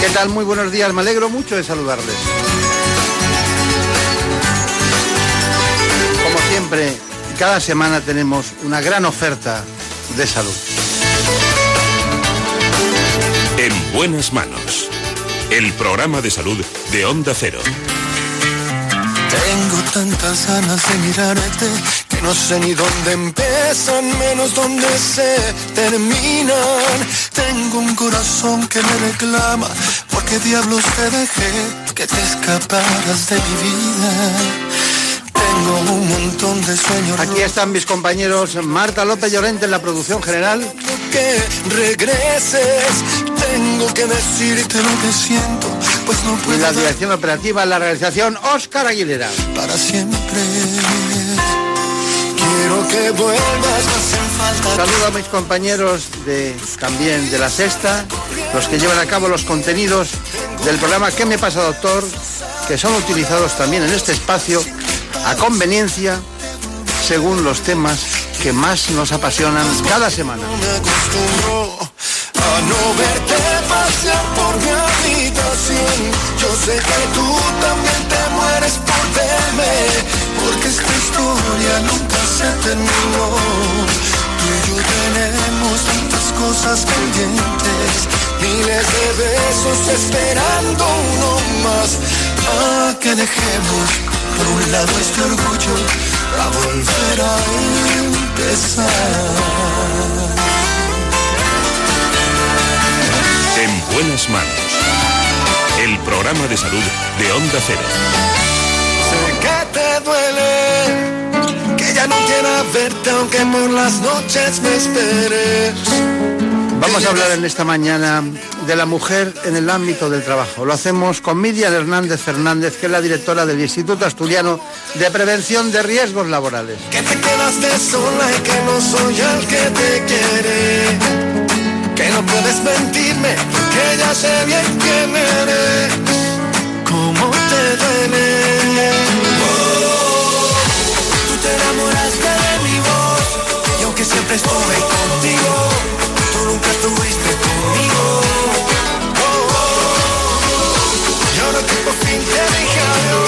¿Qué tal? Muy buenos días, me alegro mucho de saludarles. Como siempre, cada semana tenemos una gran oferta de salud. En buenas manos, el programa de salud de Onda Cero. Tengo tantas ganas de mirarte que no sé ni dónde empiezan, menos dónde se terminan. Tengo un corazón que me reclama, ¿por qué diablos te dejé que te escaparas de mi vida? Tengo un montón de sueños. Aquí están mis compañeros Marta López Llorente en la producción general. Que regreses, tengo que decirte lo que siento, pues no puedo. Y la dirección operativa, la realización, Óscar Aguilera. Para siempre, quiero que vuelvas, no hacen falta. Saludo a mis compañeros también de La Sexta, los que llevan a cabo los contenidos del programa ¿Qué me pasa, doctor?, que son utilizados también en este espacio a conveniencia, según los temas que más nos apasionan cada semana. Por un lado este orgullo a volver a empezar. En buenas manos, el programa de salud de Onda Cero. Sé que te duele, que ya no quiera verte aunque por las noches me esperes. Vamos a hablar en esta mañana de la mujer en el ámbito del trabajo. Lo hacemos con Miryam Hernández Fernández, que es la directora del Instituto Asturiano de Prevención de Riesgos Laborales. Que te quedaste sola y que no soy el que te quiere. Que no puedes mentirme, porque ya sé bien quién eres. Cómo te duele. Oh, tú te enamoraste de mi voz, y aunque siempre estuve contigo, nunca estuviste conmigo. Oh, oh, oh. Y ahora que por fin te he dejado,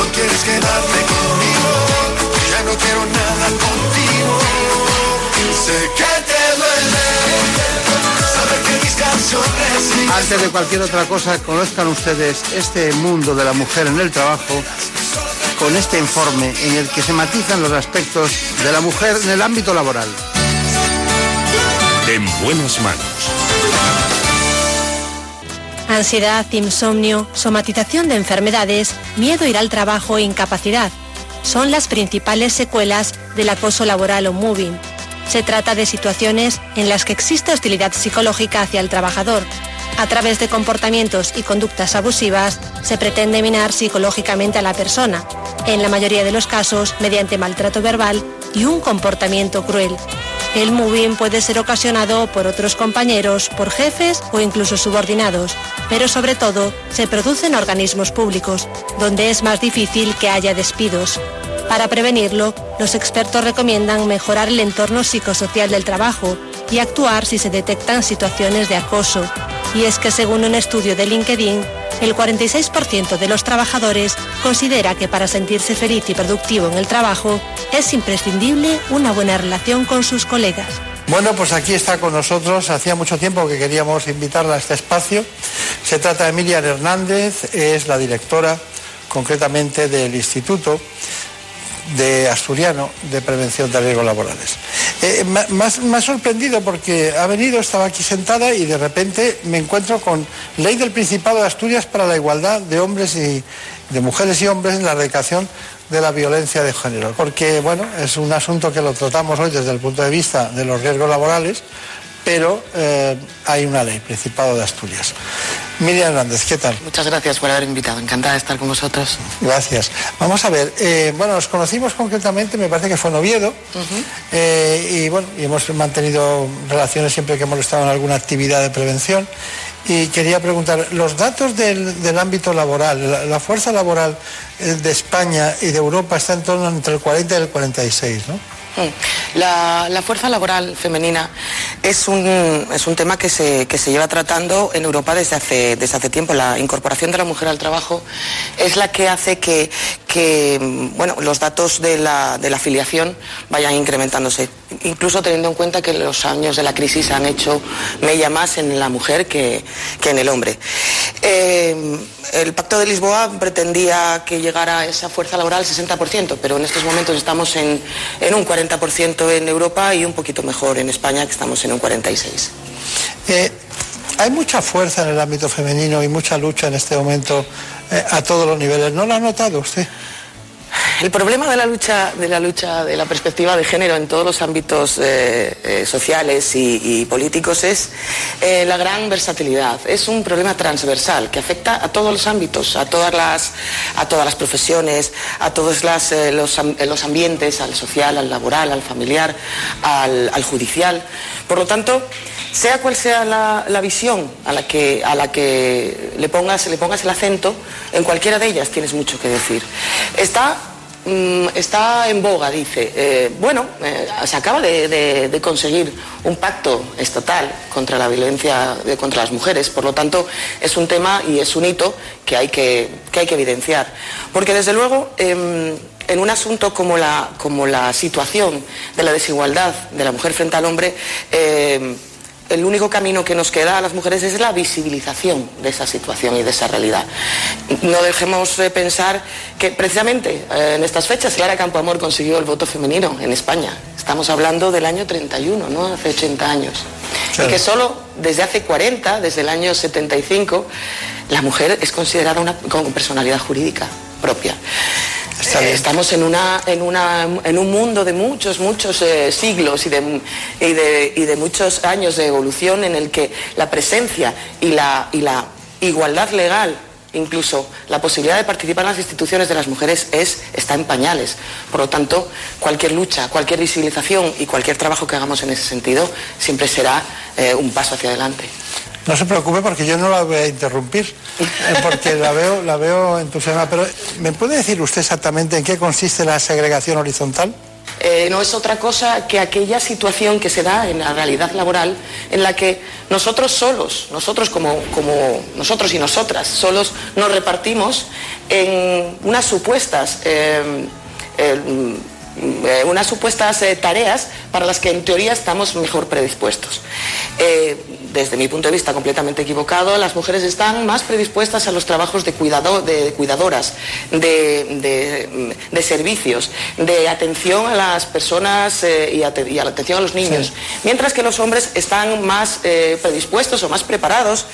o quieres quedarte conmigo. Ya no quiero nada contigo. Sé que te duele saber que mis canciones. Antes de cualquier otra cosa, conozcan ustedes este mundo de la mujer en el trabajo con este informe en el que se matizan los aspectos de la mujer en el ámbito laboral. En buenas manos. Ansiedad, insomnio, somatización de enfermedades, miedo a ir al trabajo e incapacidad son las principales secuelas del acoso laboral o mobbing. Se trata de situaciones en las que existe hostilidad psicológica hacia el trabajador. A través de comportamientos y conductas abusivas se pretende minar psicológicamente a la persona, en la mayoría de los casos mediante maltrato verbal y un comportamiento cruel. El mobbing puede ser ocasionado por otros compañeros, por jefes o incluso subordinados, pero sobre todo se produce en organismos públicos, donde es más difícil que haya despidos. Para prevenirlo, los expertos recomiendan mejorar el entorno psicosocial del trabajo y actuar si se detectan situaciones de acoso. Y es que según un estudio de LinkedIn, el 46% de los trabajadores considera que para sentirse feliz y productivo en el trabajo es imprescindible una buena relación con sus colegas. Bueno, pues aquí está con nosotros, hacía mucho tiempo que queríamos invitarla a este espacio. Se trata de Miryam Hernández, es la directora concretamente del Instituto Asturiano de Prevención de Riesgos Laborales. Me ha sorprendido porque ha venido, estaba aquí sentada y de repente me encuentro con ley del Principado de Asturias para la igualdad de hombres y de mujeres y hombres en la erradicación de la violencia de género, porque bueno, es un asunto que lo tratamos hoy desde el punto de vista de los riesgos laborales, pero hay una ley, Principado de Asturias. Miryam Hernández, ¿qué tal? Muchas gracias por haber invitado, encantada de estar con vosotros. Gracias. Vamos a ver, bueno, nos conocimos concretamente, me parece que fue en Oviedo, y bueno, y hemos mantenido relaciones siempre que hemos estado en alguna actividad de prevención, y quería preguntar, los datos del ámbito laboral, la fuerza laboral de España y de Europa está en torno entre el 40 y el 46, ¿no? La fuerza laboral femenina es un tema que se lleva tratando en Europa desde hace tiempo. La incorporación de la mujer al trabajo es la que hace que bueno, los datos de la afiliación vayan incrementándose, incluso teniendo en cuenta que los años de la crisis han hecho mella más en la mujer que en el hombre. El Pacto de Lisboa pretendía que llegara esa fuerza laboral al 60%, pero en estos momentos estamos en un 40% en Europa y un poquito mejor en España, que estamos en un 46%. Hay mucha fuerza en el ámbito femenino y mucha lucha en este momento a todos los niveles. ¿No lo ha notado usted? El problema de la perspectiva de género en todos los ámbitos sociales y políticos es la gran versatilidad. Es un problema transversal que afecta a todos los ámbitos, a todas las profesiones, a todos los ambientes, al social, al laboral, al familiar, al judicial. Por lo tanto, sea cual sea la visión a la que le pongas el acento, en cualquiera de ellas tienes mucho que decir. Está en boga, dice. Se acaba de conseguir un pacto estatal contra la violencia contra las mujeres, por lo tanto es un tema y es un hito que hay que evidenciar, porque desde luego en un asunto como la situación de la desigualdad de la mujer frente al hombre, el único camino que nos queda a las mujeres es la visibilización de esa situación y de esa realidad. No dejemos de pensar que precisamente en estas fechas Clara Campoamor consiguió el voto femenino en España. Estamos hablando del año 31, ¿no? Hace 80 años. Claro. Y que solo desde hace 40, desde el año 75, la mujer es considerada con personalidad jurídica propia. Estamos en un mundo de muchos siglos y de muchos años de evolución en el que la presencia y la igualdad legal, incluso la posibilidad de participar en las instituciones de las mujeres, está en pañales. Por lo tanto, cualquier lucha, cualquier visibilización y cualquier trabajo que hagamos en ese sentido siempre será un paso hacia adelante. No se preocupe, porque yo no la voy a interrumpir, porque la veo entusiasmada. Pero, ¿me puede decir usted exactamente en qué consiste la segregación horizontal? No es otra cosa que aquella situación que se da en la realidad laboral en la que nosotros y nosotras solos nos repartimos en unas supuestas tareas para las que en teoría estamos mejor predispuestos. Desde mi punto de vista completamente equivocado, las mujeres están más predispuestas a los trabajos de cuidadoras, de servicios, de atención a las personas y a la atención a los niños, sí. Mientras que los hombres están más predispuestos o más preparados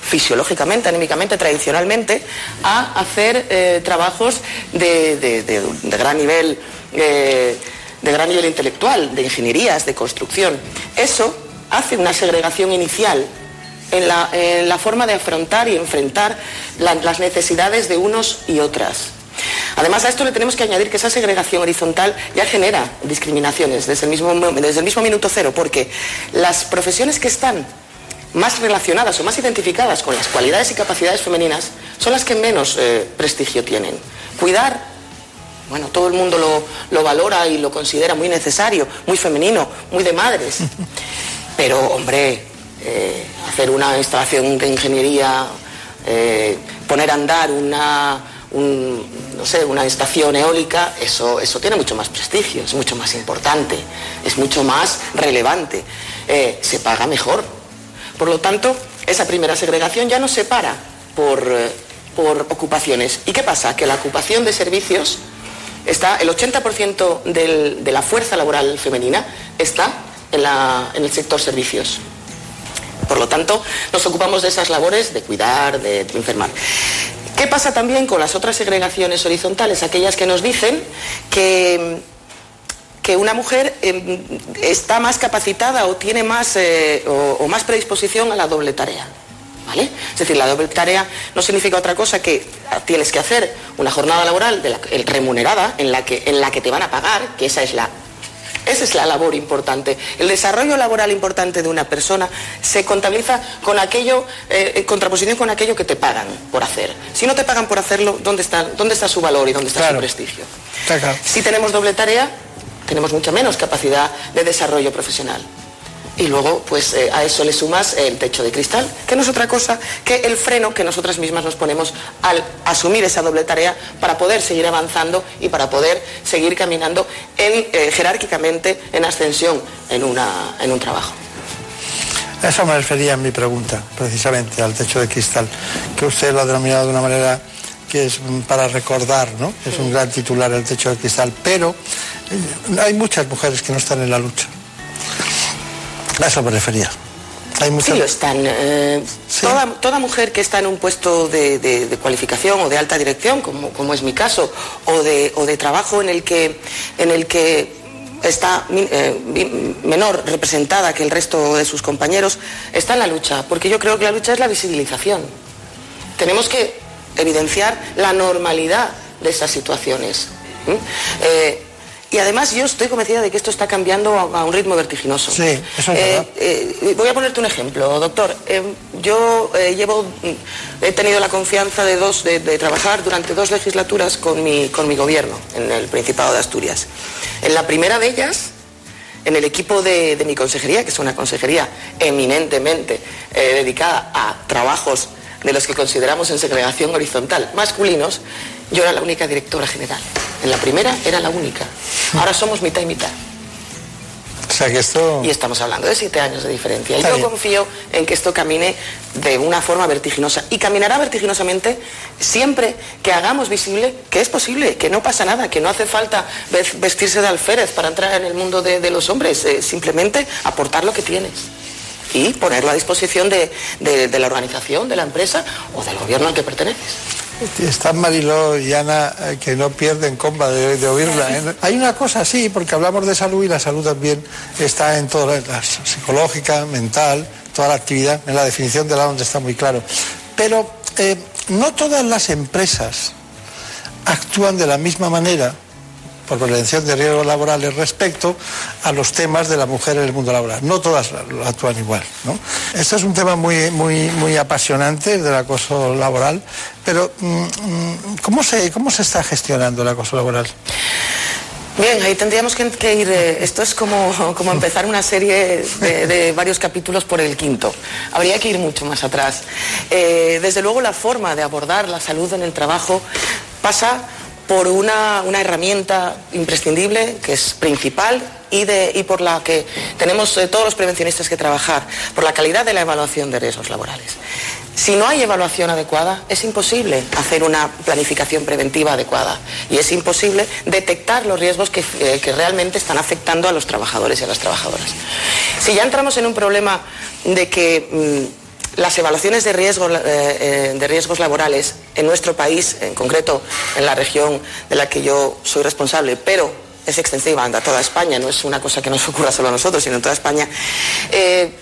fisiológicamente, anímicamente, tradicionalmente, a hacer trabajos de gran nivel. De gran nivel intelectual, de ingenierías, de construcción. Eso hace una segregación inicial en la forma de afrontar y enfrentar las necesidades de unos y otras. Además, a esto le tenemos que añadir que esa segregación horizontal ya genera discriminaciones desde el mismo minuto cero, porque las profesiones que están más relacionadas o más identificadas con las cualidades y capacidades femeninas son las que menos prestigio tienen. Cuidar, bueno, todo el mundo lo valora y lo considera muy necesario, muy femenino, muy de madres. Pero, hombre, hacer una instalación de ingeniería, poner a andar una estación eólica, eso tiene mucho más prestigio, es mucho más importante, es mucho más relevante, se paga mejor. Por lo tanto, esa primera segregación ya nos separa por ocupaciones. ¿Y qué pasa? Que la ocupación de servicios... El 80% de la fuerza laboral femenina está en el sector servicios. Por lo tanto, nos ocupamos de esas labores de cuidar, de enfermar. ¿Qué pasa también con las otras segregaciones horizontales? Aquellas que nos dicen que que una mujer está más capacitada o tiene más o más predisposición a la doble tarea, ¿vale? Es decir, la doble tarea no significa otra cosa que tienes que hacer una jornada laboral de remunerada en la que te van a pagar, que esa es la labor importante. El desarrollo laboral importante de una persona se contabiliza con aquello, en contraposición con aquello que te pagan por hacer. Si no te pagan por hacerlo, ¿dónde está su valor y dónde está, claro, su prestigio? Claro. Si tenemos doble tarea, tenemos mucha menos capacidad de desarrollo profesional. Y luego, pues a eso le sumas el techo de cristal, que no es otra cosa que el freno que nosotras mismas nos ponemos al asumir esa doble tarea para poder seguir avanzando y para poder seguir caminando jerárquicamente en ascensión en un trabajo. A eso me refería en mi pregunta, precisamente, al techo de cristal, que usted lo ha denominado de una manera que es para recordar, ¿no? Es un gran titular, el techo de cristal, pero hay muchas mujeres que no están en la lucha. A eso me refería. Hay muchas... Sí, lo están. Sí. Toda mujer que está en un puesto de cualificación o de alta dirección, como es mi caso, o de trabajo en el que está menor representada que el resto de sus compañeros, está en la lucha, porque yo creo que la lucha es la visibilización. Tenemos que evidenciar la normalidad de esas situaciones. Y además yo estoy convencida de que esto está cambiando a un ritmo vertiginoso. Sí, eso es verdad. Voy a ponerte un ejemplo, doctor. Yo he tenido la confianza de trabajar durante 2 legislaturas con mi gobierno en el Principado de Asturias. En la primera de ellas, en el equipo de mi consejería, que es una consejería eminentemente dedicada a trabajos de los que consideramos en segregación horizontal masculinos, yo era la única directora general. En la primera era la única. Ahora somos mitad y mitad. O sea que esto... Y estamos hablando de 7 años de diferencia. Y yo confío en que esto camine de una forma vertiginosa. Y caminará vertiginosamente siempre que hagamos visible que es posible, que no pasa nada, que no hace falta vestirse de alférez para entrar en el mundo de los hombres. Simplemente aportar lo que tienes y ponerlo a disposición de la organización, de la empresa o del gobierno al que perteneces. Están Mariló y Ana que no pierden comba de oírla, ¿eh? Hay una cosa, sí, porque hablamos de salud y la salud también está en toda la psicológica, mental, toda la actividad, en la definición de la ONU está muy claro. Pero no todas las empresas actúan de la misma manera por prevención de riesgos laborales respecto a los temas de la mujer en el mundo laboral. No todas actúan igual, ¿no? Esto es un tema muy, muy, muy apasionante del acoso laboral, pero ¿cómo se está gestionando el acoso laboral? Bien, ahí tendríamos que ir... esto es como empezar una serie de varios capítulos por el quinto. Habría que ir mucho más atrás. Desde luego la forma de abordar la salud en el trabajo pasa por una herramienta imprescindible, que es principal, y por la que tenemos todos los prevencionistas que trabajar, por la calidad de la evaluación de riesgos laborales. Si no hay evaluación adecuada, es imposible hacer una planificación preventiva adecuada y es imposible detectar los riesgos que realmente están afectando a los trabajadores y a las trabajadoras. Si ya entramos en un problema de que... las evaluaciones de riesgos laborales en nuestro país, en concreto en la región de la que yo soy responsable, pero es extensiva a toda España, no es una cosa que nos ocurra solo a nosotros, sino en toda España,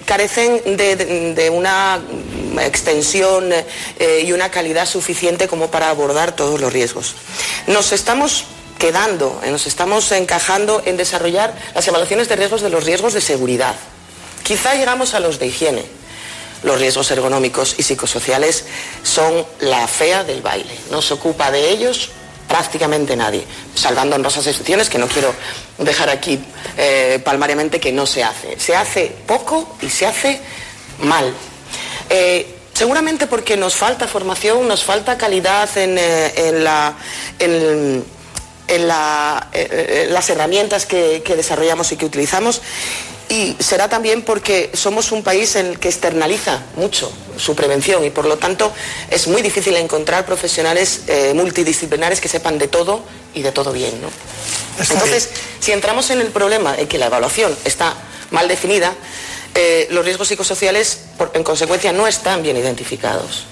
carecen de una extensión y una calidad suficiente como para abordar todos los riesgos. Nos estamos encajando en desarrollar las evaluaciones de riesgos de los riesgos de seguridad. Quizá llegamos a los de higiene. Los riesgos ergonómicos y psicosociales son la fea del baile. No se ocupa de ellos prácticamente nadie, salvando honrosas excepciones que no quiero dejar aquí palmariamente que no se hace. Se hace poco y se hace mal. Seguramente porque nos falta formación, nos falta calidad en las herramientas que desarrollamos y que utilizamos. Y será también porque somos un país en el que externaliza mucho su prevención y por lo tanto es muy difícil encontrar profesionales multidisciplinares que sepan de todo y de todo bien, ¿no? Entonces, si entramos en el problema en que la evaluación está mal definida, los riesgos psicosociales en consecuencia no están bien identificados.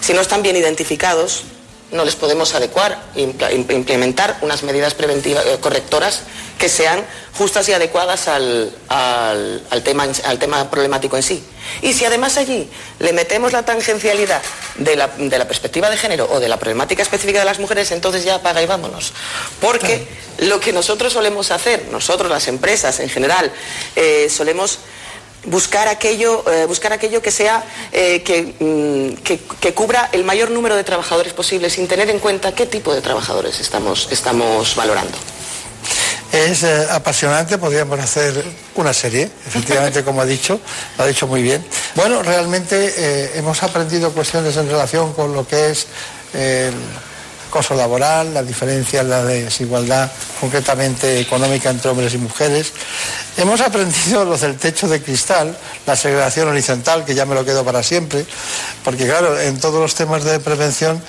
Si no están bien identificados, no les podemos adecuar e implementar unas medidas preventivas correctoras que sean justas y adecuadas al tema problemático en sí. Y si además allí le metemos la tangencialidad de la perspectiva de género o de la problemática específica de las mujeres, entonces ya apaga y vámonos. Porque lo que nosotros solemos hacer, nosotros las empresas en general, solemos buscar aquello que sea que cubra el mayor número de trabajadores posible, sin tener en cuenta qué tipo de trabajadores estamos valorando. Es apasionante, podríamos hacer una serie, efectivamente, como ha dicho, lo ha dicho muy bien. Bueno, realmente hemos aprendido cuestiones en relación con lo que es acoso laboral, la diferencia, la desigualdad, concretamente económica entre hombres y mujeres. Hemos aprendido los del techo de cristal, la segregación horizontal, que ya me lo quedo para siempre, porque claro, en todos los temas de prevención,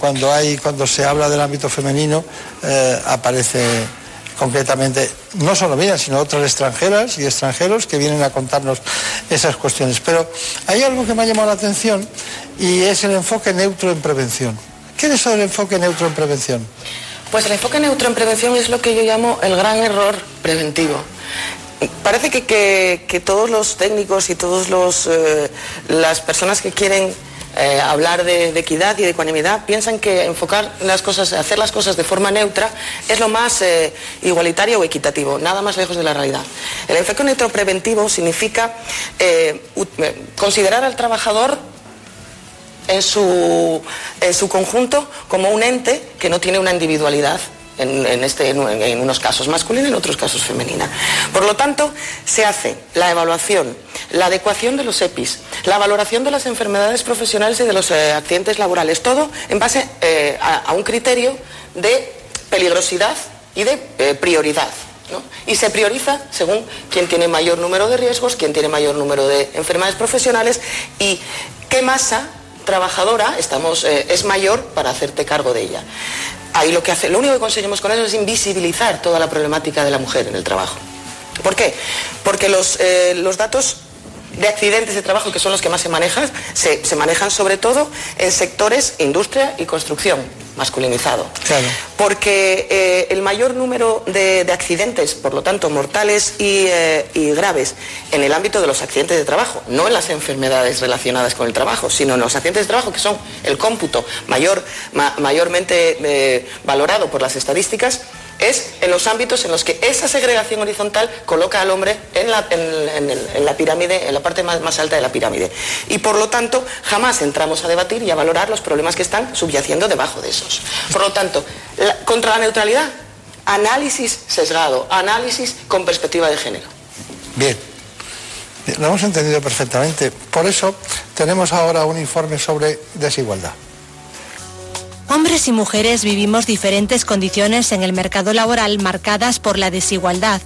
cuando se habla del ámbito femenino, aparece concretamente, no solo mías, sino otras extranjeras y extranjeros que vienen a contarnos esas cuestiones. Pero hay algo que me ha llamado la atención y es el enfoque neutro en prevención. ¿Qué es eso del enfoque neutro en prevención? Pues el enfoque neutro en prevención es lo que yo llamo el gran error preventivo. Parece que todos los técnicos y todas las personas que quieren hablar de equidad y de ecuanimidad piensan que enfocar las cosas, hacer las cosas de forma neutra es lo más igualitario o equitativo, nada más lejos de la realidad. El enfoque neutro preventivo significa considerar al trabajador en su conjunto como un ente que no tiene una individualidad en unos casos masculina y en otros casos femenina. Por lo tanto, se hace la evaluación, la adecuación de los EPIs, la valoración de las enfermedades profesionales y de los accidentes laborales, todo en base a un criterio de peligrosidad y de prioridad, ¿no? Y se prioriza según quién tiene mayor número de riesgos, quién tiene mayor número de enfermedades profesionales y qué masa trabajadora es mayor para hacerte cargo de ella. Ahí lo único que conseguimos con eso es invisibilizar toda la problemática de la mujer en el trabajo. ¿Por qué? Porque los datos de accidentes de trabajo, que son los que más se manejan, se manejan sobre todo en sectores industria y construcción, masculinizado. Claro. Porque el mayor número de accidentes, por lo tanto, mortales y graves, en el ámbito de los accidentes de trabajo, no en las enfermedades relacionadas con el trabajo, sino en los accidentes de trabajo, que son el cómputo mayormente valorado por las estadísticas, es en los ámbitos en los que esa segregación horizontal coloca al hombre en la pirámide, en la parte más alta de la pirámide. Y por lo tanto, jamás entramos a debatir y a valorar los problemas que están subyaciendo debajo de esos. Por lo tanto, contra la neutralidad, análisis sesgado, análisis con perspectiva de género. Bien, lo hemos entendido perfectamente. Por eso tenemos ahora un informe sobre desigualdad. Hombres y mujeres vivimos diferentes condiciones en el mercado laboral marcadas por la desigualdad.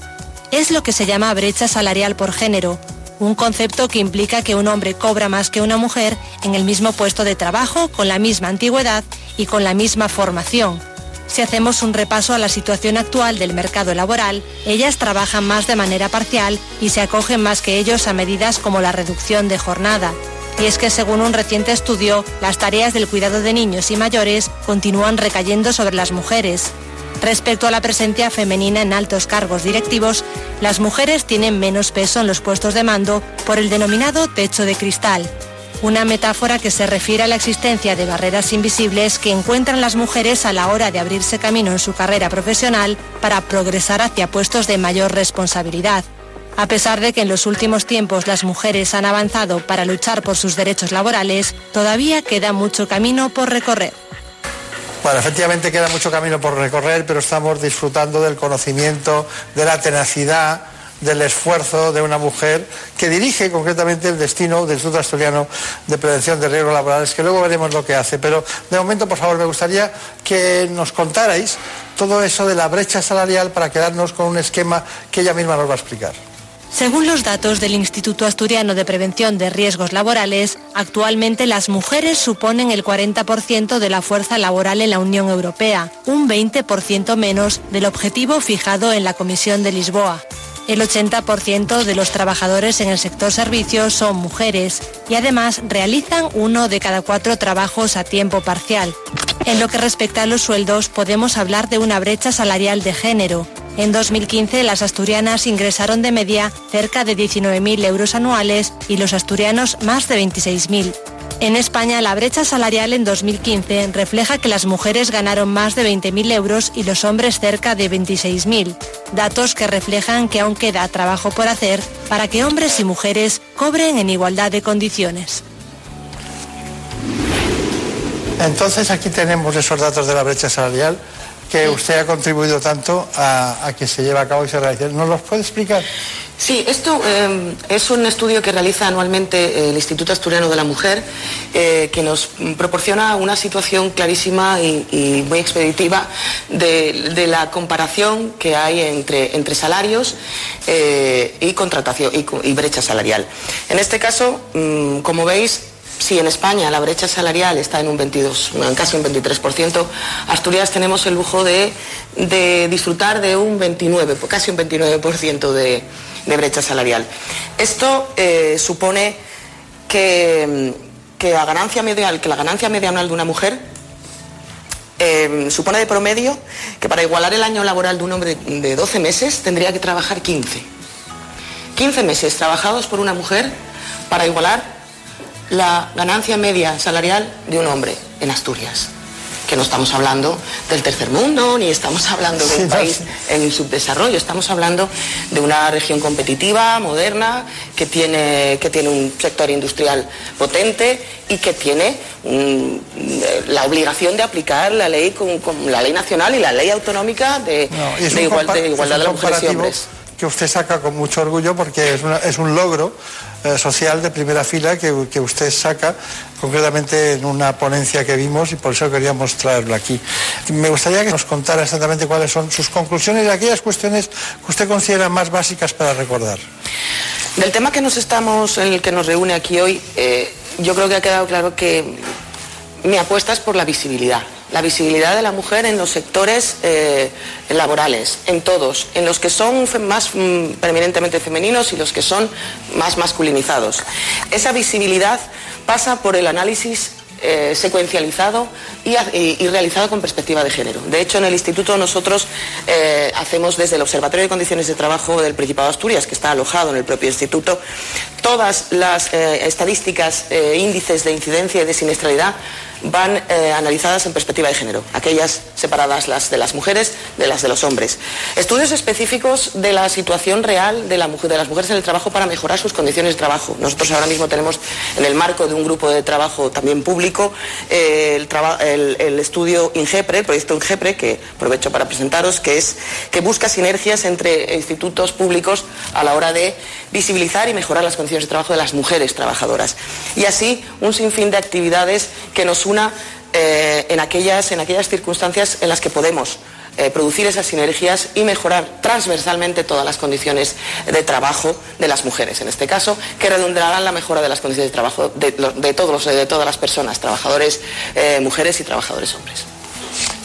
Es lo que se llama brecha salarial por género, un concepto que implica que un hombre cobra más que una mujer en el mismo puesto de trabajo, con la misma antigüedad y con la misma formación. Si hacemos un repaso a la situación actual del mercado laboral, ellas trabajan más de manera parcial y se acogen más que ellos a medidas como la reducción de jornada. Y es que según un reciente estudio, las tareas del cuidado de niños y mayores continúan recayendo sobre las mujeres. Respecto a la presencia femenina en altos cargos directivos, las mujeres tienen menos peso en los puestos de mando por el denominado techo de cristal, una metáfora que se refiere a la existencia de barreras invisibles que encuentran las mujeres a la hora de abrirse camino en su carrera profesional para progresar hacia puestos de mayor responsabilidad. A pesar de que en los últimos tiempos las mujeres han avanzado para luchar por sus derechos laborales, todavía queda mucho camino por recorrer. Bueno, efectivamente queda mucho camino por recorrer, pero estamos disfrutando del conocimiento, de la tenacidad, del esfuerzo de una mujer que dirige concretamente el destino del Instituto Asturiano de Prevención de Riesgos Laborales, que luego veremos lo que hace. Pero de momento, por favor, me gustaría que nos contarais todo eso de la brecha salarial para quedarnos con un esquema que ella misma nos va a explicar. Según los datos del Instituto Asturiano de Prevención de Riesgos Laborales, actualmente las mujeres suponen el 40% de la fuerza laboral en la Unión Europea, un 20% menos del objetivo fijado en la Comisión de Lisboa. El 80% de los trabajadores en el sector servicios son mujeres y además realizan 1 de cada 4 trabajos a tiempo parcial. En lo que respecta a los sueldos, podemos hablar de una brecha salarial de género. En 2015, las asturianas ingresaron de media cerca de 19.000 euros anuales y los asturianos más de 26.000. En España, la brecha salarial en 2015 refleja que las mujeres ganaron más de 20.000 euros y los hombres cerca de 26.000, datos que reflejan que aún queda trabajo por hacer para que hombres y mujeres cobren en igualdad de condiciones. Entonces, aquí tenemos esos datos de la brecha salarial que usted ha contribuido tanto a que se lleve a cabo y se realice. ¿Nos los puede explicar? Sí, esto es un estudio que realiza anualmente el Instituto Asturiano de la Mujer, que nos proporciona una situación clarísima y muy expeditiva de la comparación que hay entre salarios y contratación y brecha salarial. En este caso, como veis, si en España la brecha salarial está en un 22, casi un 23%, Asturias tenemos el lujo de disfrutar de un 29, casi un 29% de brecha salarial. Esto supone que la ganancia media anual de una mujer supone de promedio que para igualar el año laboral de un hombre de 12 meses tendría que trabajar 15. 15 meses trabajados por una mujer para igualar la ganancia media salarial de un hombre en Asturias, que no estamos hablando del tercer mundo, ni estamos hablando de un país en subdesarrollo, estamos hablando de una región competitiva, moderna, que tiene un sector industrial potente y que tiene la obligación de aplicar la ley con la ley nacional y la ley autonómica de igualdad de las mujeres y hombres. Que usted saca con mucho orgullo porque es un logro social de primera fila que usted saca concretamente en una ponencia que vimos y por eso queríamos traerlo aquí. Me gustaría que nos contara exactamente cuáles son sus conclusiones y aquellas cuestiones que usted considera más básicas para recordar. Del tema que el que nos reúne aquí hoy, yo creo que ha quedado claro que mi apuesta es por la visibilidad. La visibilidad de la mujer en los sectores laborales, en todos, en los que son más preeminentemente femeninos y los que son más masculinizados. Esa visibilidad pasa por el análisis secuencializado y realizado con perspectiva de género. De hecho, en el instituto nosotros hacemos desde el Observatorio de Condiciones de Trabajo del Principado de Asturias, que está alojado en el propio instituto, todas las estadísticas, índices de incidencia y de siniestralidad van analizadas en perspectiva de género, aquellas separadas las de las mujeres de las de los hombres. Estudios específicos de la situación real de las mujeres en el trabajo para mejorar sus condiciones de trabajo. Nosotros ahora mismo tenemos, en el marco de un grupo de trabajo también público, el estudio INGEPRE, el proyecto INGEPRE, que aprovecho para presentaros, que busca sinergias entre institutos públicos a la hora de visibilizar y mejorar las condiciones de trabajo de las mujeres trabajadoras. Y así un sinfín de actividades que nos en aquellas circunstancias en las que podemos producir esas sinergias y mejorar transversalmente todas las condiciones de trabajo de las mujeres, en este caso, que redundarán la mejora de las condiciones de trabajo de todas las personas, trabajadores, mujeres y trabajadores hombres.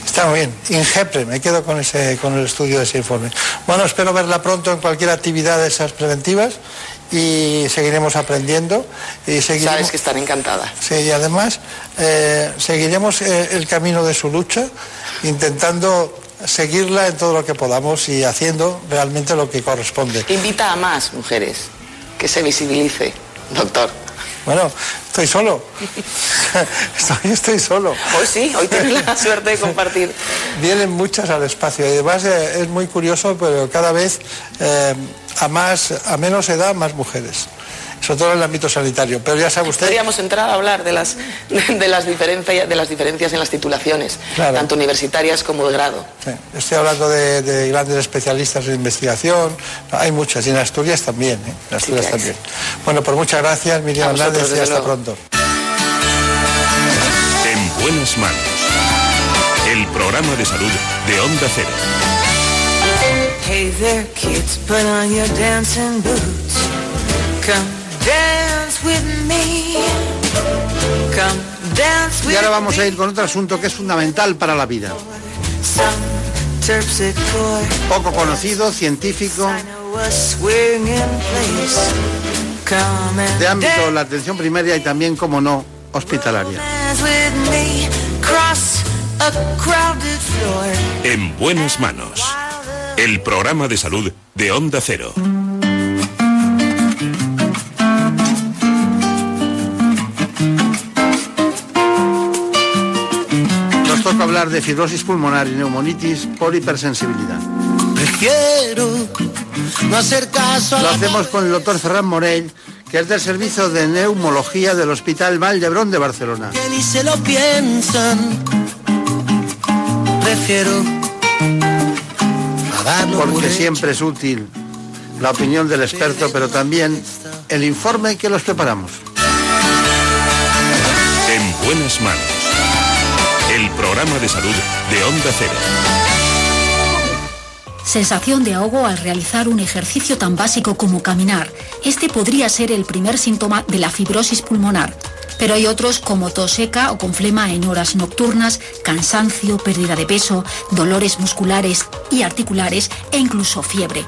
Está muy bien. INGEPRE, me quedo con el estudio de ese informe. Bueno, espero verla pronto en cualquier actividad de esas preventivas y seguiremos aprendiendo. Sabes que están encantadas. Sí, y además seguiremos el camino de su lucha, intentando seguirla en todo lo que podamos y haciendo realmente lo que corresponde. Invita a más mujeres que se visibilice, doctor. Bueno, estoy solo. Estoy solo. Hoy sí, hoy tienes la suerte de compartir. Vienen muchas al espacio. Y además es muy curioso, pero cada vez a menos edad, más mujeres. Sobre todo en el ámbito sanitario. Pero ya sabe usted. Podríamos entrar a hablar de las diferencias en las titulaciones, claro, tanto universitarias como de grado. Sí. Estoy hablando de grandes especialistas en investigación. No, hay muchas, y en Asturias también, ¿eh? En Asturias sí, también. Bueno, pues muchas gracias, Miryam Hernández, y hasta pronto. En buenas manos. El programa de salud de Onda Cero. Hey there, kids, put on your dancing boots. Come dance with me. Come dance with me. Y ahora vamos a ir con otro asunto que es fundamental para la vida. Poco conocido, científico, de ámbito la atención primaria y también, como no, hospitalaria. En buenas manos, el programa de salud de Onda Cero. Nos toca hablar de fibrosis pulmonar y neumonitis por hipersensibilidad. Prefiero no hacer caso. Lo hacemos con el doctor Ferran Morell, que es del Servicio de Neumología del Hospital Vall d'Hebron de Barcelona. Que ni se lo piensan, prefiero a darlo por hecho. Porque siempre es útil la opinión del experto, pero también el informe que los preparamos. En buenas manos, el programa de salud de Onda Cero. Sensación de ahogo al realizar un ejercicio tan básico como caminar. Este podría ser el primer síntoma de la fibrosis pulmonar. Pero hay otros como tos seca o con flema en horas nocturnas, cansancio, pérdida de peso, dolores musculares y articulares e incluso fiebre.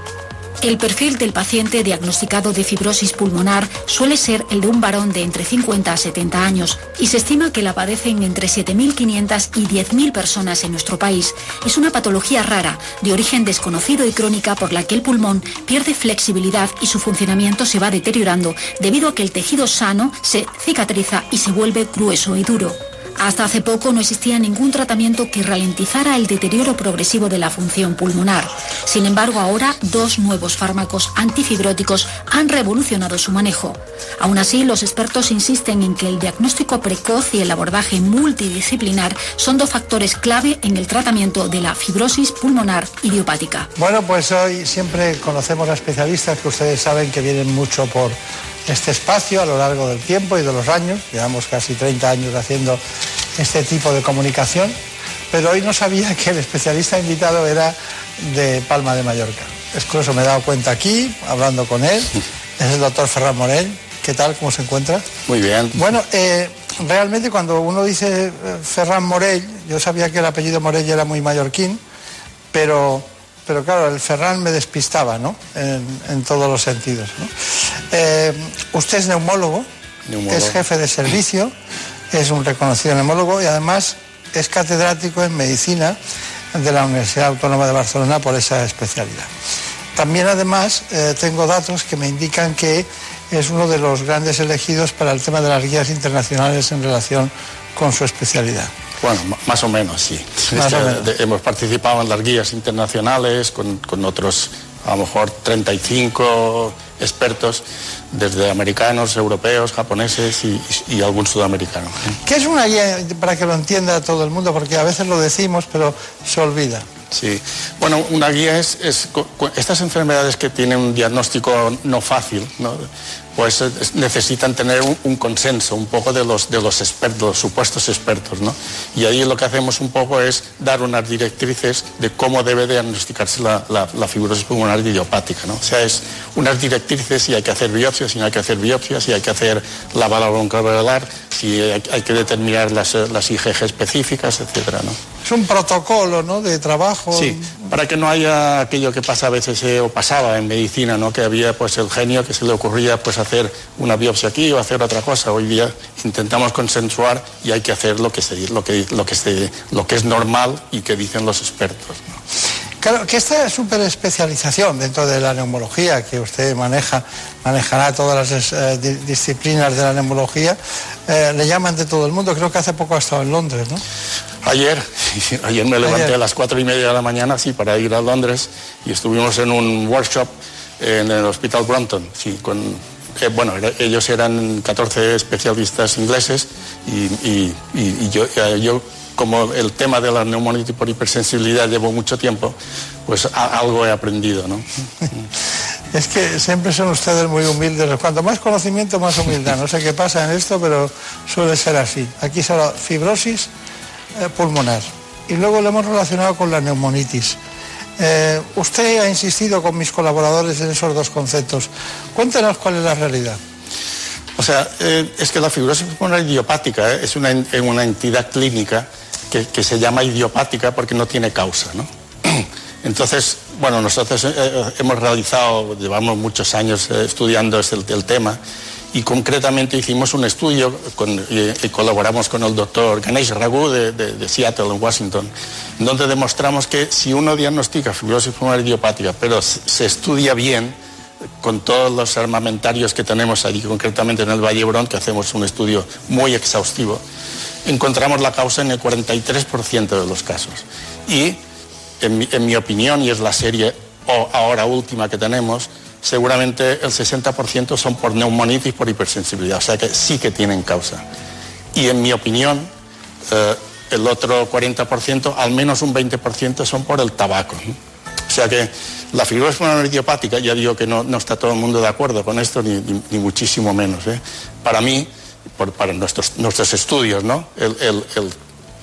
El perfil del paciente diagnosticado de fibrosis pulmonar suele ser el de un varón de entre 50 a 70 años y se estima que la padecen entre 7.500 y 10.000 personas en nuestro país. Es una patología rara, de origen desconocido y crónica, por la que el pulmón pierde flexibilidad y su funcionamiento se va deteriorando debido a que el tejido sano se cicatriza y se vuelve grueso y duro. Hasta hace poco no existía ningún tratamiento que ralentizara el deterioro progresivo de la función pulmonar. Sin embargo, ahora dos nuevos fármacos antifibróticos han revolucionado su manejo. Aún así, los expertos insisten en que el diagnóstico precoz y el abordaje multidisciplinar son dos factores clave en el tratamiento de la fibrosis pulmonar idiopática. Bueno, pues hoy siempre conocemos a especialistas que ustedes saben que vienen mucho por este espacio a lo largo del tiempo y de los años. Llevamos casi 30 años haciendo este tipo de comunicación, pero hoy no sabía que el especialista invitado era de Palma de Mallorca. Incluso me he dado cuenta aquí, hablando con él. Es el doctor Ferran Morell. ¿Qué tal? ¿Cómo se encuentra? Muy bien. Bueno, realmente cuando uno dice Ferran Morell, yo sabía que el apellido Morell era muy mallorquín, pero claro, el Ferran me despistaba, ¿no? En todos los sentidos, ¿no? Usted es neumólogo, es jefe de servicio, es un reconocido neumólogo y además es catedrático en medicina de la Universidad Autónoma de Barcelona por esa especialidad. También además tengo datos que me indican que es uno de los grandes elegidos para el tema de las guías internacionales en relación con su especialidad. Bueno, más o menos, sí. Hemos participado en las guías internacionales con otros, a lo mejor, 35 expertos, desde americanos, europeos, japoneses y algún sudamericano. ¿Qué es una guía? Para que lo entienda todo el mundo, porque a veces lo decimos, pero se olvida. Sí, bueno, una guía es estas enfermedades que tienen un diagnóstico no fácil, ¿no? Pues necesitan tener un consenso un poco de los expertos, los supuestos expertos, ¿no? Y ahí lo que hacemos un poco es dar unas directrices de cómo debe diagnosticarse la fibrosis pulmonar idiopática, ¿no? O sea, es unas directrices si hay que hacer biopsias, si no hay que hacer biopsias, si hay que hacer la bala broncovelar, si hay que determinar las IgG específicas, etcétera, ¿no? Es un protocolo, ¿no?, de trabajo. Sí, para que no haya aquello que pasa a veces o pasaba en medicina, ¿no? Que había pues el genio que se le ocurría pues hacer una biopsia aquí o hacer otra cosa. Hoy día intentamos consensuar y hay que hacer lo que es normal y que dicen los expertos, ¿no? Claro, que esta súper especialización dentro de la neumología que usted manejará todas las disciplinas de la neumología, le llaman de todo el mundo. Creo que hace poco ha estado en Londres, ¿no? Ayer me levanté a las 4:30 de la mañana, sí, para ir a Londres y estuvimos en un workshop en el Hospital Brompton, sí, ellos eran 14 especialistas ingleses y yo como el tema de la neumonitis por hipersensibilidad llevo mucho tiempo, pues algo he aprendido, ¿no? Es que siempre son ustedes muy humildes. Cuanto más conocimiento, más humildad. No sé qué pasa en esto, pero suele ser así. Aquí se habla fibrosis pulmonar. Y luego lo hemos relacionado con la neumonitis. Usted ha insistido con mis colaboradores en esos dos conceptos. Cuéntenos cuál es la realidad. O sea, es que la fibrosis pulmonar idiopática es una entidad clínica que se llama idiopática porque no tiene causa, ¿no? Entonces, bueno, nosotros llevamos muchos años estudiando el tema y concretamente hicimos un estudio y colaboramos con el doctor Ganesh Raghu de Seattle, en Washington, donde demostramos que si uno diagnostica fibrosis pulmonar idiopática, pero se estudia bien con todos los armamentarios que tenemos allí, concretamente en el Vall d'Hebron, que hacemos un estudio muy exhaustivo, encontramos la causa en el 43% de los casos. Y, en mi opinión, y es la serie ahora última que tenemos, seguramente el 60% son por neumonitis, por hipersensibilidad, o sea que sí que tienen causa. Y en mi opinión, el otro 40%, al menos un 20% son por el tabaco. O sea que la fibrosis pulmonar idiopática, ya digo que no está todo el mundo de acuerdo con esto, ni muchísimo menos, ¿eh? Para mí, para nuestros estudios, ¿no?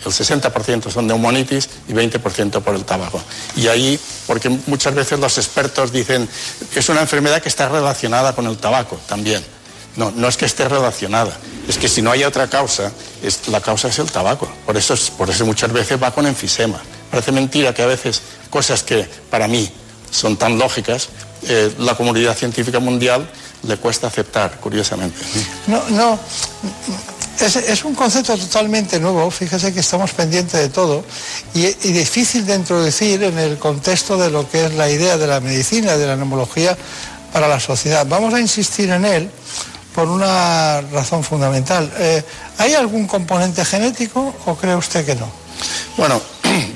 El 60% son neumonitis y 20% por el tabaco. Y ahí, porque muchas veces los expertos dicen, es una enfermedad que está relacionada con el tabaco también. No, no es que esté relacionada, es que si no hay otra causa, la causa es el tabaco. Por eso muchas veces va con enfisema. Parece mentira que a veces cosas que para mí son tan lógicas, la comunidad científica mundial le cuesta aceptar, curiosamente. No. Es un concepto totalmente nuevo, fíjese que estamos pendientes de todo y difícil de introducir en el contexto de lo que es la idea de la medicina, de la neumología para la sociedad. Vamos a insistir en él por una razón fundamental. ¿Hay algún componente genético o cree usted que no? Bueno,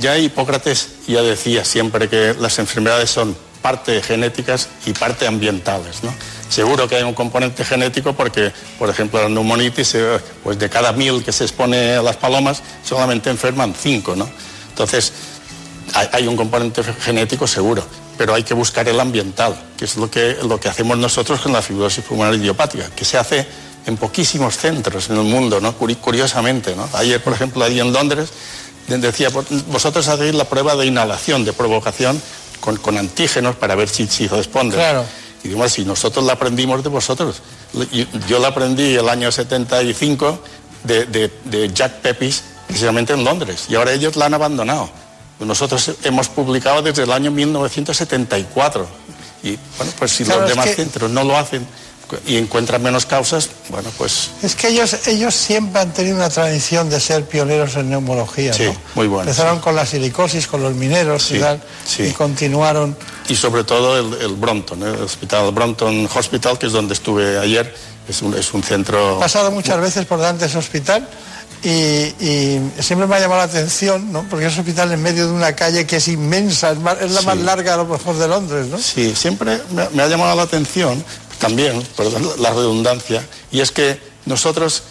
ya Hipócrates ya decía siempre que las enfermedades son parte genéticas y parte ambientales, ¿no? Seguro que hay un componente genético porque, por ejemplo, la neumonitis, pues de cada 1000 que se expone a las palomas, solamente enferman 5, ¿no? Entonces, hay un componente genético seguro, pero hay que buscar el ambiental, que es lo que hacemos nosotros con la fibrosis pulmonar idiopática, que se hace en poquísimos centros en el mundo, ¿no? Curiosamente, ¿no? Ayer, por ejemplo, allí en Londres, decía, vosotros hacéis la prueba de inhalación, de provocación, con antígenos para ver si responde. Claro. Y digo, si nosotros la aprendimos de vosotros. Yo la aprendí el año 75 de Jack Pepys, precisamente en Londres, y ahora ellos la han abandonado. Nosotros hemos publicado desde el año 1974. Y bueno, pues si claro, los demás centros no lo hacen y encuentran menos causas, bueno, pues... Es que ellos siempre han tenido una tradición de ser pioneros en neumología, sí, ¿no? Muy bueno. Empezaron con la silicosis, con los mineros, sí, y tal, sí. Y continuaron... Y sobre todo el Brompton, el Hospital Brompton Hospital, que es donde estuve ayer, es un centro... He pasado muchas veces por delante de ese hospital y siempre me ha llamado la atención, ¿no? Porque es un hospital en medio de una calle que es inmensa, es la sí, más larga a lo mejor de Londres, ¿no? Sí, siempre me ha llamado la atención... También, perdón la redundancia, y es que nosotros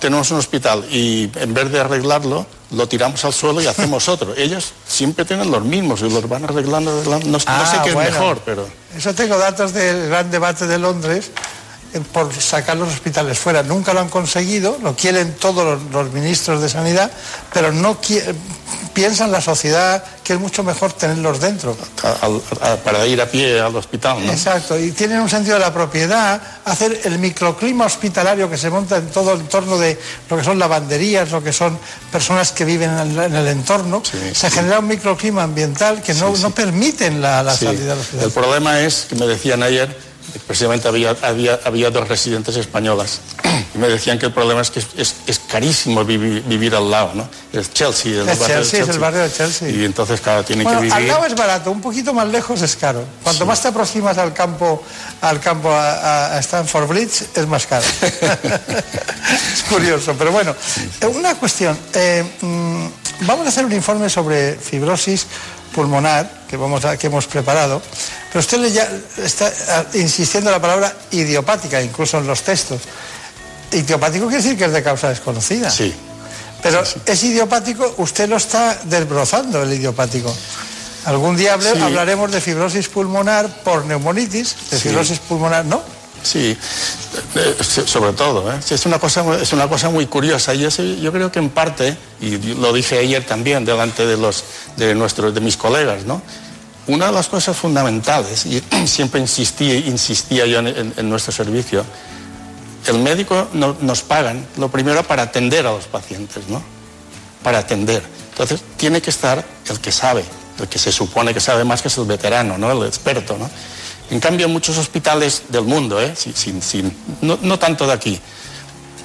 tenemos un hospital y en vez de arreglarlo, lo tiramos al suelo y hacemos otro. Ellos siempre tienen los mismos y los van arreglando no sé qué es bueno, mejor, pero... Eso tengo datos del gran debate de Londres por sacar los hospitales fuera. Nunca lo han conseguido, lo quieren todos los ministros de sanidad, pero no piensan la sociedad que es mucho mejor tenerlos dentro. Para ir a pie al hospital, ¿no? Exacto, y tienen un sentido de la propiedad, hacer el microclima hospitalario que se monta en todo el entorno de lo que son lavanderías, lo que son personas que viven en el entorno, sí, se sí, genera un microclima ambiental que no, sí, sí, no permiten la sí, salida de los ciudadanos. El problema es, que me decían ayer, precisamente había dos residentes españolas y me decían que el problema es que es carísimo vivir al lado, ¿no? Es Chelsea, el barrio de Chelsea. Y entonces, claro, tienen que vivir... Al lado es barato, un poquito más lejos es caro. Cuanto sí, más te aproximas al campo a Stamford Bridge, es más caro. Es curioso, pero bueno. Una cuestión. Vamos a hacer un informe sobre fibrosis pulmonar que hemos preparado, pero usted ya está insistiendo en la palabra idiopática, incluso en los textos. Idiopático quiere decir que es de causa desconocida. Sí. Pero sí, sí, es idiopático, usted lo está desbrozando, el idiopático. Algún día sí, hablaremos de fibrosis pulmonar por neumonitis, de sí, fibrosis pulmonar, ¿no? Sí, sobre todo, ¿eh? Es una cosa muy curiosa y eso yo creo que en parte, y lo dije ayer también delante de mis colegas, ¿no? Una de las cosas fundamentales, y siempre insistía yo en nuestro servicio, el médico nos pagan lo primero para atender a los pacientes, ¿no? Para atender. Entonces tiene que estar el que sabe, el que se supone que sabe más, que es el veterano, ¿no? El experto, ¿no? En cambio, en muchos hospitales del mundo, no tanto de aquí,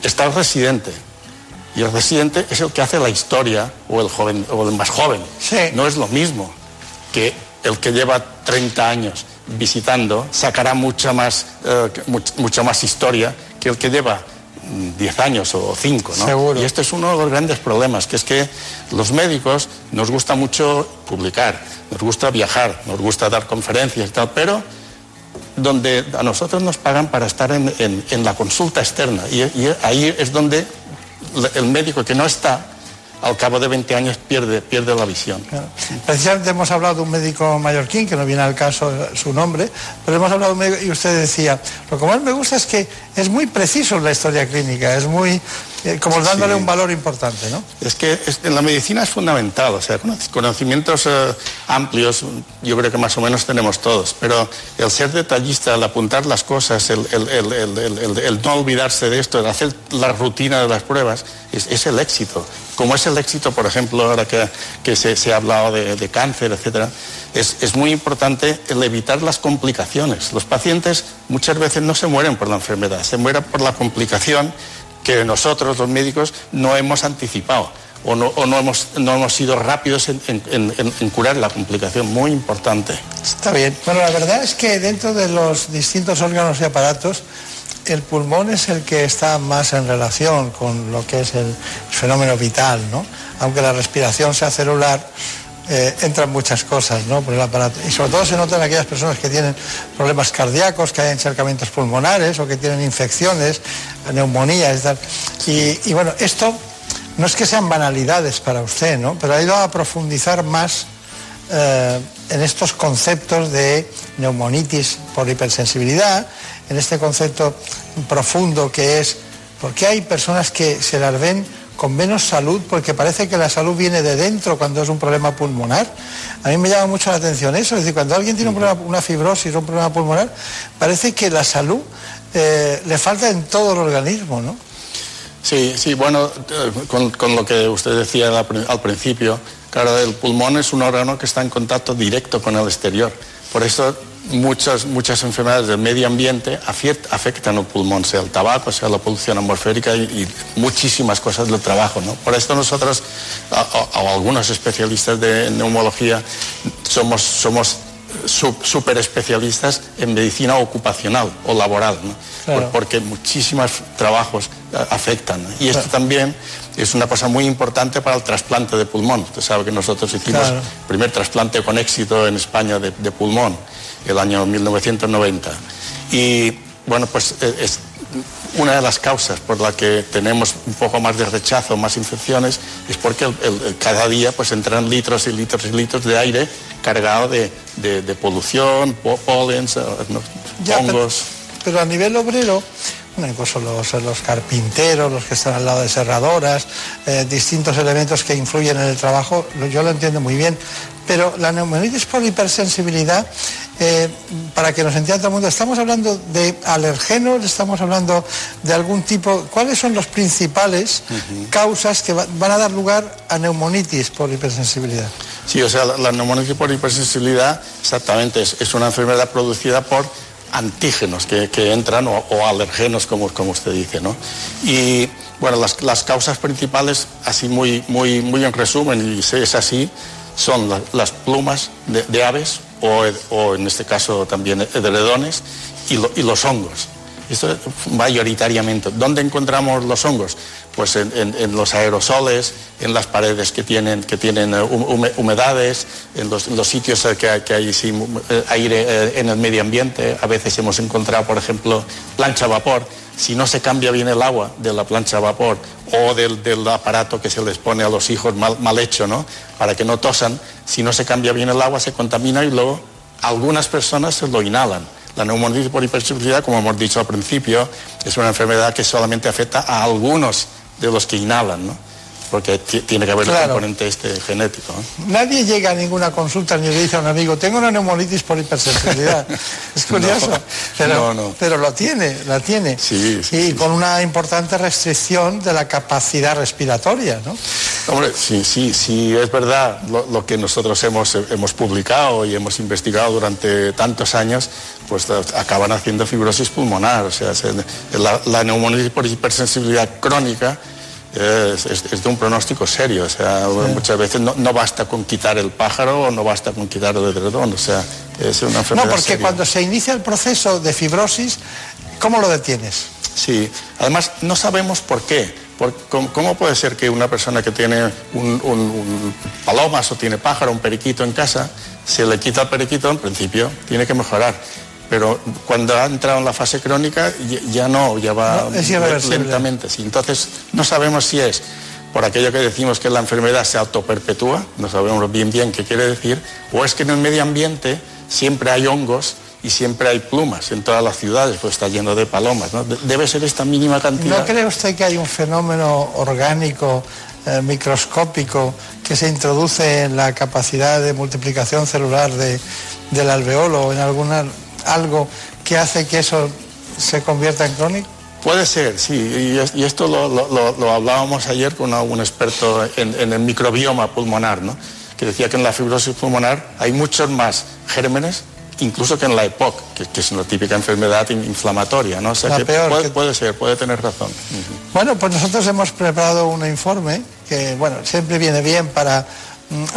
está el residente. Y el residente es el que hace la historia, o el joven, o el más joven. Sí. No es lo mismo que el que lleva 30 años visitando, sacará mucha más historia que el que lleva 10 años o 5, ¿no? Seguro. Y este es uno de los grandes problemas, que es que los médicos nos gusta mucho publicar, nos gusta viajar, nos gusta dar conferencias y tal, pero donde a nosotros nos pagan para estar en la consulta externa, y ahí es donde el médico que no está, al cabo de 20 años pierde la visión. Claro. Precisamente hemos hablado de un médico mallorquín, que no viene al caso su nombre, pero hemos hablado de un médico, y usted decía, lo que más me gusta es que es muy preciso en la historia clínica, es muy, como dándole un valor importante, ¿no? Es que en la medicina es fundamental, o sea, conocimientos amplios, yo creo que más o menos tenemos todos, pero el ser detallista, el apuntar las cosas, el no olvidarse de esto, el hacer la rutina de las pruebas, es el éxito. Como es el éxito, por ejemplo, ahora que se ha hablado de cáncer, etcétera, es muy importante el evitar las complicaciones. Los pacientes muchas veces no se mueren por la enfermedad, se mueren por la complicación que nosotros, los médicos, no hemos anticipado o no hemos sido rápidos en curar la complicación. Muy importante. Está bien. Bueno, la verdad es que dentro de los distintos órganos y aparatos, el pulmón es el que está más en relación con lo que es el fenómeno vital, ¿no? Aunque la respiración sea celular, entran muchas cosas, ¿no?, por el aparato. Y sobre todo se notan aquellas personas que tienen problemas cardíacos, que hay encharcamientos pulmonares o que tienen infecciones, neumonías y tal. Y bueno, esto no es que sean banalidades para usted, ¿no?, pero ha ido a profundizar más en estos conceptos de neumonitis por hipersensibilidad, en este concepto profundo que es por qué hay personas que se las ven con menos salud, porque parece que la salud viene de dentro cuando es un problema pulmonar. A mí me llama mucho la atención eso, es decir, cuando alguien tiene un problema, una fibrosis o un problema pulmonar, parece que la salud le falta en todo el organismo, ¿no? Sí, bueno, con lo que usted decía al principio, claro, el pulmón es un órgano que está en contacto directo con el exterior, por eso muchas enfermedades del medio ambiente afectan al pulmón, sea el tabaco, sea la polución atmosférica y muchísimas cosas del trabajo, ¿no? Por esto nosotros, o algunos especialistas de neumología, somos super especialistas en medicina ocupacional o laboral, ¿no? Claro. Porque muchísimos trabajos afectan, ¿no? Y esto también es una cosa muy importante para el trasplante de pulmón. Usted sabe que nosotros hicimos el primer trasplante con éxito en España de pulmón, el año 1990. Y bueno, pues es una de las causas por la que tenemos un poco más de rechazo, más infecciones, es porque cada día pues entran litros y litros y litros de aire cargado de polución, polen, hongos. Pero a nivel obrero, bueno, incluso los carpinteros, los que están al lado de serradoras, distintos elementos que influyen en el trabajo, yo lo entiendo muy bien. Pero la neumonitis por hipersensibilidad, para que nos entienda todo el mundo, ¿estamos hablando de alergenos? ¿Estamos hablando de algún tipo? ¿Cuáles son las principales causas que van a dar lugar a neumonitis por hipersensibilidad? Sí, o sea, la neumonitis por hipersensibilidad exactamente es una enfermedad producida por antígenos que entran o alergenos, como usted dice, ¿no? Y bueno, las causas principales, así muy en resumen, y si es así, son las plumas de aves o en este caso también edredones y los hongos. Esto mayoritariamente. ¿Dónde encontramos los hongos? Pues en los aerosoles, en las paredes que tienen humedades, en los sitios que hay aire en el medio ambiente. A veces hemos encontrado, por ejemplo, plancha a vapor. Si no se cambia bien el agua de la plancha a vapor o del aparato que se les pone a los hijos mal hecho, ¿no?, para que no tosan, si no se cambia bien el agua se contamina y luego algunas personas se lo inhalan. La neumonitis por hipersensibilidad, como hemos dicho al principio, es una enfermedad que solamente afecta a algunos de los que inhalan, ¿no? porque tiene que haber el componente genético, ¿eh? Nadie llega a ninguna consulta ni le dice a un amigo, tengo una neumonitis por hipersensibilidad. Es curioso, pero lo tiene, la tiene. Sí, con una importante restricción de la capacidad respiratoria, ¿no? Hombre, sí, es verdad lo que nosotros hemos publicado y hemos investigado durante tantos años, pues acaban haciendo fibrosis pulmonar, o sea, la neumonitis por hipersensibilidad crónica es de un pronóstico serio, o sea, muchas veces no basta con quitar el pájaro o no basta con quitar el edredón, o sea, es una enfermedad seria. Cuando se inicia el proceso de fibrosis, ¿cómo lo detienes? Sí, además no sabemos por qué. ¿Cómo puede ser que una persona que tiene un palomas o tiene pájaro, un periquito en casa, se le quita el periquito, en principio tiene que mejorar, pero cuando ha entrado en la fase crónica ya va lentamente? Sí, entonces no sabemos si es por aquello que decimos que la enfermedad se autoperpetúa, no sabemos bien qué quiere decir, o es que en el medio ambiente siempre hay hongos y siempre hay plumas en todas las ciudades, pues está lleno de palomas, ¿no? Debe ser esta mínima cantidad. ¿No cree usted que hay un fenómeno orgánico, microscópico, que se introduce en la capacidad de multiplicación celular del alveolo, en algo que hace que eso se convierta en crónico? Puede ser, sí, y esto lo hablábamos ayer con un experto en el microbioma pulmonar, ¿no? Que decía que en la fibrosis pulmonar hay muchos más gérmenes, incluso que en la EPOC, que es una típica enfermedad inflamatoria, ¿no? O sea, puede tener razón. Uh-huh. Bueno, pues nosotros hemos preparado un informe que, bueno, siempre viene bien para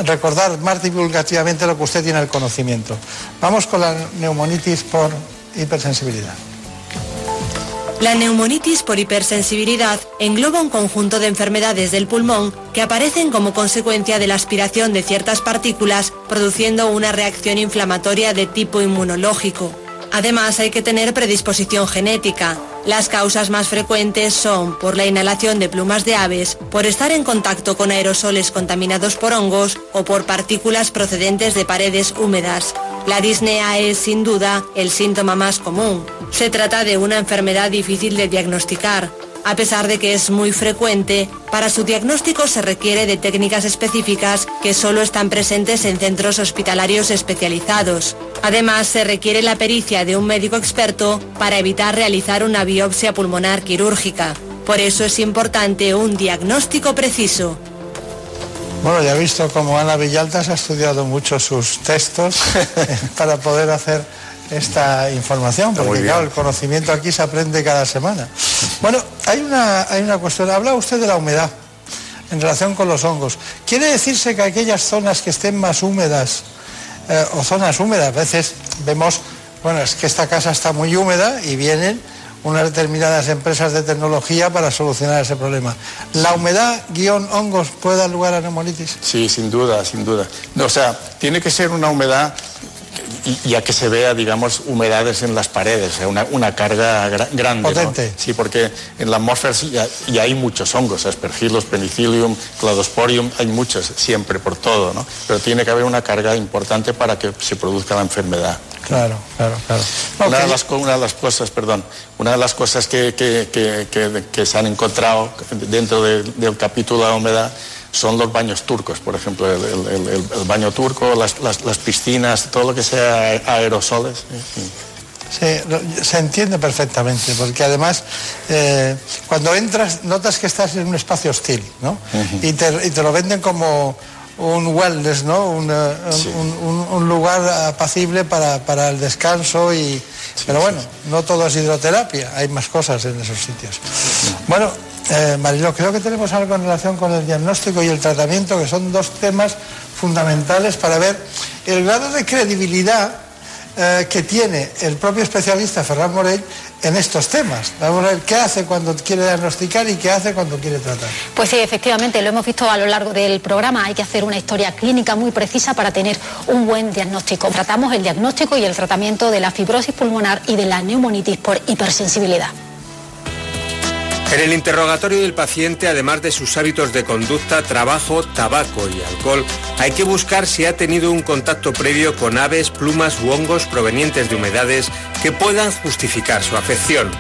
recordar más divulgativamente lo que usted tiene el conocimiento. Vamos con la neumonitis por hipersensibilidad. La neumonitis por hipersensibilidad engloba un conjunto de enfermedades del pulmón que aparecen como consecuencia de la aspiración de ciertas partículas, produciendo una reacción inflamatoria de tipo inmunológico. Además, hay que tener predisposición genética. Las causas más frecuentes son por la inhalación de plumas de aves, por estar en contacto con aerosoles contaminados por hongos o por partículas procedentes de paredes húmedas. La disnea es, sin duda, el síntoma más común. Se trata de una enfermedad difícil de diagnosticar. A pesar de que es muy frecuente, para su diagnóstico se requiere de técnicas específicas que solo están presentes en centros hospitalarios especializados. Además, se requiere la pericia de un médico experto para evitar realizar una biopsia pulmonar quirúrgica. Por eso es importante un diagnóstico preciso. Bueno, ya he visto como Ana Villaltas ha estudiado mucho sus textos para poder hacer esta información, porque claro, el conocimiento aquí se aprende cada semana. Bueno, hay una cuestión, habla usted de la humedad en relación con los hongos. ¿Quiere decirse que aquellas zonas que estén más húmedas, o zonas húmedas, a veces vemos, bueno, es que esta casa está muy húmeda y vienen unas determinadas empresas de tecnología para solucionar ese problema? ¿La humedad guión hongos puede dar lugar a neumonitis? Sí, sin duda. O sea, tiene que ser una humedad, ya que se vea, digamos, humedades en las paredes, una carga grande. Potente. ¿No? Sí, porque en la atmósfera ya hay muchos hongos, aspergillus, penicillium, cladosporium, hay muchos siempre por todo, ¿no? Pero tiene que haber una carga importante para que se produzca la enfermedad. Claro. Una de las cosas que se han encontrado dentro del capítulo de la humedad son los baños turcos, por ejemplo, el baño turco, las piscinas, todo lo que sea aerosoles. Sí, se entiende perfectamente, porque además cuando entras notas que estás en un espacio hostil, ¿no? Uh-huh. Y te lo venden como un wellness, ¿no? Un lugar apacible para el descanso y... Sí, pero bueno, no todo es hidroterapia, hay más cosas en esos sitios. Bueno, Mariló, creo que tenemos algo en relación con el diagnóstico y el tratamiento, que son dos temas fundamentales para ver el grado de credibilidad que tiene el propio especialista Ferran Morell en estos temas. Vamos a ver qué hace cuando quiere diagnosticar y qué hace cuando quiere tratar. Pues sí, efectivamente, lo hemos visto a lo largo del programa, hay que hacer una historia clínica muy precisa para tener un buen diagnóstico. Tratamos el diagnóstico y el tratamiento de la fibrosis pulmonar y de la neumonitis por hipersensibilidad. En el interrogatorio del paciente, además de sus hábitos de conducta, trabajo, tabaco y alcohol, hay que buscar si ha tenido un contacto previo con aves, plumas u hongos provenientes de humedades que puedan justificar su afección.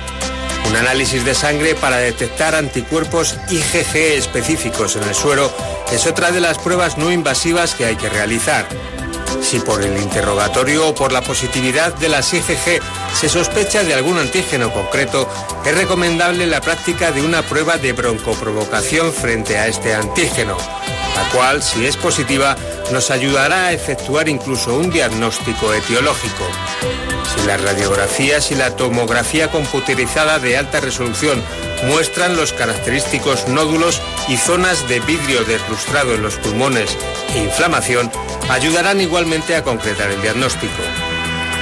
un análisis de sangre para detectar anticuerpos IgG específicos en el suero es otra de las pruebas no invasivas que hay que realizar. Si por el interrogatorio o por la positividad de las IgG se sospecha de algún antígeno concreto, es recomendable la práctica de una prueba de broncoprovocación frente a este antígeno, la cual, si es positiva, nos ayudará a efectuar incluso un diagnóstico etiológico. Si las radiografías y la tomografía computerizada de alta resolución muestran los característicos nódulos y zonas de vidrio deslustrado en los pulmones e inflamación, ayudarán igualmente a concretar el diagnóstico.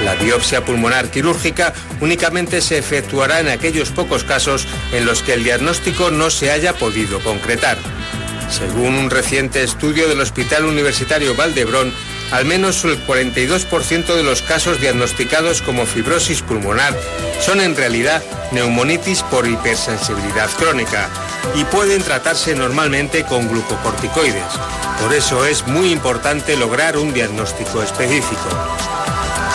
La biopsia pulmonar quirúrgica únicamente se efectuará en aquellos pocos casos en los que el diagnóstico no se haya podido concretar. Según un reciente estudio del Hospital Universitario Vall d'Hebron, al menos el 42% de los casos diagnosticados como fibrosis pulmonar son en realidad neumonitis por hipersensibilidad crónica y pueden tratarse normalmente con glucocorticoides. Por eso es muy importante lograr un diagnóstico específico.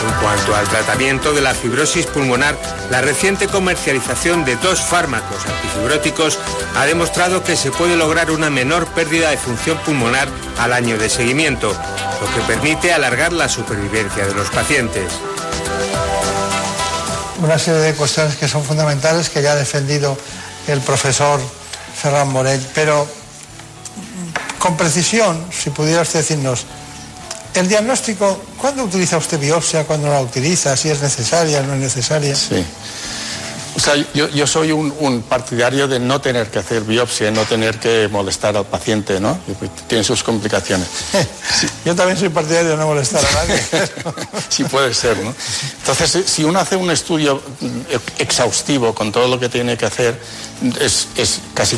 En cuanto al tratamiento de la fibrosis pulmonar, la reciente comercialización de dos fármacos antifibróticos ha demostrado que se puede lograr una menor pérdida de función pulmonar al año de seguimiento, lo que permite alargar la supervivencia de los pacientes. Una serie de cuestiones que son fundamentales, que ya ha defendido el profesor Ferran Morell, pero con precisión, si pudiera usted decirnos, el diagnóstico, ¿cuándo utiliza usted biopsia? ¿Cuándo la utiliza? ¿Si es necesaria, no es necesaria? Sí. O sea, yo soy un partidario de no tener que hacer biopsia, no tener que molestar al paciente, ¿no? Tiene sus complicaciones. Sí. Yo también soy partidario de no molestar a nadie. Sí, puede ser, ¿no? Entonces, si uno hace un estudio exhaustivo con todo lo que tiene que hacer, casi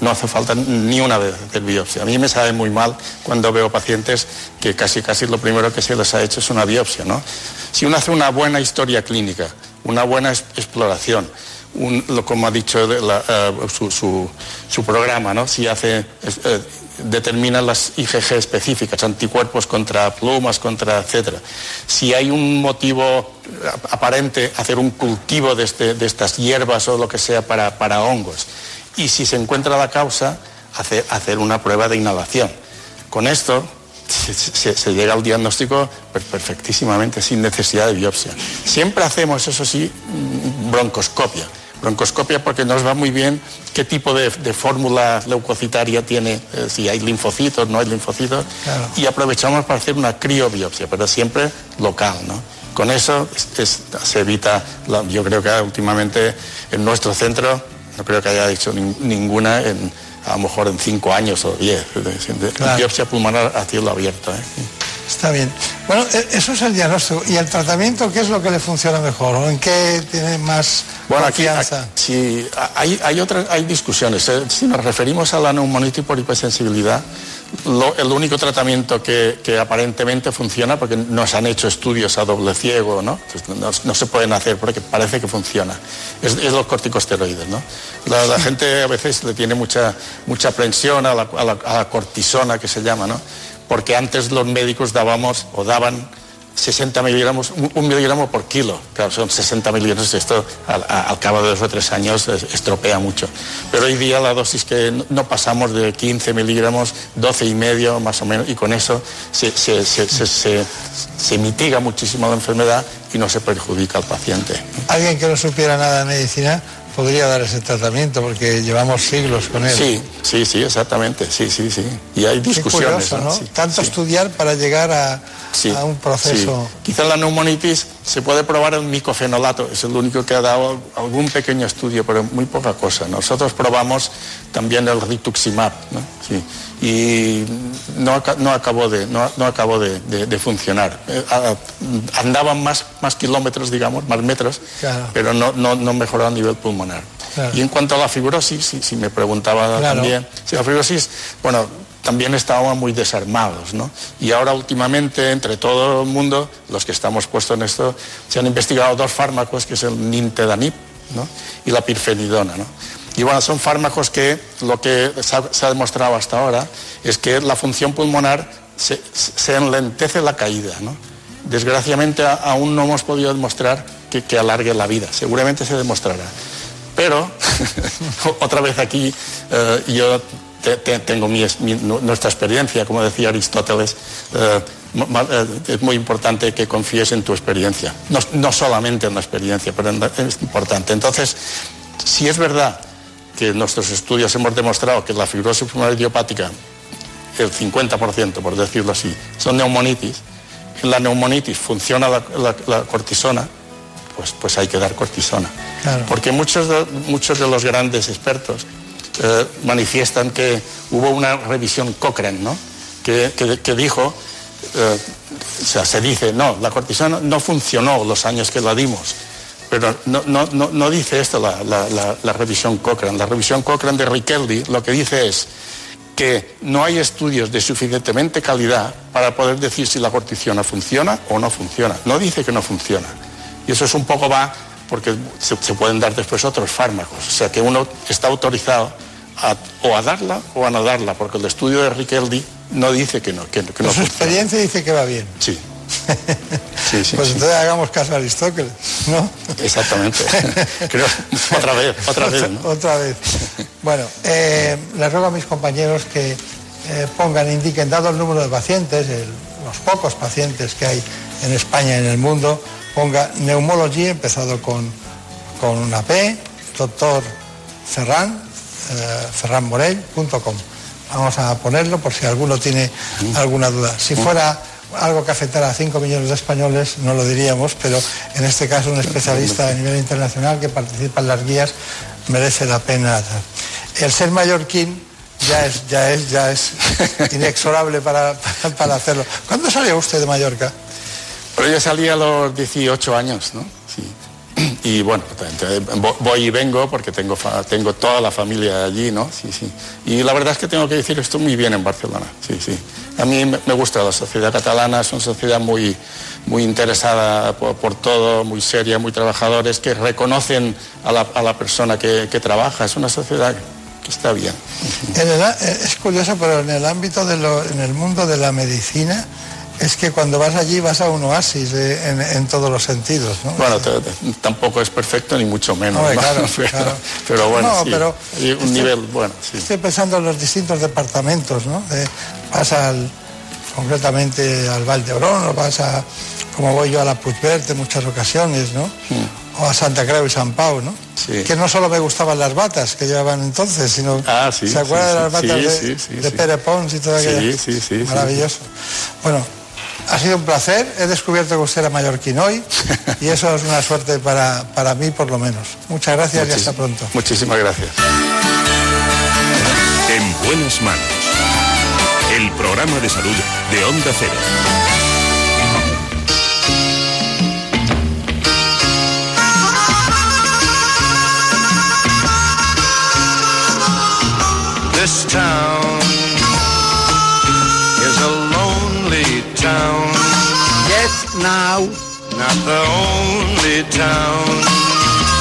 no hace falta ni una vez hacer biopsia. A mí me sabe muy mal cuando veo pacientes que casi lo primero que se les ha hecho es una biopsia, ¿no? Si uno hace una buena historia clínica, una buena exploración, como ha dicho su programa, ¿no? Si determina las IgG específicas, anticuerpos contra plumas, contra etcétera. Si hay un motivo aparente, hacer un cultivo de estas hierbas o lo que sea para hongos. Y si se encuentra la causa, hacer una prueba de inhalación. Con esto se llega al diagnóstico perfectísimamente, sin necesidad de biopsia. Siempre hacemos, eso sí, broncoscopia, porque nos va muy bien qué tipo de fórmula leucocitaria tiene, si hay linfocitos, no hay linfocitos, claro. Y aprovechamos para hacer una criobiopsia, pero siempre local, ¿no? Con eso se evita, yo creo que últimamente en nuestro centro, no creo que haya hecho ninguna a lo mejor en 5 años o 10, claro. Biopsia pulmonar a cielo abierto. Está bien. Bueno, eso es el diagnóstico. ¿Y el tratamiento qué es lo que le funciona mejor? ¿O en qué tiene más confianza? Aquí, sí, hay discusiones. Si nos referimos a la neumonitis por hipersensibilidad, el único tratamiento que aparentemente funciona, porque no se han hecho estudios a doble ciego, ¿no? No se pueden hacer porque parece que funciona, es los corticosteroides, ¿no? La gente a veces le tiene mucha aprensión a la cortisona, que se llama, ¿no? Porque antes los médicos daban 60 miligramos, 1 miligramo por kilo. Claro, son 60 miligramos, esto al cabo de 2 o 3 años estropea mucho. Pero hoy día la dosis que no pasamos de 15 miligramos, 12,5 más o menos, y con eso se mitiga muchísimo la enfermedad y no se perjudica al paciente. Alguien que no supiera nada de medicina podría dar ese tratamiento, porque llevamos siglos con él. Sí, exactamente, sí. Y hay discusiones. Qué curioso, ¿no? Sí, tanto estudiar para llegar a un proceso. Sí. Quizá la neumonitis se puede probar en micofenolato, es el único que ha dado algún pequeño estudio, pero muy poca cosa. Nosotros probamos también el rituximab, ¿no? Sí. Y no acabó de funcionar. Andaban más kilómetros, digamos, más metros, claro. Pero no mejoró a nivel pulmonar. Claro. Y en cuanto a la fibrosis, si me preguntaba, claro. También, si la fibrosis, bueno, también estábamos muy desarmados, ¿no? Y ahora últimamente, entre todo el mundo, los que estamos puestos en esto, se han investigado dos fármacos, que es el Nintedanib, ¿no? Y la Pirfenidona, ¿no? Y bueno, son fármacos que lo que se ha demostrado hasta ahora es que la función pulmonar se enlentece la caída, ¿no? Desgraciadamente aún no hemos podido demostrar que alargue la vida, seguramente se demostrará. Pero, otra vez aquí, yo tengo nuestra experiencia, como decía Aristóteles, es muy importante que confíes en tu experiencia. No solamente en la experiencia, pero es importante. Entonces, si es verdad que en nuestros estudios hemos demostrado que la fibrosis pulmonar idiopática, el 50%, por decirlo así, son neumonitis, en la neumonitis funciona la cortisona, pues hay que dar cortisona. Claro. Porque muchos de los grandes expertos manifiestan que hubo una revisión Cochrane, ¿no? que dijo, o sea, se dice, no, la cortisona no funcionó los años que la dimos. Pero no dice esto la revisión Cochrane. La revisión Cochrane de Riqueldi lo que dice es que no hay estudios de suficientemente calidad para poder decir si la cortisona funciona o no funciona. No dice que no funciona. Y eso es un poco va porque se pueden dar después otros fármacos. O sea que uno está autorizado o a darla o a no darla, porque el estudio de Riqueldi no dice que no funciona. Su experiencia dice que va bien. Sí. Sí, pues entonces hagamos caso a Aristóteles, ¿no? Exactamente. Creo, otra vez, ¿no? Otra vez. Bueno, les ruego a mis compañeros que indiquen, dado el número de pacientes, los pocos pacientes que hay en España y en el mundo, ponga neumología, empezado con una P, doctor Ferran, ferranmorell.com. Vamos a ponerlo por si alguno tiene alguna duda. Si fuera algo que afectara a 5 millones de españoles, no lo diríamos, pero en este caso un especialista a nivel internacional que participa en las guías merece la pena. El ser mallorquín ya es inexorable para hacerlo. ¿Cuándo salió usted de Mallorca? Pero yo salí a los 18 años, ¿no? Sí. Y bueno, voy y vengo porque tengo toda la familia allí, ¿no? Sí, sí. Y la verdad es que tengo que decir que estoy muy bien en Barcelona, sí, sí. A mí me gusta la sociedad catalana, es una sociedad muy, muy interesada por todo, muy seria, muy trabajadores, que reconocen a la persona que trabaja. Es una sociedad que está bien. Es curioso, pero en el ámbito en el mundo de la medicina, es que cuando vas allí vas a un oasis en todos los sentidos, ¿no? Bueno, tampoco es perfecto ni mucho menos. Oye, claro, ¿no? Pero bueno, no, sí, pero un nivel bueno. Sí. Estoy pensando en los distintos departamentos, ¿no? Vas concretamente al Vall d'Hebron, o vas a, como voy yo, a la Puigverd en muchas ocasiones, ¿no? O a Santa Creu y San Pau, ¿no? Sí. Que no solo me gustaban las batas que llevaban entonces, sino... Ah, sí, ¿se acuerdan de las batas de Pere Pons y todo aquello? Sí. Maravilloso. Bueno, ha sido un placer. He descubierto que usted era mallorquín hoy y eso es una suerte para mí, por lo menos. Muchas gracias y hasta pronto. Muchísimas gracias. En buenas manos. El programa de salud de Onda Cero. This town is a lonely town. Yes, now. Not the only town.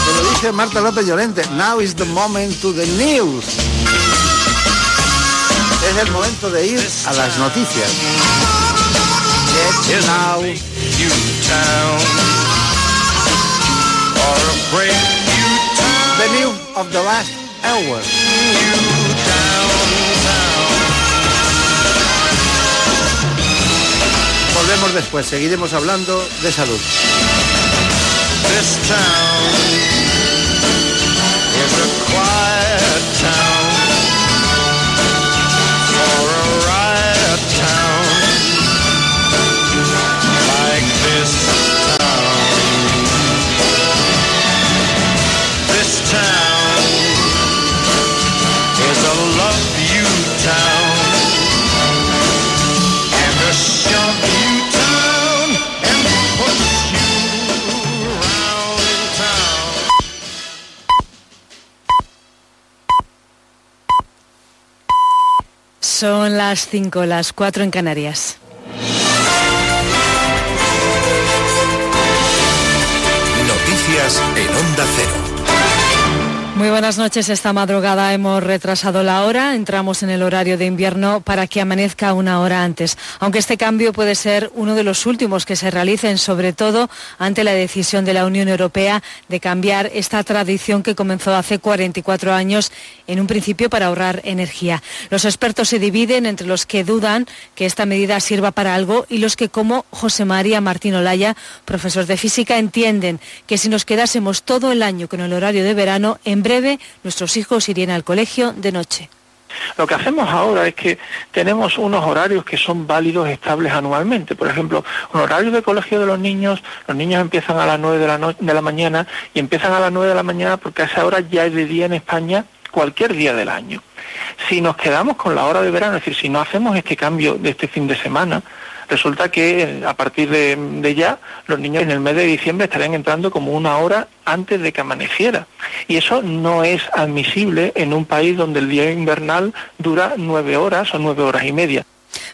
Te lo dice Marta López Llorente. Now is the moment to the news. Es el momento de ir a las noticias. Yes, now. Or a brand new town. The news of the last hour. Volvemos después, seguiremos hablando de salud. This town is a quiet town or a riot town like this town. This town is a love you town and a shove you. Son las 5, las 4 en Canarias. Noticias en Onda Cero. Muy buenas noches. Esta madrugada hemos retrasado la hora, entramos en el horario de invierno para que amanezca una hora antes, aunque este cambio puede ser uno de los últimos que se realicen, sobre todo ante la decisión de la Unión Europea de cambiar esta tradición que comenzó hace 44 años en un principio para ahorrar energía. Los expertos se dividen entre los que dudan que esta medida sirva para algo y los que, como José María Martín Olaya, profesor de física, entienden que si nos quedásemos todo el año con el horario de verano, en breve nuestros hijos irían al colegio de noche. Lo que hacemos ahora es que tenemos unos horarios que son válidos, estables anualmente. Por ejemplo, un horario de colegio de los niños empiezan a las 9 de la mañana y empiezan a las 9 de la mañana porque a esa hora ya es de día en España cualquier día del año. Si nos quedamos con la hora de verano, es decir, si no hacemos este cambio de este fin de semana, resulta que a partir de ya los niños en el mes de diciembre estarían entrando como una hora antes de que amaneciera. Y eso no es admisible en un país donde el día invernal dura 9 horas o 9 horas y media.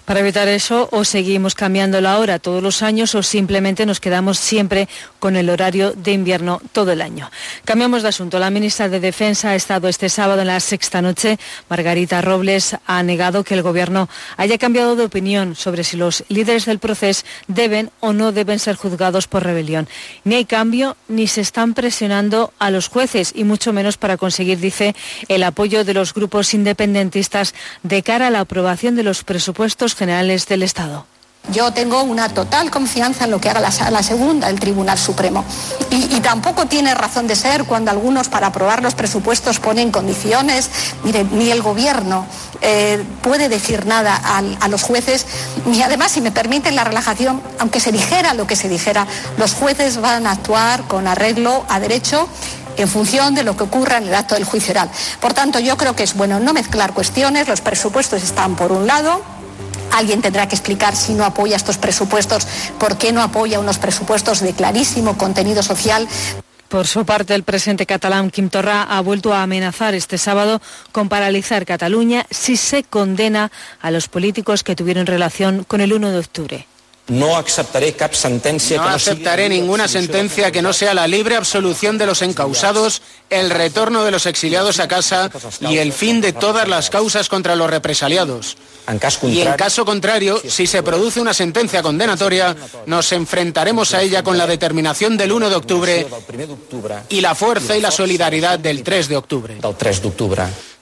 Para evitar eso, o seguimos cambiando la hora todos los años o simplemente nos quedamos siempre con el horario de invierno todo el año. Cambiamos de asunto. La ministra de Defensa ha estado este sábado en la sexta noche. Margarita Robles ha negado que el Gobierno haya cambiado de opinión sobre si los líderes del proceso deben o no deben ser juzgados por rebelión. Ni hay cambio, ni se están presionando a los jueces y mucho menos para conseguir, dice, el apoyo de los grupos independentistas de cara a la aprobación de los presupuestos generales del Estado. Yo tengo una total confianza en lo que haga la segunda, el Tribunal Supremo. Y tampoco tiene razón de ser cuando algunos para aprobar los presupuestos ponen condiciones. Mire, ni el Gobierno puede decir nada a los jueces, ni además, si me permiten la relajación, aunque se dijera lo que se dijera, los jueces van a actuar con arreglo a derecho en función de lo que ocurra en el acto del juicio oral. Por tanto, yo creo que es bueno no mezclar cuestiones. Los presupuestos están por un lado. Alguien tendrá que explicar, si no apoya estos presupuestos, por qué no apoya unos presupuestos de clarísimo contenido social. Por su parte, el presidente catalán Quim Torra ha vuelto a amenazar este sábado con paralizar Cataluña si se condena a los políticos que tuvieron relación con el 1 de octubre. No aceptaré cap sentencia. No aceptaré ninguna sentencia que no sea la libre absolución de los encausados, el retorno de los exiliados a casa y el fin de todas las causas contra los represaliados. Y en caso contrario, si se produce una sentencia condenatoria, nos enfrentaremos a ella con la determinación del 1 de octubre y la fuerza y la solidaridad del 3 de octubre.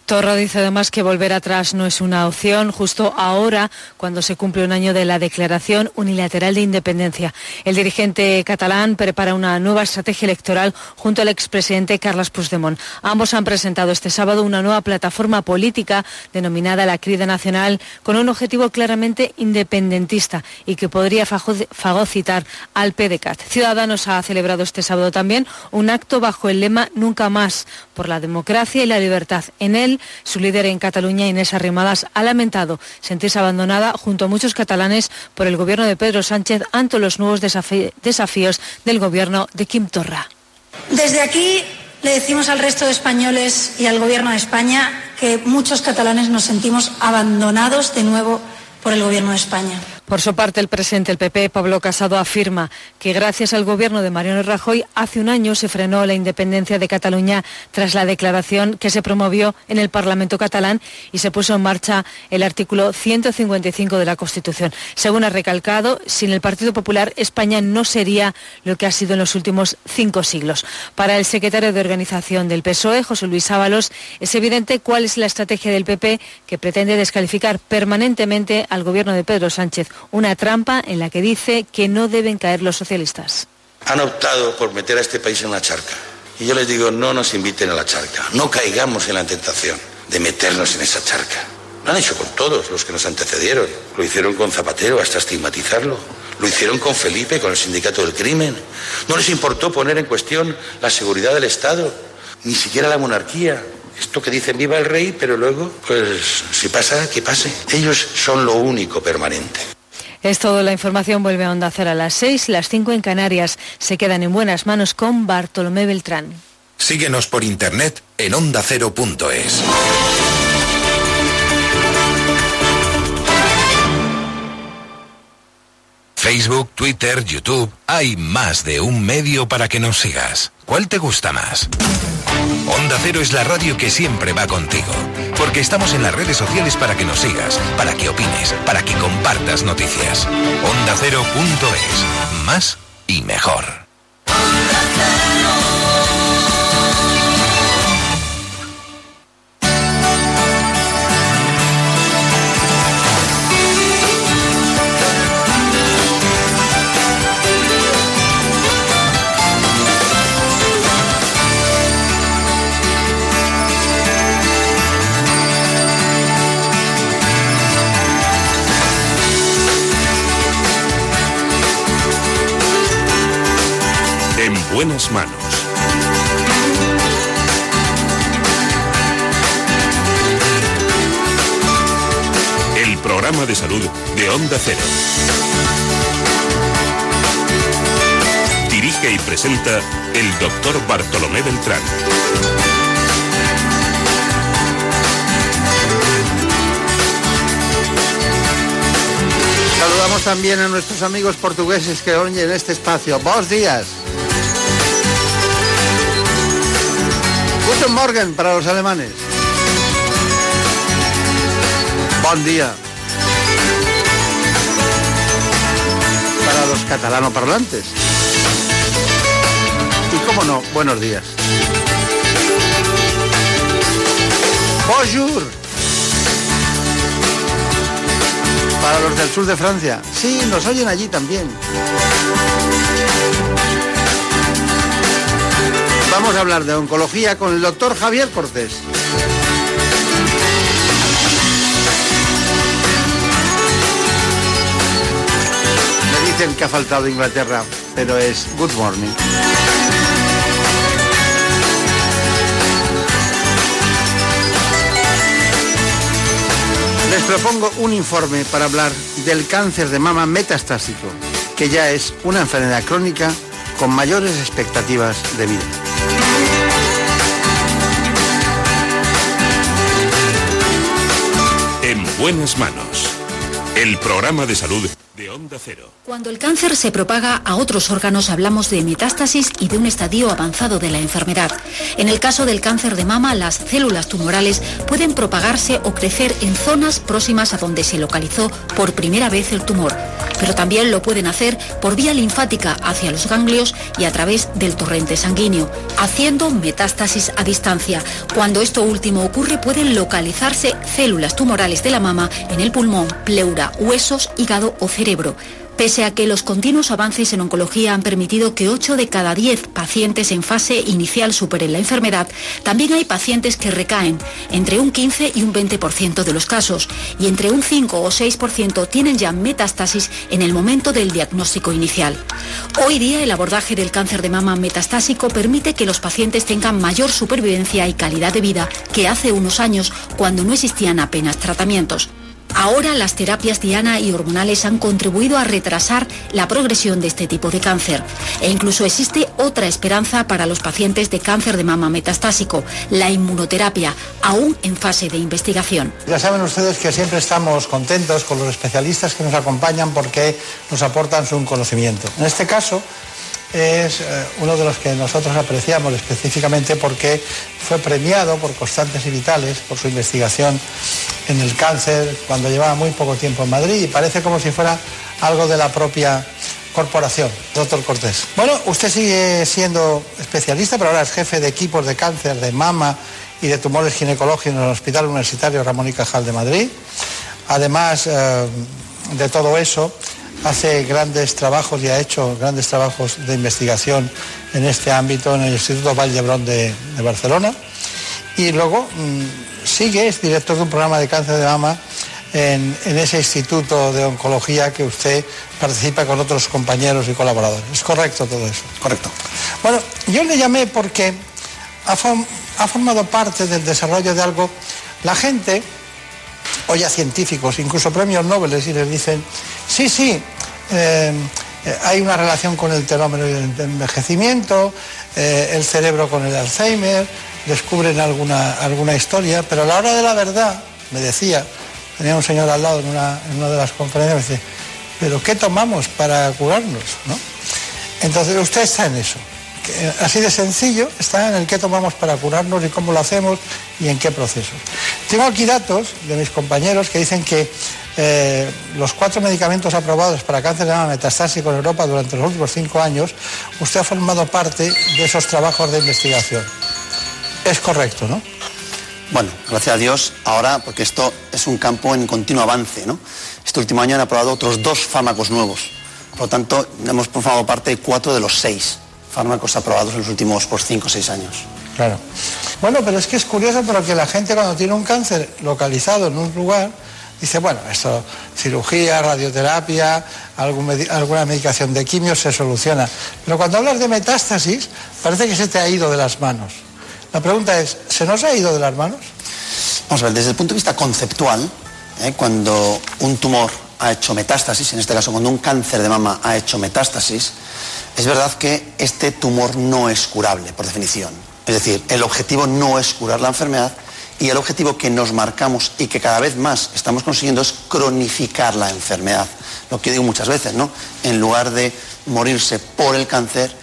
Torra dice además que volver atrás no es una opción, justo ahora, cuando se cumple un año de la Declaración Unilateral de Independencia. El dirigente catalán prepara una nueva estrategia electoral junto al expresidente Carles Puigdemont. Ambos han presentado este sábado una nueva plataforma política denominada la Crida Nacional, con un objetivo claramente independentista y que podría fagocitar al PDeCAT. Ciudadanos ha celebrado este sábado también un acto bajo el lema Nunca más, por la democracia y la libertad. En él, su líder en Cataluña, Inés Arrimadas, ha lamentado sentirse abandonada junto a muchos catalanes por el gobierno de Pedro Sánchez ante los nuevos desafíos del gobierno de Quim Torra. Desde aquí le decimos al resto de españoles y al gobierno de España que muchos catalanes nos sentimos abandonados de nuevo por el gobierno de España. Por su parte, el presidente del PP, Pablo Casado, afirma que gracias al gobierno de Mariano Rajoy, hace un año se frenó la independencia de Cataluña tras la declaración que se promovió en el Parlamento catalán y se puso en marcha el artículo 155 de la Constitución. Según ha recalcado, sin el Partido Popular, España no sería lo que ha sido en los últimos 5 siglos. Para el secretario de Organización del PSOE, José Luis Ábalos, es evidente cuál es la estrategia del PP, que pretende descalificar permanentemente al gobierno de Pedro Sánchez. Una trampa en la que dice que no deben caer los socialistas. Han optado por meter a este país en una charca. Y yo les digo, no nos inviten a la charca. No caigamos en la tentación de meternos en esa charca. Lo han hecho con todos los que nos antecedieron. Lo hicieron con Zapatero hasta estigmatizarlo. Lo hicieron con Felipe, con el sindicato del crimen. No les importó poner en cuestión la seguridad del Estado, ni siquiera la monarquía. Esto que dicen viva el rey, pero luego, pues si pasa, que pase. Ellos son lo único permanente. Es todo. La información vuelve a Onda Cero a las 6, las 5 en Canarias. Se quedan en buenas manos con Bartolomé Beltrán. Síguenos por internet en ondacero.es. Facebook, Twitter, YouTube. Hay más de un medio para que nos sigas. ¿Cuál te gusta más? Onda Cero es la radio que siempre va contigo, porque estamos en las redes sociales para que nos sigas, para que opines, para que compartas noticias. OndaCero.es, más y mejor. Onda Cero. Buenas manos. El programa de salud de Onda Cero. Dirige y presenta el doctor Bartolomé Beltrán. Saludamos también a nuestros amigos portugueses que oyen este espacio. ¡Buenos días! Guten Morgen para los alemanes. Buen día. Para los catalanoparlantes. Y cómo no, buenos días. Bonjour. Para los del sur de Francia. Sí, nos oyen allí también. Vamos a hablar de oncología con el doctor Javier Cortés. Me dicen que ha faltado Inglaterra, pero es good morning. Les propongo un informe para hablar del cáncer de mama metastásico, que ya es una enfermedad crónica con mayores expectativas de vida. En buenas manos, el programa de salud de Onda Cero. Cuando el cáncer se propaga a otros órganos hablamos de metástasis y de un estadio avanzado de la enfermedad. En el caso del cáncer de mama, las células tumorales pueden propagarse o crecer en zonas próximas a donde se localizó por primera vez el tumor, pero también lo pueden hacer por vía linfática hacia los ganglios y a través del torrente sanguíneo, haciendo metástasis a distancia. Cuando esto último ocurre, pueden localizarse células tumorales de la mama en el pulmón, pleura, huesos, hígado o cerebro. Pese a que los continuos avances en oncología han permitido que 8 de cada 10 pacientes en fase inicial superen la enfermedad, también hay pacientes que recaen, entre un 15 y un 20% de los casos, y entre un 5 o 6% tienen ya metástasis en el momento del diagnóstico inicial. Hoy día el abordaje del cáncer de mama metastásico permite que los pacientes tengan mayor supervivencia y calidad de vida que hace unos años, cuando no existían apenas tratamientos. Ahora las terapias diana y hormonales han contribuido a retrasar la progresión de este tipo de cáncer. E incluso existe otra esperanza para los pacientes de cáncer de mama metastásico, la inmunoterapia, aún en fase de investigación. Ya saben ustedes que siempre estamos contentos con los especialistas que nos acompañan porque nos aportan su conocimiento. En este caso es uno de los que nosotros apreciamos específicamente porque fue premiado por Constantes y Vitales por su investigación en el cáncer cuando llevaba muy poco tiempo en Madrid y parece como si fuera algo de la propia corporación. Doctor Cortés, bueno, usted sigue siendo especialista, pero ahora es jefe de equipos de cáncer de mama y de tumores ginecológicos en el Hospital Universitario Ramón y Cajal de Madrid. Además de todo eso, hace grandes trabajos y ha hecho grandes trabajos de investigación en este ámbito en el Instituto Vall d'Hebron de Barcelona. Y luego sigue, es director de un programa de cáncer de mama en ese instituto de oncología que usted participa con otros compañeros y colaboradores. ¿Es correcto todo eso? Correcto. Bueno, yo le llamé porque ha formado parte del desarrollo de algo. La gente oye a científicos, incluso premios Nobel, y les dicen, hay una relación con el telómero y el envejecimiento, el cerebro con el Alzheimer, descubren alguna historia, pero a la hora de la verdad, me decía, tenía un señor al lado en una de las conferencias, me dice, ¿pero qué tomamos para curarnos? ¿No? Entonces, usted está en eso. así de sencillo, está en el qué tomamos para curarnos y cómo lo hacemos y en qué procesos. Tengo aquí datos de mis compañeros que dicen que los 4 medicamentos aprobados para cáncer de mama metastásico en Europa durante los últimos 5 años, usted ha formado parte de esos trabajos de investigación. Es correcto, ¿no? Bueno, gracias a Dios, ahora, porque esto es un campo en continuo avance, ¿no? Este último año han aprobado otros 2 fármacos nuevos. Por lo tanto, hemos formado parte de 4 de los 6 fármacos aprobados en los últimos 5 o 6 años. Claro. Bueno, pero es que es curioso, porque la gente cuando tiene un cáncer localizado en un lugar, dice, bueno, esto, cirugía, radioterapia, alguna medicación de quimio se soluciona. Pero cuando hablas de metástasis, parece que se te ha ido de las manos. La pregunta es, ¿se nos ha ido de las manos? Vamos a ver, desde el punto de vista conceptual, cuando un tumor ha hecho metástasis, en este caso cuando un cáncer de mama ha hecho metástasis, es verdad que este tumor no es curable, por definición. Es decir, el objetivo no es curar la enfermedad, y el objetivo que nos marcamos y que cada vez más estamos consiguiendo es cronificar la enfermedad. Lo que digo muchas veces, ¿no? En lugar de morirse por el cáncer,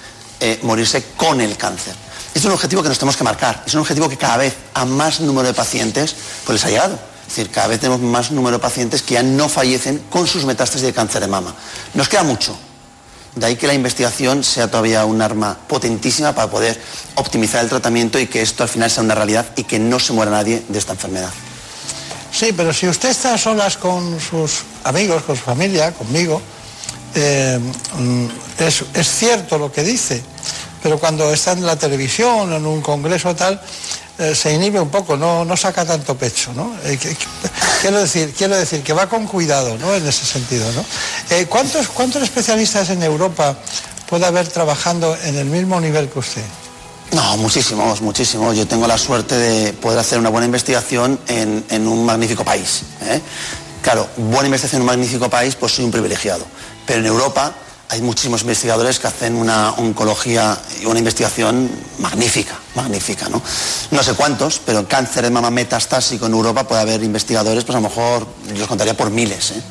morirse con el cáncer. Este es un objetivo que nos tenemos que marcar. Es un objetivo que cada vez a más número de pacientes pues les ha llegado. Es decir, cada vez tenemos más número de pacientes que ya no fallecen con sus metástasis de cáncer de mama. Nos queda mucho. De ahí que la investigación sea todavía un arma potentísima para poder optimizar el tratamiento y que esto al final sea una realidad y que no se muera nadie de esta enfermedad. Sí, pero si usted está a solas con sus amigos, con su familia, conmigo, es cierto lo que dice, pero cuando está en la televisión, en un congreso tal, se inhibe un poco, no saca tanto pecho, ¿no? Quiero decir que va con cuidado, ¿no? En ese sentido, ¿no? ¿Cuántos especialistas en Europa puede haber trabajando en el mismo nivel que usted? No, muchísimos, muchísimos. Yo tengo la suerte de poder hacer una buena investigación en un magnífico país, ¿eh? Claro, buena investigación en un magnífico país, pues soy un privilegiado. Pero en Europa hay muchísimos investigadores que hacen una oncología y una investigación magnífica, magnífica, ¿no? No sé cuántos, pero en cáncer de mama metastásico en Europa puede haber investigadores, pues a lo mejor los contaría por miles, ¿eh?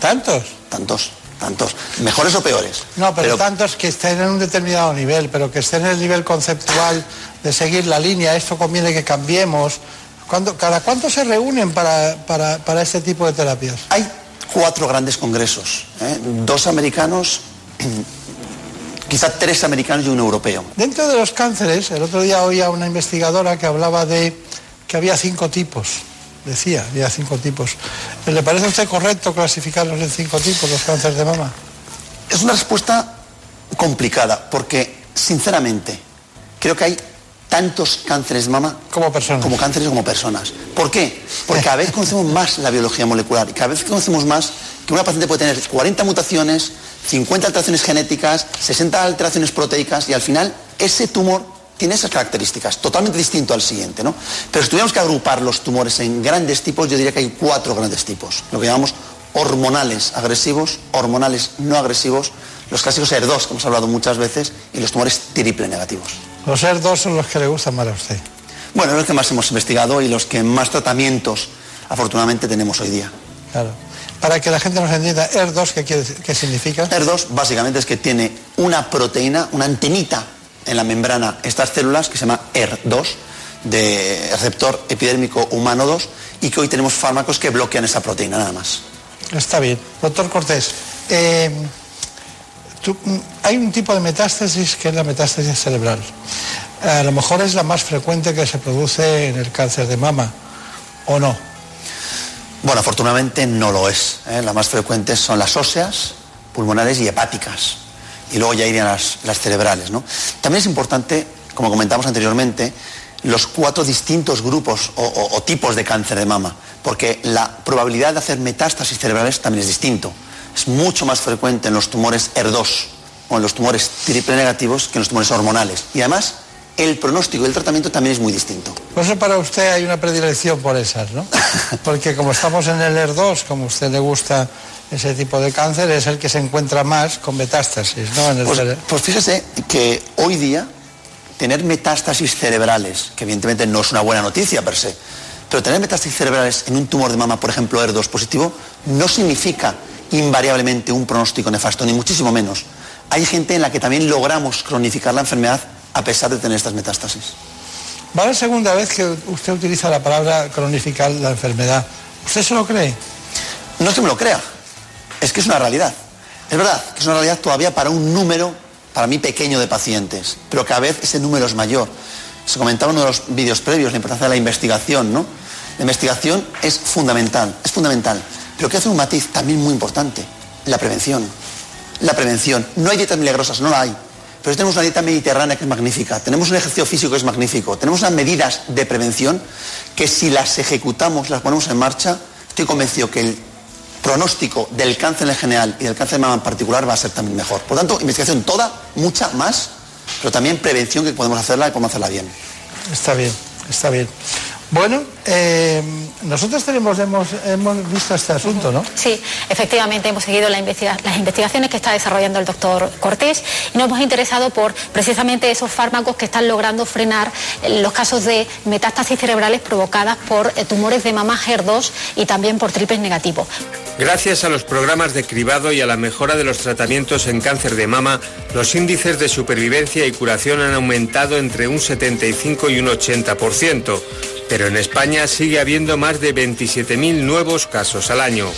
¿Tantos? Tantos, tantos. ¿Mejores o peores? No, pero tantos que estén en un determinado nivel, pero que estén en el nivel conceptual de seguir la línea, esto conviene que cambiemos. ¿Cada cuánto se reúnen para este tipo de terapias? Hay 4 grandes congresos, ¿eh? 2 americanos, quizá 3 americanos y 1 europeo. Dentro de los cánceres, el otro día oía a una investigadora que hablaba de que había 5 tipos. Decía, había 5 tipos. ¿Le parece a usted correcto clasificarlos en 5 tipos los cánceres de mama? Es una respuesta complicada, porque sinceramente creo que hay tantos cánceres de mama como personas. ¿Por qué? Porque cada vez conocemos más la biología molecular y cada vez conocemos más que una paciente puede tener 40 mutaciones, 50 alteraciones genéticas, 60 alteraciones proteicas, y al final ese tumor tiene esas características, totalmente distinto al siguiente, ¿no? Pero si tuviéramos que agrupar los tumores en grandes tipos, yo diría que hay 4 grandes tipos, lo que llamamos hormonales agresivos, hormonales no agresivos, los clásicos ER2 que hemos hablado muchas veces y los tumores triple negativos. Los ER2 son los que le gustan más a usted. Bueno, los que más hemos investigado y los que más tratamientos, afortunadamente, tenemos hoy día. Claro. Para que la gente nos entienda, ER2, ¿qué significa? ER2, básicamente, es que tiene una proteína, una antenita en la membrana, estas células, que se llama ER2, de receptor epidérmico humano 2, y que hoy tenemos fármacos que bloquean esa proteína, nada más. Está bien. Doctor Cortés, hay un tipo de metástasis que es la metástasis cerebral. A lo mejor es la más frecuente que se produce en el cáncer de mama, ¿o no? Bueno, afortunadamente no lo es, ¿eh? Las más frecuentes son las óseas, pulmonares y hepáticas. Y luego ya irían las cerebrales, ¿no? También es importante, como comentamos anteriormente, los 4 distintos grupos o tipos de cáncer de mama, porque la probabilidad de hacer metástasis cerebrales también es distinto. Es mucho más frecuente en los tumores ER2 o en los tumores triple negativos que en los tumores hormonales. Y además, el pronóstico y el tratamiento también es muy distinto. Por eso para usted hay una predilección por esas, ¿no? Porque como estamos en el ER2, como a usted le gusta ese tipo de cáncer, es el que se encuentra más con metástasis, ¿no? Pues fíjese que hoy día tener metástasis cerebrales, que evidentemente no es una buena noticia per se, pero tener metástasis cerebrales en un tumor de mama, por ejemplo, ER2 positivo, no significa invariablemente un pronóstico nefasto, ni muchísimo menos. Hay gente en la que también logramos cronificar la enfermedad a pesar de tener estas metástasis. Va la segunda vez que usted utiliza la palabra cronificar la enfermedad. ¿Usted se lo cree? No es que me lo crea, es que es una realidad. Es verdad que es una realidad todavía para un número, para mí, pequeño de pacientes, pero cada vez ese número es mayor. Se comentaba en uno de los vídeos previos la importancia de la investigación, ¿no? La investigación es fundamental, pero que hace un matiz también muy importante, la prevención. La prevención. No hay dietas milagrosas, no la hay. Pero tenemos una dieta mediterránea que es magnífica, tenemos un ejercicio físico que es magnífico, tenemos unas medidas de prevención que si las ejecutamos, las ponemos en marcha, estoy convencido que el pronóstico del cáncer en general y del cáncer de mama en particular va a ser también mejor. Por lo tanto, investigación toda, mucha más, pero también prevención que podemos hacerla y podemos hacerla bien. Está bien, está bien. Bueno, nosotros hemos visto este asunto, ¿no? Sí, efectivamente hemos seguido las investigaciones que está desarrollando el doctor Cortés y nos hemos interesado por precisamente esos fármacos que están logrando frenar los casos de metástasis cerebrales provocadas por tumores de mama HER2 y también por triples negativos. Gracias a los programas de cribado y a la mejora de los tratamientos en cáncer de mama, los índices de supervivencia y curación han aumentado entre un 75 y un 80%. Pero en España sigue habiendo más de 27.000 nuevos casos al año.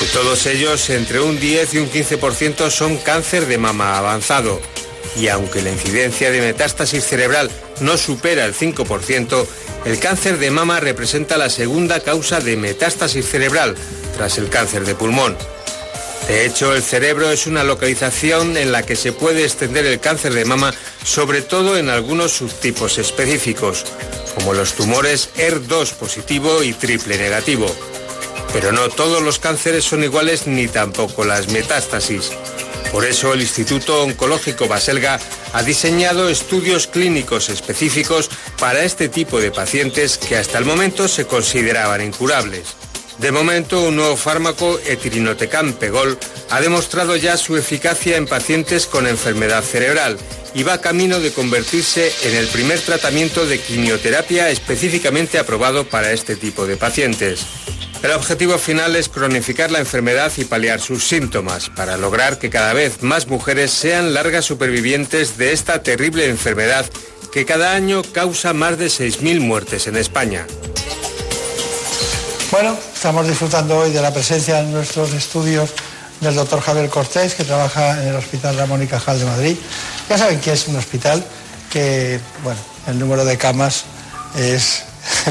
De todos ellos, entre un 10 y un 15% son cáncer de mama avanzado. Y aunque la incidencia de metástasis cerebral no supera el 5%, el cáncer de mama representa la segunda causa de metástasis cerebral, tras el cáncer de pulmón. De hecho, el cerebro es una localización en la que se puede extender el cáncer de mama, sobre todo en algunos subtipos específicos, como los tumores HER2 positivo y triple negativo. Pero no todos los cánceres son iguales ni tampoco las metástasis. Por eso el Instituto Oncológico Baselga ha diseñado estudios clínicos específicos para este tipo de pacientes que hasta el momento se consideraban incurables. De momento, un nuevo fármaco, etirinotecan pegol, ha demostrado ya su eficacia en pacientes con enfermedad cerebral y va camino de convertirse en el primer tratamiento de quimioterapia específicamente aprobado para este tipo de pacientes. El objetivo final es cronificar la enfermedad y paliar sus síntomas, para lograr que cada vez más mujeres sean largas supervivientes de esta terrible enfermedad que cada año causa más de 6.000 muertes en España. Bueno, estamos disfrutando hoy de la presencia en nuestros estudios del doctor Javier Cortés, que trabaja en el Hospital Ramón y Cajal de Madrid. Ya saben que es un hospital que, bueno, el número de camas es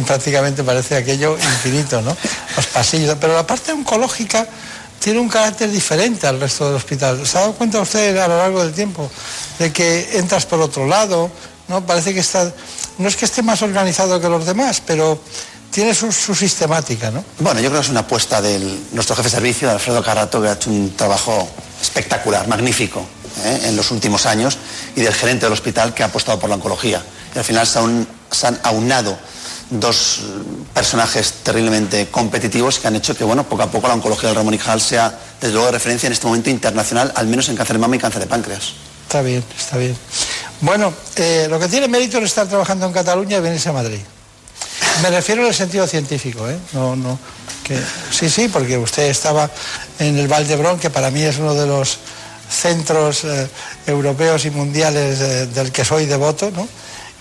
prácticamente parece aquello infinito, ¿no? Los pasillos, pero la parte oncológica tiene un carácter diferente al resto del hospital. ¿Se ha dado cuenta usted a lo largo del tiempo de que entras por otro lado, ¿no? Parece que está, no es que esté más organizado que los demás, pero tiene su sistemática, ¿no? Bueno, yo creo que es una apuesta de nuestro jefe de servicio, de Alfredo Carrato, que ha hecho un trabajo espectacular, magnífico, en los últimos años, y del gerente del hospital que ha apostado por la oncología. Y al final se han aunado dos personajes terriblemente competitivos que han hecho que, bueno, poco a poco la oncología del Ramón y Cajal sea, desde luego, de referencia en este momento internacional, al menos en cáncer de mama y cáncer de páncreas. Está bien, está bien. Bueno, lo que tiene mérito es estar trabajando en Cataluña y venirse a Madrid. Me refiero en el sentido científico, ¿eh? No, que sí, sí, porque usted estaba en el Vall d'Hebron, que para mí es uno de los centros europeos y mundiales del que soy devoto, ¿no?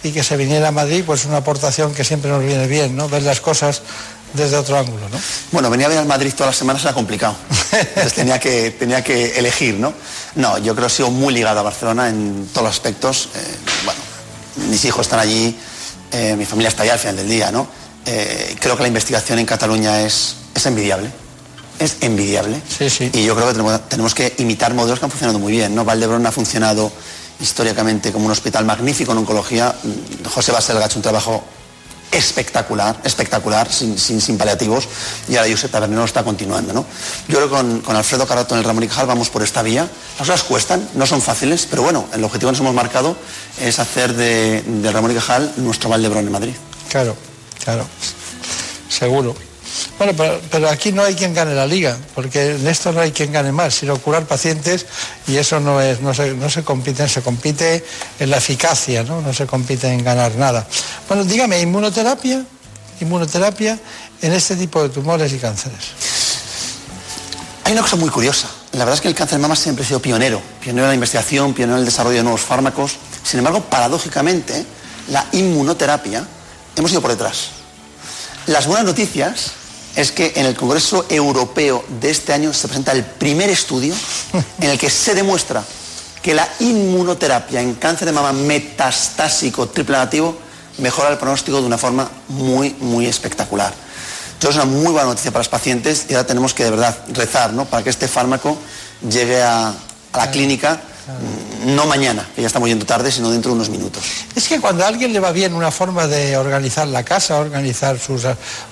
Y que se viniera a Madrid, pues una aportación que siempre nos viene bien, ¿no? Ver las cosas desde otro ángulo, ¿no? Bueno, venir a ver al Madrid todas las semanas era complicado. Entonces tenía que elegir, ¿no? No, yo creo que he sido muy ligado a Barcelona en todos los aspectos. Bueno, mis hijos están allí. Mi familia está allá al final del día, ¿no? Creo que la investigación en Cataluña es envidiable. Es envidiable. Sí, sí. Y yo creo que tenemos que imitar modelos que han funcionado muy bien, ¿no? Vall d'Hebron ha funcionado históricamente como un hospital magnífico en oncología. José Baselga ha hecho un trabajo espectacular, sin paliativos. Y ahora Josep Tabernero está continuando, ¿no? Yo creo que con Alfredo Carrato en el Ramón y Cajal vamos por esta vía. Las cosas cuestan, no son fáciles, pero bueno, el objetivo que nos hemos marcado es hacer de Ramón y Cajal nuestro Vall d'Hebron en Madrid. Claro, claro, seguro. Bueno, pero aquí no hay quien gane la liga, porque en esto no hay quien gane más, sino curar pacientes, y eso no se compite en la eficacia, ¿no? No se compite en ganar nada. Bueno, dígame, inmunoterapia en este tipo de tumores y cánceres. Hay una cosa muy curiosa, La verdad es que el cáncer de mama siempre ha sido pionero, pionero en la investigación, pionero en el desarrollo de nuevos fármacos. Sin embargo, paradójicamente, la inmunoterapia hemos ido por detrás. Las buenas noticias es que en el Congreso Europeo de este año se presenta el primer estudio en el que se demuestra que la inmunoterapia en cáncer de mama metastásico triple negativo mejora el pronóstico de una forma muy, muy espectacular. Entonces, es una muy buena noticia para los pacientes y ahora tenemos que de verdad rezar, ¿no?, para que este fármaco llegue a la clínica. No mañana, que ya estamos yendo tarde, sino dentro de unos minutos. Es que cuando a alguien le va bien una forma de organizar la casa, organizar sus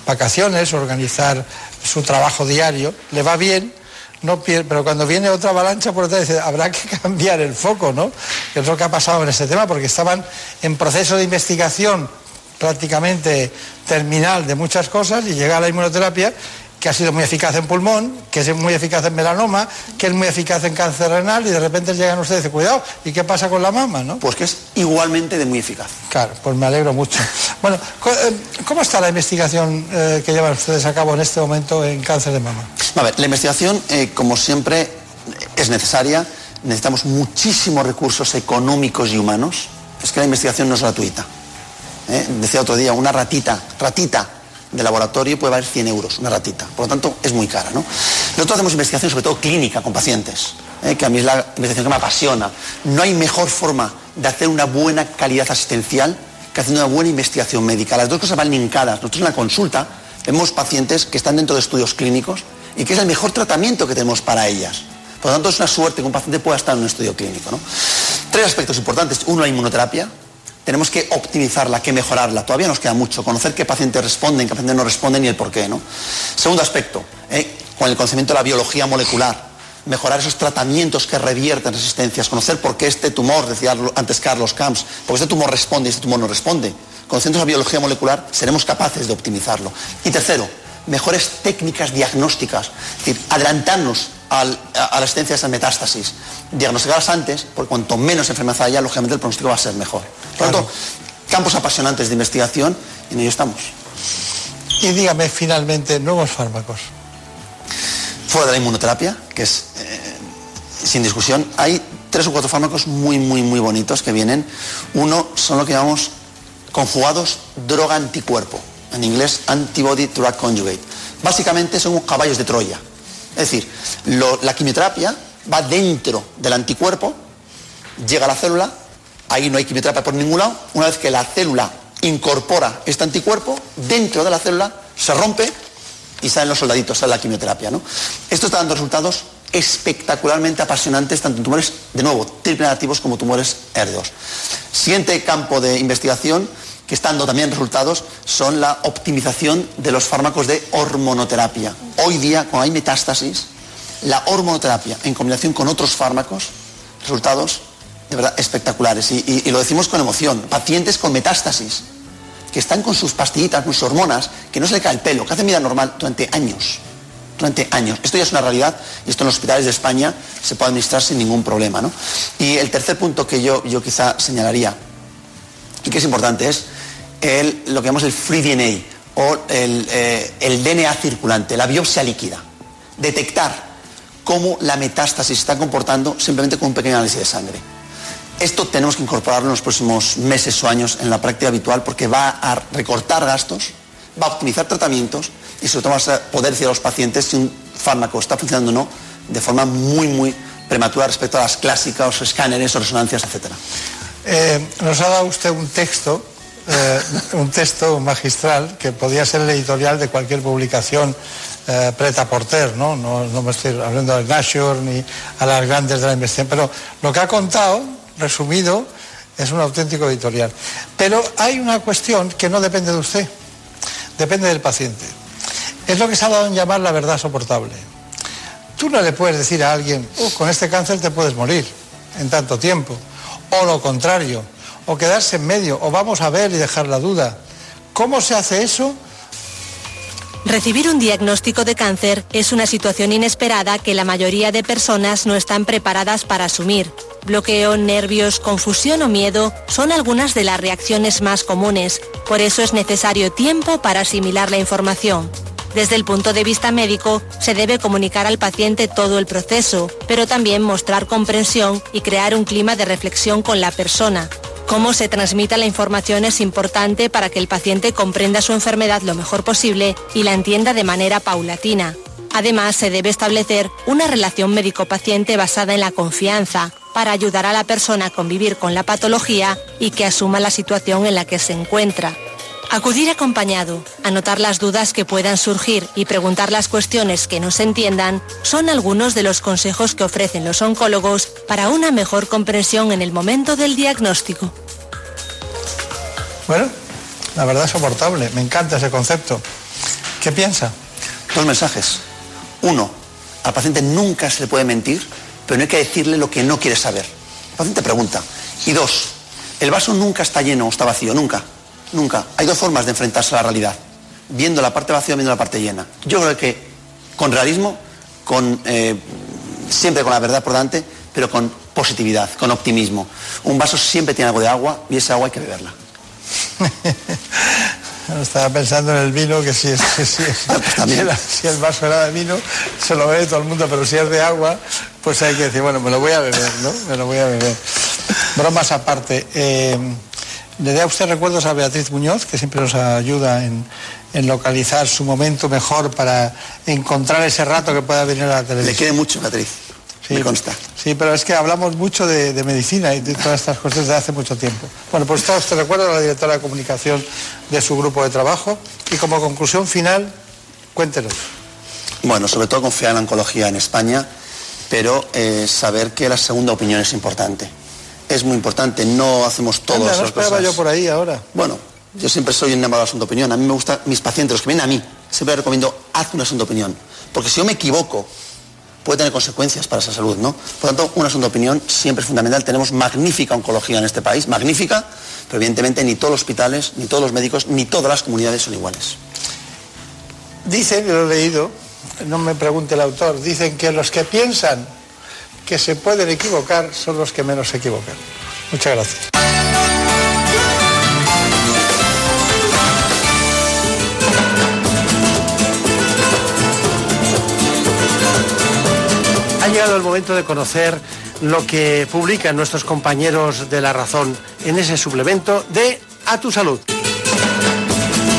vacaciones, organizar su trabajo diario, le va bien, no pierde, pero cuando viene otra avalancha por detrás, habrá que cambiar el foco, ¿no? Que es lo que ha pasado en este tema, porque estaban en proceso de investigación prácticamente terminal de muchas cosas y llega a la inmunoterapia, que ha sido muy eficaz en pulmón, que es muy eficaz en melanoma, que es muy eficaz en cáncer renal, y de repente llegan ustedes y dicen, cuidado, ¿y qué pasa con la mama, no? Pues que es igualmente de muy eficaz. Claro, pues me alegro mucho. Bueno, ¿cómo está la investigación que llevan ustedes a cabo en este momento en cáncer de mama? A ver, la investigación, como siempre, es necesaria. Necesitamos muchísimos recursos económicos y humanos. Es que la investigación no es gratuita. Decía otro día, una ratita de laboratorio puede valer 100 euros, una ratita. Por lo tanto, es muy cara, ¿no? Nosotros hacemos investigación, sobre todo clínica, con pacientes, que a mí es la investigación que me apasiona. No hay mejor forma de hacer una buena calidad asistencial que haciendo una buena investigación médica. Las dos cosas van linkadas. Nosotros en la consulta vemos pacientes que están dentro de estudios clínicos y que es el mejor tratamiento que tenemos para ellas. Por lo tanto, es una suerte que un paciente pueda estar en un estudio clínico, ¿no? Tres aspectos importantes. Uno, la inmunoterapia. Tenemos que optimizarla, que mejorarla. Todavía nos queda mucho. Conocer qué pacientes responden, qué pacientes no responden y el por qué, ¿no? Segundo aspecto, con el conocimiento de la biología molecular. Mejorar esos tratamientos que revierten resistencias. Conocer por qué este tumor, decía antes Carlos Camps, por qué este tumor responde y este tumor no responde. Conociendo esa biología molecular, seremos capaces de optimizarlo. Y tercero, mejores técnicas diagnósticas. Es decir, adelantarnos a la existencia de esas metástasis, diagnosticarlas antes, porque cuanto menos enfermedad haya, lógicamente el pronóstico va a ser mejor. Por lo tanto, campos apasionantes de investigación, y en ello estamos. Y dígame, finalmente, nuevos fármacos. Fuera de la inmunoterapia, que es sin discusión, hay 3 o 4 fármacos muy bonitos que vienen. Uno son lo que llamamos conjugados droga anticuerpo, en inglés antibody drug conjugate. Básicamente son caballos de Troya. Es decir, la quimioterapia va dentro del anticuerpo, llega a la célula, ahí no hay quimioterapia por ningún lado. Una vez que la célula incorpora este anticuerpo, dentro de la célula se rompe y salen los soldaditos, sale la quimioterapia, ¿no? Esto está dando resultados espectacularmente apasionantes, tanto en tumores, de nuevo, triple negativos como tumores HER2. Siguiente campo de investigación que está dando también resultados, son la optimización de los fármacos de hormonoterapia. Hoy día, cuando hay metástasis, la hormonoterapia en combinación con otros fármacos, resultados de verdad espectaculares. Y lo decimos con emoción. Pacientes con metástasis, que están con sus pastillitas, con sus hormonas, que no se le cae el pelo, que hacen vida normal durante años. Durante años. Esto ya es una realidad y esto en los hospitales de España se puede administrar sin ningún problema, ¿no? Y el tercer punto que yo quizá señalaría, y que es importante, es lo que llamamos el free DNA o el DNA circulante, la biopsia líquida. Detectar cómo la metástasis se está comportando simplemente con un pequeño análisis de sangre. Esto tenemos que incorporarlo en los próximos meses o años en la práctica habitual porque va a recortar gastos, va a optimizar tratamientos y sobre todo va a poder decir a los pacientes si un fármaco está funcionando o no de forma muy prematura respecto a las clásicas, los escáneres o resonancias, etcétera. Nos ha dado usted un texto magistral que podía ser el editorial de cualquier publicación preta-porter, ¿no? No me estoy hablando de Nature ni a las grandes de la investigación, pero lo que ha contado, resumido, es un auténtico editorial. Pero hay una cuestión que no depende de usted, depende del paciente. Es lo que se ha dado en llamar la verdad soportable. Tú no le puedes decir a alguien, con este cáncer te puedes morir en tanto tiempo. O lo contrario, o quedarse en medio, o vamos a ver y dejar la duda. ¿Cómo se hace eso? Recibir un diagnóstico de cáncer es una situación inesperada que la mayoría de personas no están preparadas para asumir. Bloqueo, nervios, confusión o miedo son algunas de las reacciones más comunes. Por eso es necesario tiempo para asimilar la información. Desde el punto de vista médico, se debe comunicar al paciente todo el proceso, pero también mostrar comprensión y crear un clima de reflexión con la persona. Cómo se transmita la información es importante para que el paciente comprenda su enfermedad lo mejor posible y la entienda de manera paulatina. Además, se debe establecer una relación médico-paciente basada en la confianza, para ayudar a la persona a convivir con la patología y que asuma la situación en la que se encuentra. Acudir acompañado, anotar las dudas que puedan surgir y preguntar las cuestiones que no se entiendan son algunos de los consejos que ofrecen los oncólogos para una mejor comprensión en el momento del diagnóstico. Bueno, la verdad es soportable, me encanta ese concepto. ¿Qué piensa? 2 mensajes. 1. Al paciente nunca se le puede mentir, pero no hay que decirle lo que no quiere saber. El paciente pregunta. Y 2. El vaso nunca está lleno o está vacío, nunca. Nunca. Hay 2 formas de enfrentarse a la realidad. Viendo la parte vacía o viendo la parte llena. Yo creo que con realismo, siempre con la verdad por delante, pero con positividad, con optimismo. Un vaso siempre tiene algo de agua y esa agua hay que beberla. Estaba pensando en el vino, que si el vaso era de vino, se lo bebe todo el mundo, pero si es de agua, pues hay que decir, bueno, me lo voy a beber, ¿no? Me lo voy a beber. Bromas aparte, le da usted recuerdos a Beatriz Muñoz, que siempre nos ayuda en localizar su momento mejor para encontrar ese rato que pueda venir a la televisión. Le quiere mucho, Beatriz. Sí, me consta. Sí, pero es que hablamos mucho de medicina y de todas estas cosas desde hace mucho tiempo. Bueno, pues todos te recuerdo a la directora de comunicación de su grupo de trabajo. Y como conclusión final, cuéntenos. Bueno, sobre todo confiar en la oncología en España, pero saber que la segunda opinión es importante. Es muy importante, no hacemos todas las cosas. No esperaba yo por ahí ahora. Bueno, yo siempre soy enamorado de la segunda opinión. A mí me gustan mis pacientes, los que vienen a mí, siempre les recomiendo, haz una segunda opinión. Porque si yo me equivoco, puede tener consecuencias para esa salud, ¿no? Por lo tanto, una segunda opinión siempre es fundamental. Tenemos magnífica oncología en este país, magnífica, pero evidentemente ni todos los hospitales, ni todos los médicos, ni todas las comunidades son iguales. Dicen, lo he leído, no me pregunte el autor, dicen que los que piensan que se pueden equivocar son los que menos se equivocan. Muchas gracias. Ha llegado el momento de conocer lo que publican nuestros compañeros de La Razón en ese suplemento de A Tu Salud.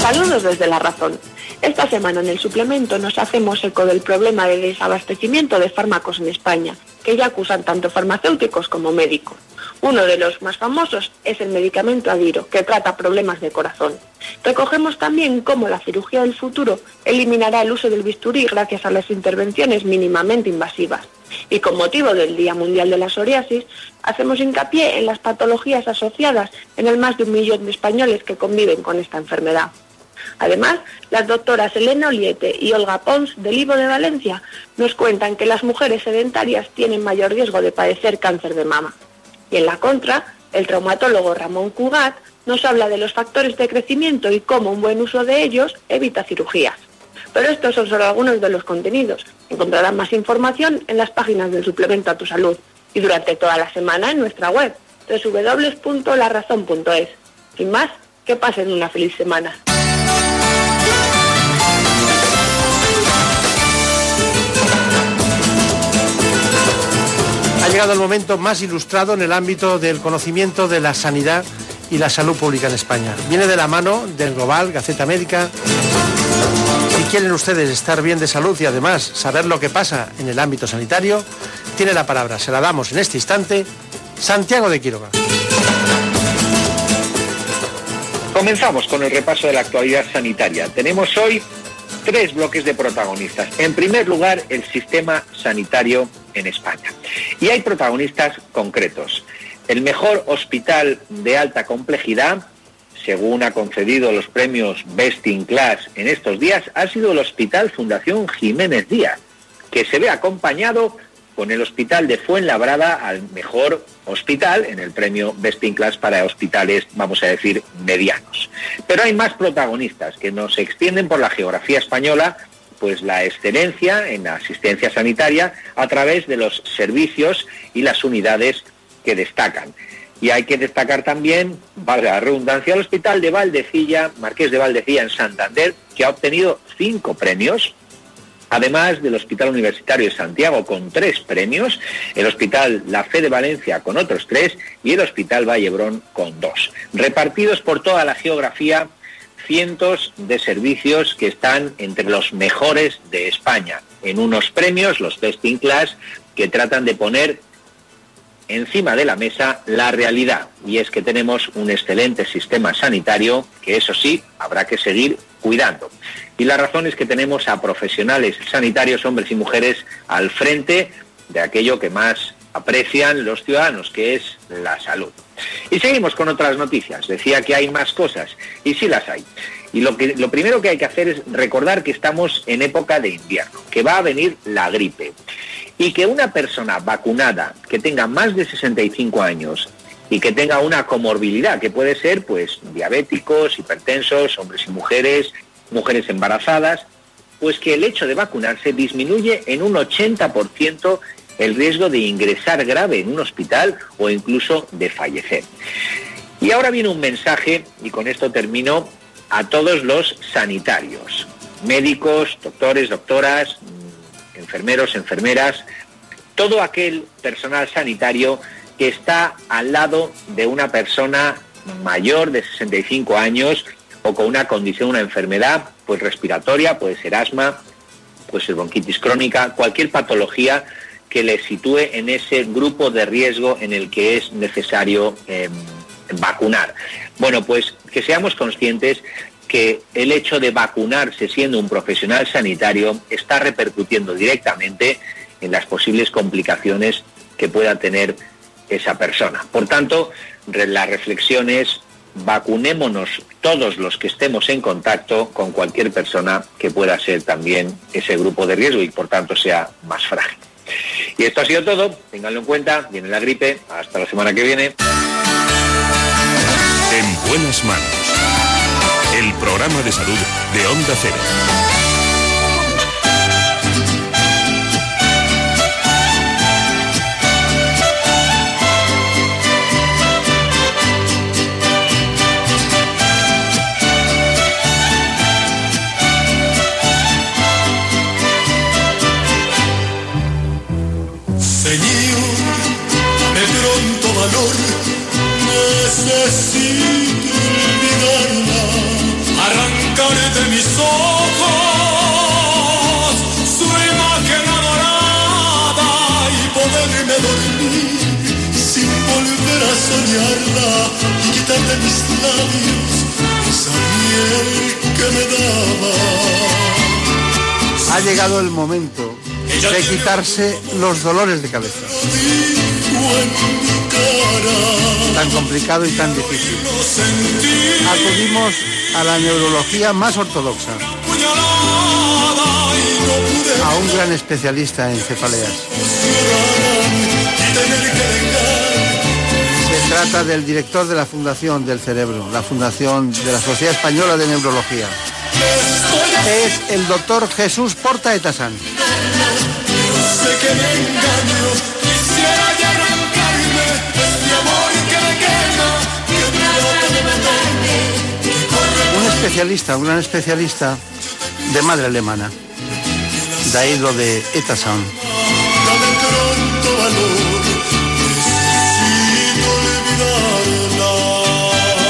Saludos desde La Razón. Esta semana en el suplemento nos hacemos eco del problema de desabastecimiento de fármacos en España, que ya acusan tanto farmacéuticos como médicos. Uno de los más famosos es el medicamento Adiro, que trata problemas de corazón. Recogemos también cómo la cirugía del futuro eliminará el uso del bisturí gracias a las intervenciones mínimamente invasivas. Y con motivo del Día Mundial de la Psoriasis, hacemos hincapié en las patologías asociadas en el más de 1 millón de españoles que conviven con esta enfermedad. Además, las doctoras Elena Oliete y Olga Pons, del IVO de Valencia, nos cuentan que las mujeres sedentarias tienen mayor riesgo de padecer cáncer de mama. Y en la contra, el traumatólogo Ramón Cugat nos habla de los factores de crecimiento y cómo un buen uso de ellos evita cirugías. Pero estos son solo algunos de los contenidos. Encontrarán más información en las páginas del suplemento A Tu Salud y durante toda la semana en nuestra web, www.larazón.es. Sin más, que pasen una feliz semana. Ha llegado el momento más ilustrado en el ámbito del conocimiento de la sanidad y la salud pública en España. Viene de la mano del Global, Gaceta Médica. Si quieren ustedes estar bien de salud y además saber lo que pasa en el ámbito sanitario, tiene la palabra, se la damos en este instante, Santiago de Quiroga. Comenzamos con el repaso de la actualidad sanitaria. Tenemos hoy 3 bloques de protagonistas. En primer lugar, el sistema sanitario en España. Y hay protagonistas concretos. El mejor hospital de alta complejidad, según ha concedido los premios Best in Class en estos días, ha sido el Hospital Fundación Jiménez Díaz, que se ve acompañado con el Hospital de Fuenlabrada al mejor hospital en el premio Best in Class para hospitales, vamos a decir, medianos. Pero hay más protagonistas que nos extienden por la geografía española, pues la excelencia en la asistencia sanitaria a través de los servicios y las unidades que destacan. Y hay que destacar también, valga la redundancia, el Hospital de Valdecilla, Marqués de Valdecilla en Santander, que ha obtenido 5 premios, además del Hospital Universitario de Santiago con 3 premios, el Hospital La Fe de Valencia con otros 3 y el Hospital Vall d'Hebron con 2. Repartidos por toda la geografía, cientos de servicios que están entre los mejores de España, en unos premios, los Best in Class, que tratan de poner encima de la mesa la realidad, y es que tenemos un excelente sistema sanitario que, eso sí, habrá que seguir cuidando. Y la razón es que tenemos a profesionales sanitarios, hombres y mujeres, al frente de aquello que más aprecian los ciudadanos, que es la salud. Y seguimos con otras noticias. Decía que hay más cosas, y sí las hay. Y lo primero que hay que hacer es recordar que estamos en época de invierno, que va a venir la gripe, y que una persona vacunada que tenga más de 65 años y que tenga una comorbilidad, que puede ser pues diabéticos, hipertensos, hombres y mujeres, mujeres embarazadas, pues que el hecho de vacunarse disminuye en un 80% el riesgo de ingresar grave en un hospital o incluso de fallecer. Y ahora viene un mensaje, y con esto termino, a todos los sanitarios, médicos, doctores, doctoras, enfermeros, enfermeras, todo aquel personal sanitario que está al lado de una persona mayor de 65 años o con una condición, una enfermedad pues respiratoria, puede ser asma, puede ser bronquitis crónica, cualquier patología que le sitúe en ese grupo de riesgo en el que es necesario vacunar. Bueno, pues que seamos conscientes que el hecho de vacunarse siendo un profesional sanitario está repercutiendo directamente en las posibles complicaciones que pueda tener esa persona. Por tanto, la reflexión es: vacunémonos todos los que estemos en contacto con cualquier persona que pueda ser también ese grupo de riesgo y por tanto sea más frágil. Y esto ha sido todo, ténganlo en cuenta, viene la gripe, hasta la semana que viene. En buenas manos, el programa de salud de Onda Cero. Valor, necesito olvidarla, arrancar de mis ojos su imagen adorada y poderme dormir sin volver a soñarla y quitar de mis labios esa miel que me daba. Ha llegado el momento de quitarse los dolores de cabeza. Tan complicado y tan difícil. Acudimos a la neurología más ortodoxa, a un gran especialista en cefaleas. Se trata del director de la Fundación del Cerebro, la Fundación de la Sociedad Española de Neurología. Es el doctor Jesús Porta Etasán. Un gran especialista de madre alemana, de ahí lo de Etasán.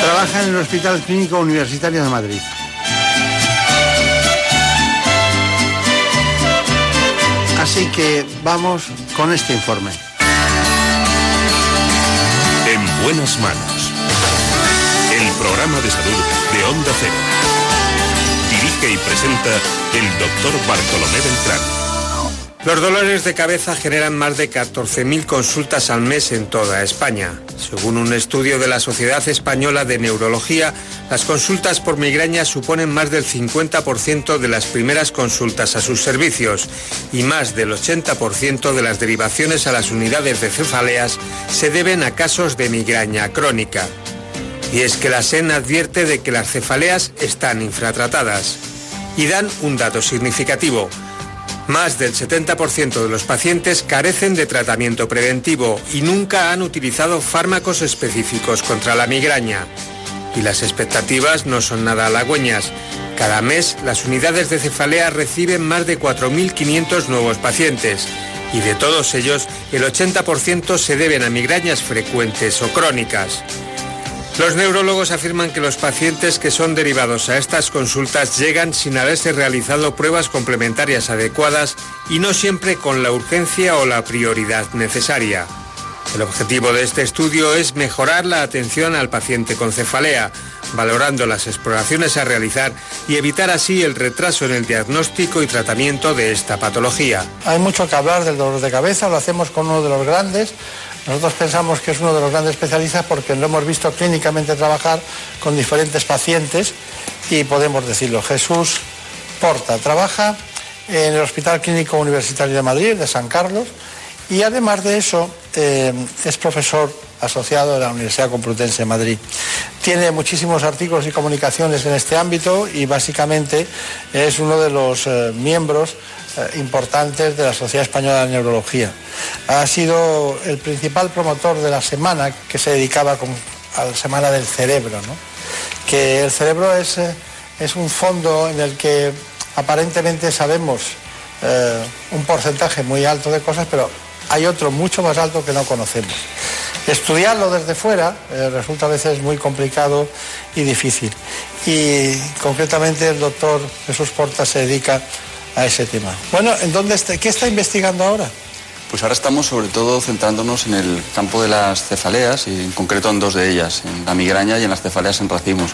Trabaja en el Hospital Clínico Universitario de Madrid. Así que vamos con este informe. En buenas manos, el programa de salud de Onda Cero. Dirige y presenta el doctor Bartolomé Beltrán. Los dolores de cabeza generan más de 14.000 consultas al mes en toda España. Según un estudio de la Sociedad Española de Neurología, las consultas por migraña suponen más del 50% de las primeras consultas a sus servicios y más del 80% de las derivaciones a las unidades de cefaleas se deben a casos de migraña crónica. Y es que la SEN advierte de que las cefaleas están infratratadas y dan un dato significativo. Más del 70% de los pacientes carecen de tratamiento preventivo y nunca han utilizado fármacos específicos contra la migraña. Y las expectativas no son nada halagüeñas. Cada mes, las unidades de cefalea reciben más de 4.500 nuevos pacientes, y de todos ellos, el 80% se deben a migrañas frecuentes o crónicas. Los neurólogos afirman que los pacientes que son derivados a estas consultas llegan sin haberse realizado pruebas complementarias adecuadas y no siempre con la urgencia o la prioridad necesaria. El objetivo de este estudio es mejorar la atención al paciente con cefalea, valorando las exploraciones a realizar y evitar así el retraso en el diagnóstico y tratamiento de esta patología. Hay mucho que hablar del dolor de cabeza, lo hacemos con uno de los grandes. Nosotros pensamos que es uno de los grandes especialistas porque lo hemos visto clínicamente trabajar con diferentes pacientes y podemos decirlo. Jesús Porta trabaja en el Hospital Clínico Universitario de Madrid, de San Carlos, y además de eso es profesor asociado de la Universidad Complutense de Madrid. Tiene muchísimos artículos y comunicaciones en este ámbito y básicamente es uno de los miembros importantes de la Sociedad Española de Neurología. Ha sido el principal promotor de la semana que se dedicaba a la semana del cerebro, ¿no? Que el cerebro es un fondo en el que aparentemente sabemos un porcentaje muy alto de cosas, pero hay otro mucho más alto que no conocemos. Estudiarlo desde fuera resulta a veces muy complicado y difícil. Y concretamente el doctor Jesús Porta se dedica a ese tema. Bueno, ¿qué está investigando ahora? Pues ahora estamos sobre todo centrándonos en el campo de las cefaleas y en concreto en dos de ellas, en la migraña y en las cefaleas en racimos.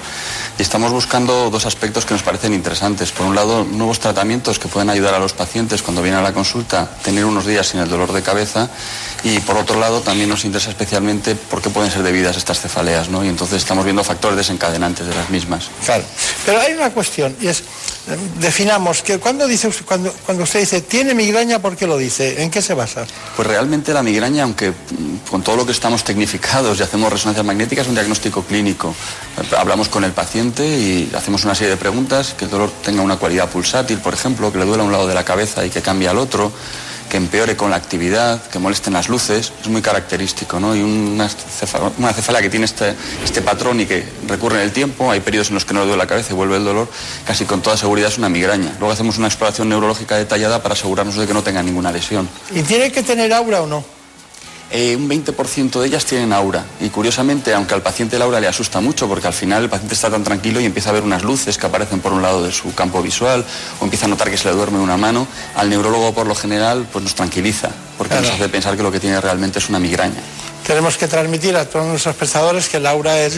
Y estamos buscando dos aspectos que nos parecen interesantes. Por un lado, nuevos tratamientos que pueden ayudar a los pacientes cuando vienen a la consulta, tener unos días sin el dolor de cabeza. Y por otro lado, también nos interesa especialmente por qué pueden ser debidas estas cefaleas, ¿no? Y entonces estamos viendo factores desencadenantes de las mismas. Claro, pero hay una cuestión y es, definamos, que cuando usted dice tiene migraña, ¿por qué lo dice? ¿En qué se basa? Pues realmente la migraña, aunque con todo lo que estamos tecnificados y hacemos resonancias magnéticas, es un diagnóstico clínico. Hablamos con el paciente y hacemos una serie de preguntas, que el dolor tenga una cualidad pulsátil, por ejemplo, que le duela un lado de la cabeza y que cambie al otro, que empeore con la actividad, que molesten las luces. Es muy característico, ¿no? Y una cefalea que tiene este patrón y que recurre en el tiempo, hay periodos en los que no le duele la cabeza y vuelve el dolor, casi con toda seguridad es una migraña. Luego hacemos una exploración neurológica detallada para asegurarnos de que no tenga ninguna lesión. ¿Y tiene que tener aura o no? Un 20% de ellas tienen aura y curiosamente, aunque al paciente la aura le asusta mucho porque al final el paciente está tan tranquilo y empieza a ver unas luces que aparecen por un lado de su campo visual o empieza a notar que se le duerme una mano, al neurólogo por lo general pues nos tranquiliza porque claro, nos hace pensar que lo que tiene realmente es una migraña. Tenemos que transmitir a todos nuestros prestadores que el aura es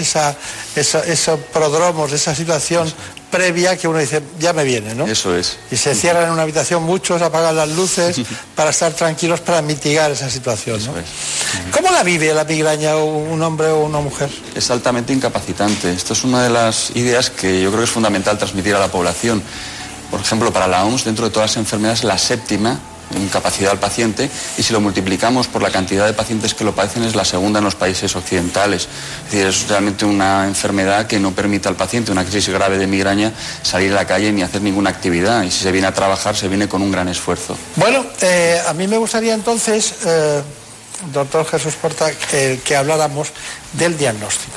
esos prodromos, esa situación previa que uno dice, ya me viene, ¿no? Eso es. Y se cierran en una habitación muchos, apagan las luces para estar tranquilos, para mitigar esa situación, ¿no? Eso es. ¿Cómo la vive la migraña un hombre o una mujer? Es altamente incapacitante. Esto es una de las ideas que yo creo que es fundamental transmitir a la población. Por ejemplo, para la OMS, dentro de todas las enfermedades, la séptima incapacidad al paciente, y si lo multiplicamos por la cantidad de pacientes que lo padecen es la segunda en los países occidentales. Es decir, es realmente una enfermedad que no permite al paciente, una crisis grave de migraña, salir a la calle ni hacer ninguna actividad, y si se viene a trabajar se viene con un gran esfuerzo. Bueno, a mí me gustaría entonces, doctor Jesús Porta, que habláramos del diagnóstico.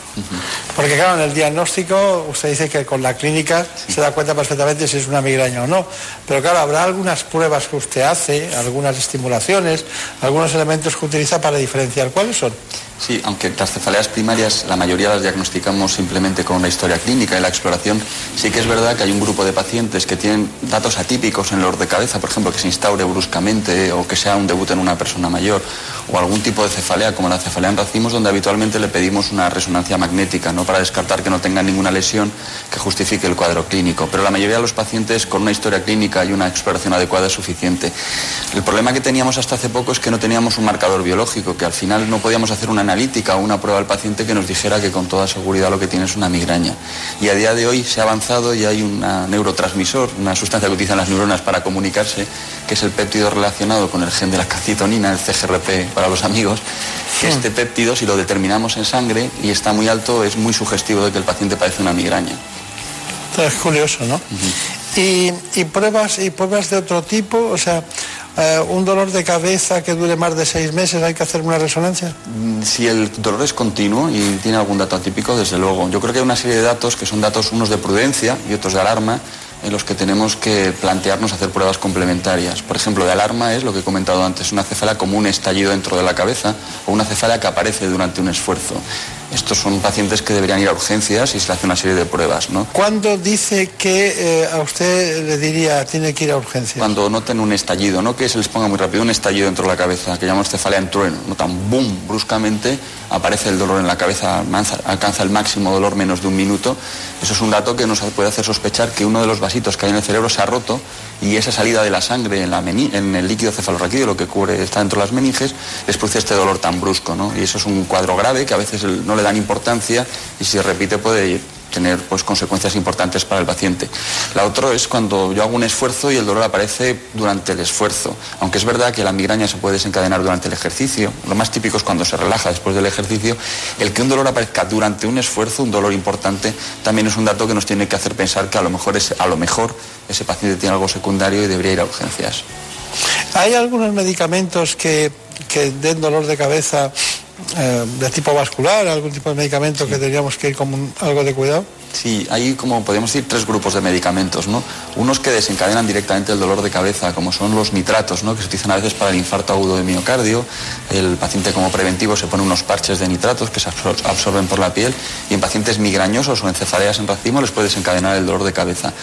Porque claro, en el diagnóstico usted dice que con la clínica se da cuenta perfectamente si es una migraña o no, pero claro, habrá algunas pruebas que usted hace, algunas estimulaciones, algunos elementos que utiliza para diferenciar. ¿Cuáles son? Sí, aunque las cefaleas primarias la mayoría las diagnosticamos simplemente con una historia clínica y la exploración, sí que es verdad que hay un grupo de pacientes que tienen datos atípicos en el dolor de cabeza, por ejemplo, que se instaure bruscamente o que sea un debut en una persona mayor, o algún tipo de cefalea como la cefalea en racimos, donde habitualmente le pedimos una resonancia magnética, ¿no? Para descartar que no tenga ninguna lesión que justifique el cuadro clínico. Pero la mayoría de los pacientes con una historia clínica y una exploración adecuada es suficiente. El problema que teníamos hasta hace poco es que no teníamos un marcador biológico, que al final no podíamos hacer una analítica o una prueba al paciente que nos dijera que con toda seguridad lo que tiene es una migraña. Y a día de hoy se ha avanzado y hay un neurotransmisor, una sustancia que utilizan las neuronas para comunicarse, que es el péptido relacionado con el gen de la calcitonina, el CGRP para los amigos, que este péptido, si lo determinamos en sangre y está muy alto, es muy sugestivo de que el paciente padece una migraña. Es curioso, ¿no? Y pruebas de otro tipo, o sea, ¿Un dolor de cabeza que dure más de 6 meses hay que hacer una resonancia? Si el dolor es continuo y tiene algún dato atípico, desde luego. Yo creo que hay una serie de datos que son datos, unos de prudencia y otros de alarma, en los que tenemos que plantearnos hacer pruebas complementarias. Por ejemplo, de alarma es lo que he comentado antes, una cefalea como un estallido dentro de la cabeza o una cefalea que aparece durante un esfuerzo. Estos son pacientes que deberían ir a urgencias y se le hace una serie de pruebas, ¿no? ¿Cuándo dice que a usted le diría tiene que ir a urgencias? Cuando noten un estallido, no que se les ponga muy rápido, un estallido dentro de la cabeza, que llamamos cefalea en trueno, notan boom, bruscamente aparece el dolor en la cabeza, alcanza el máximo dolor menos de un minuto. Eso es un dato que nos puede hacer sospechar que uno de los vasitos que hay en el cerebro se ha roto y esa salida de la sangre en el líquido cefalorraquídeo, lo que cubre, está dentro de las meninges, les produce este dolor tan brusco, ¿no? Y eso es un cuadro grave que a veces no le dan importancia y si repite puede tener pues consecuencias importantes para el paciente. La otra es cuando yo hago un esfuerzo y el dolor aparece durante el esfuerzo, aunque es verdad que la migraña se puede desencadenar durante el ejercicio. Lo más típico es cuando se relaja después del ejercicio. El que un dolor aparezca durante un esfuerzo, un dolor importante, también es un dato que nos tiene que hacer pensar que a lo mejor ese paciente tiene algo secundario y debería ir a urgencias. ¿Hay algunos medicamentos que den dolor de cabeza de tipo vascular, algún tipo de medicamento que tendríamos que ir con algo de cuidado? Sí, hay, como podríamos decir, 3 grupos de medicamentos, ¿no? Unos que desencadenan directamente el dolor de cabeza, como son los nitratos, ¿no?, que se utilizan a veces para el infarto agudo de miocardio. El paciente, como preventivo, se pone unos parches de nitratos que se absorben por la piel y en pacientes migrañosos o en cefaleas en racimo les puede desencadenar el dolor de cabeza.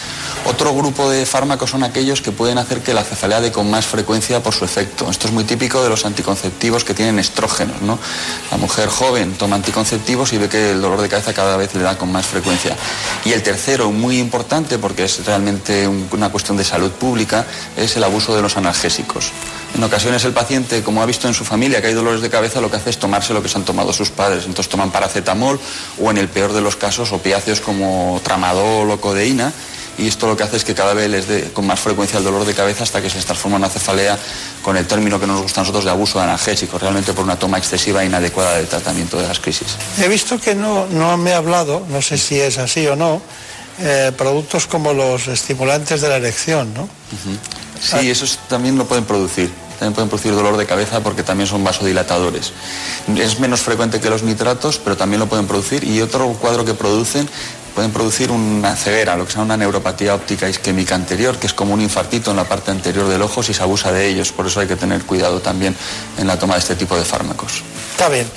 Otro grupo de fármacos son aquellos que pueden hacer que la cefalea dé con más frecuencia por su efecto. Esto es muy típico de los anticonceptivos que tienen estrógenos, ¿no? La mujer joven toma anticonceptivos y ve que el dolor de cabeza cada vez le da con más frecuencia. Y el tercero, muy importante porque es realmente una cuestión de salud pública, es el abuso de los analgésicos. En ocasiones el paciente, como ha visto en su familia que hay dolores de cabeza, lo que hace es tomarse lo que se han tomado sus padres. Entonces toman paracetamol o, en el peor de los casos, opiáceos como tramadol o codeína. Y esto lo que hace es que cada vez les dé con más frecuencia el dolor de cabeza hasta que se les transforma en una cefalea, con el término que nos gusta a nosotros de abuso de analgésicos, realmente por una toma excesiva e inadecuada del tratamiento de las crisis. He visto que no me ha hablado, no sé si es así o no, productos como los estimulantes de la erección, ¿no? Uh-huh. Sí, esos también lo pueden producir. También pueden producir dolor de cabeza porque también son vasodilatadores. Es menos frecuente que los nitratos, pero también lo pueden producir. Y otro cuadro que pueden producir una ceguera, lo que se llama una neuropatía óptica isquémica anterior, que es como un infartito en la parte anterior del ojo si se abusa de ellos. Por eso hay que tener cuidado también en la toma de este tipo de fármacos. Está bien.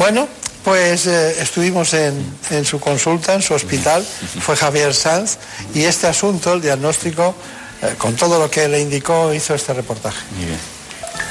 Bueno, pues estuvimos en su consulta, en su hospital, fue Javier Sanz, y este asunto, el diagnóstico, con todo lo que le indicó, hizo este reportaje. Muy bien.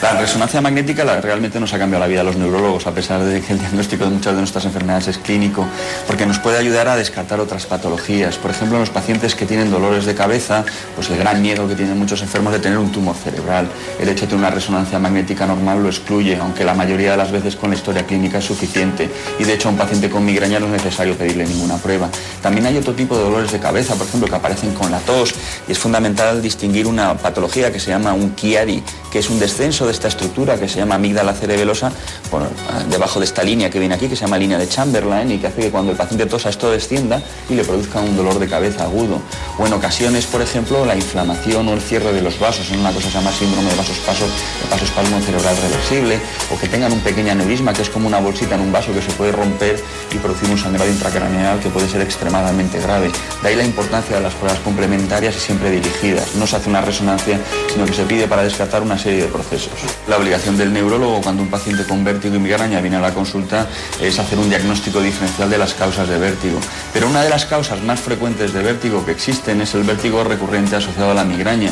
La resonancia magnética realmente nos ha cambiado la vida a los neurólogos, a pesar de que el diagnóstico de muchas de nuestras enfermedades es clínico, porque nos puede ayudar a descartar otras patologías. Por ejemplo, en los pacientes que tienen dolores de cabeza, pues el gran miedo que tienen muchos enfermos de tener un tumor cerebral. El hecho de tener una resonancia magnética normal lo excluye, aunque la mayoría de las veces con la historia clínica es suficiente. Y de hecho a un paciente con migraña no es necesario pedirle ninguna prueba. También hay otro tipo de dolores de cabeza, por ejemplo, que aparecen con la tos. Y es fundamental distinguir una patología que se llama un Chiari, que es un descenso de esta estructura que se llama amígdala cerebelosa, bueno, debajo de esta línea que viene aquí, que se llama línea de Chamberlain, y que hace que cuando el paciente tosa esto descienda y le produzca un dolor de cabeza agudo. O en ocasiones, por ejemplo, la inflamación o el cierre de los vasos, en una cosa que se llama síndrome de vasospasmo cerebral reversible, o que tengan un pequeño aneurisma, que es como una bolsita en un vaso que se puede romper y producir un sangrado intracraneal que puede ser extremadamente grave. De ahí la importancia de las pruebas complementarias y siempre dirigidas. No se hace una resonancia, sino que se pide para descartar una serie de procesos. La obligación del neurólogo cuando un paciente con vértigo y migraña viene a la consulta es hacer un diagnóstico diferencial de las causas de vértigo. Pero una de las causas más frecuentes de vértigo que existen es el vértigo recurrente asociado a la migraña.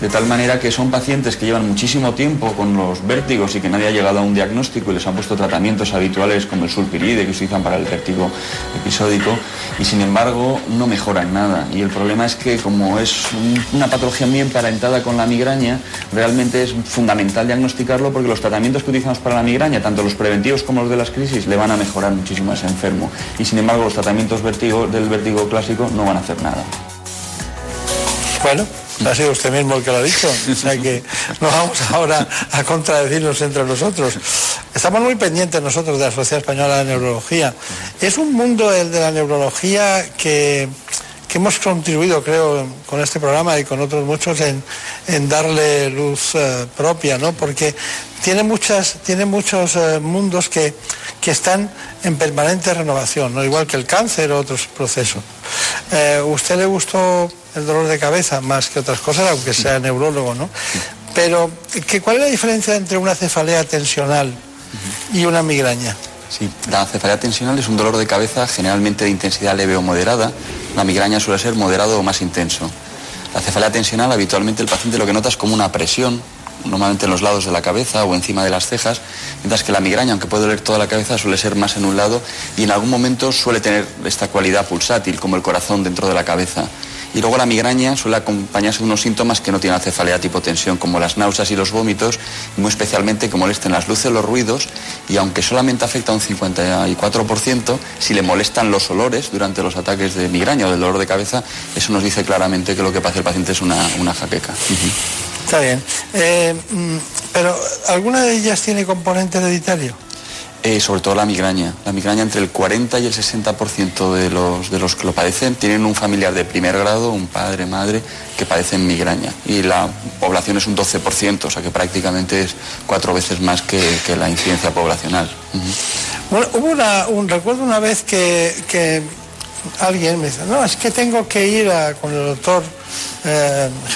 De tal manera que son pacientes que llevan muchísimo tiempo con los vértigos y que nadie ha llegado a un diagnóstico y les han puesto tratamientos habituales como el sulpiride que se utilizan para el vértigo episódico y sin embargo no mejoran nada. Y el problema es que como es una patología muy emparentada con la migraña, realmente es fundamental diagnosticarlo porque los tratamientos que utilizamos para la migraña, tanto los preventivos como los de las crisis, le van a mejorar muchísimo a ese enfermo y sin embargo los tratamientos del vértigo clásico no van a hacer nada. Bueno, ha sido usted mismo el que lo ha dicho, o sea que no vamos ahora a contradecirnos entre nosotros. Estamos muy pendientes nosotros de la Sociedad Española de Neurología. Es un mundo el de la neurología que que hemos contribuido, creo, con este programa y con otros muchos en darle luz propia, ¿no? Porque tiene muchos mundos que están en permanente renovación, ¿no? Igual que el cáncer o otros procesos. Usted le gustó el dolor de cabeza más que otras cosas, aunque sea neurólogo, ¿no? Pero, ¿cuál es la diferencia entre una cefalea tensional y una migraña? Sí, la cefalea tensional es un dolor de cabeza generalmente de intensidad leve o moderada. La migraña suele ser moderado o más intenso. La cefalea tensional, habitualmente el paciente lo que nota es como una presión, normalmente en los lados de la cabeza o encima de las cejas, mientras que la migraña, aunque puede doler toda la cabeza, suele ser más en un lado y en algún momento suele tener esta cualidad pulsátil, como el corazón dentro de la cabeza. Y luego la migraña suele acompañarse de unos síntomas que no tiene la cefalea tipo tensión, como las náuseas y los vómitos, y muy especialmente que molesten las luces, los ruidos, y aunque solamente afecta a un 54%, si le molestan los olores durante los ataques de migraña o del dolor de cabeza, eso nos dice claramente que lo que pasa el paciente es una jaqueca. Está bien. Pero, ¿alguna de ellas tiene componente hereditario? Sobre todo la migraña. La migraña, entre el 40 y el 60% de los que lo padecen tienen un familiar de primer grado, un padre, madre, que padecen migraña. Y la población es un 12%, o sea que prácticamente es 4 veces más que la incidencia poblacional. Bueno, hubo recuerdo una vez que alguien me dice, no, es que tengo que ir con el doctor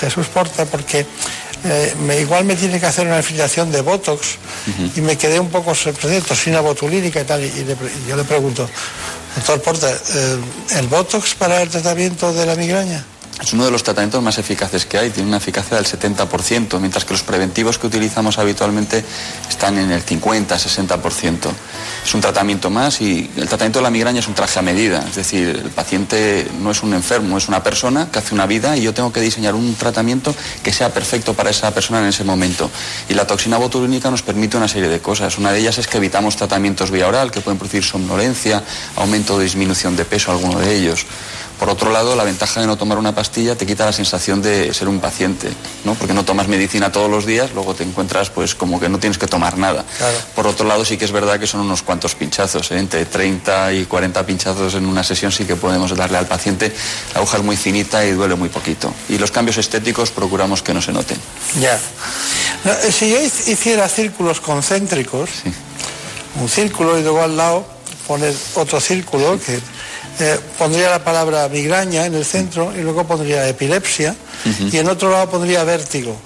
Jesús Porta porque... igual me tiene que hacer una infiltración de botox. Y me quedé un poco sorprendido, toxina botulínica y tal, y yo le pregunto, doctor Porta, ¿el botox para el tratamiento de la migraña? Es uno de los tratamientos más eficaces que hay, tiene una eficacia del 70%, mientras que los preventivos que utilizamos habitualmente están en el 50-60%. Es un tratamiento más y el tratamiento de la migraña es un traje a medida, es decir, el paciente no es un enfermo, es una persona que hace una vida y yo tengo que diseñar un tratamiento que sea perfecto para esa persona en ese momento. Y la toxina botulínica nos permite una serie de cosas, una de ellas es que evitamos tratamientos vía oral que pueden producir somnolencia, aumento o disminución de peso, alguno de ellos. Por otro lado, la ventaja de no tomar una pastilla te quita la sensación de ser un paciente, ¿no? Porque no tomas medicina todos los días, luego te encuentras pues como que no tienes que tomar nada. Claro. Por otro lado, sí que es verdad que son unos cuantos pinchazos, ¿eh? Entre 30 y 40 pinchazos en una sesión sí que podemos darle al paciente. La aguja es muy finita y duele muy poquito. Y los cambios estéticos procuramos que no se noten. Ya. No, si yo hiciera círculos concéntricos, sí. Un círculo y luego al lado poner otro círculo, sí. Que... pondría la palabra migraña en el centro y luego pondría epilepsia. Y en otro lado pondría vértigo.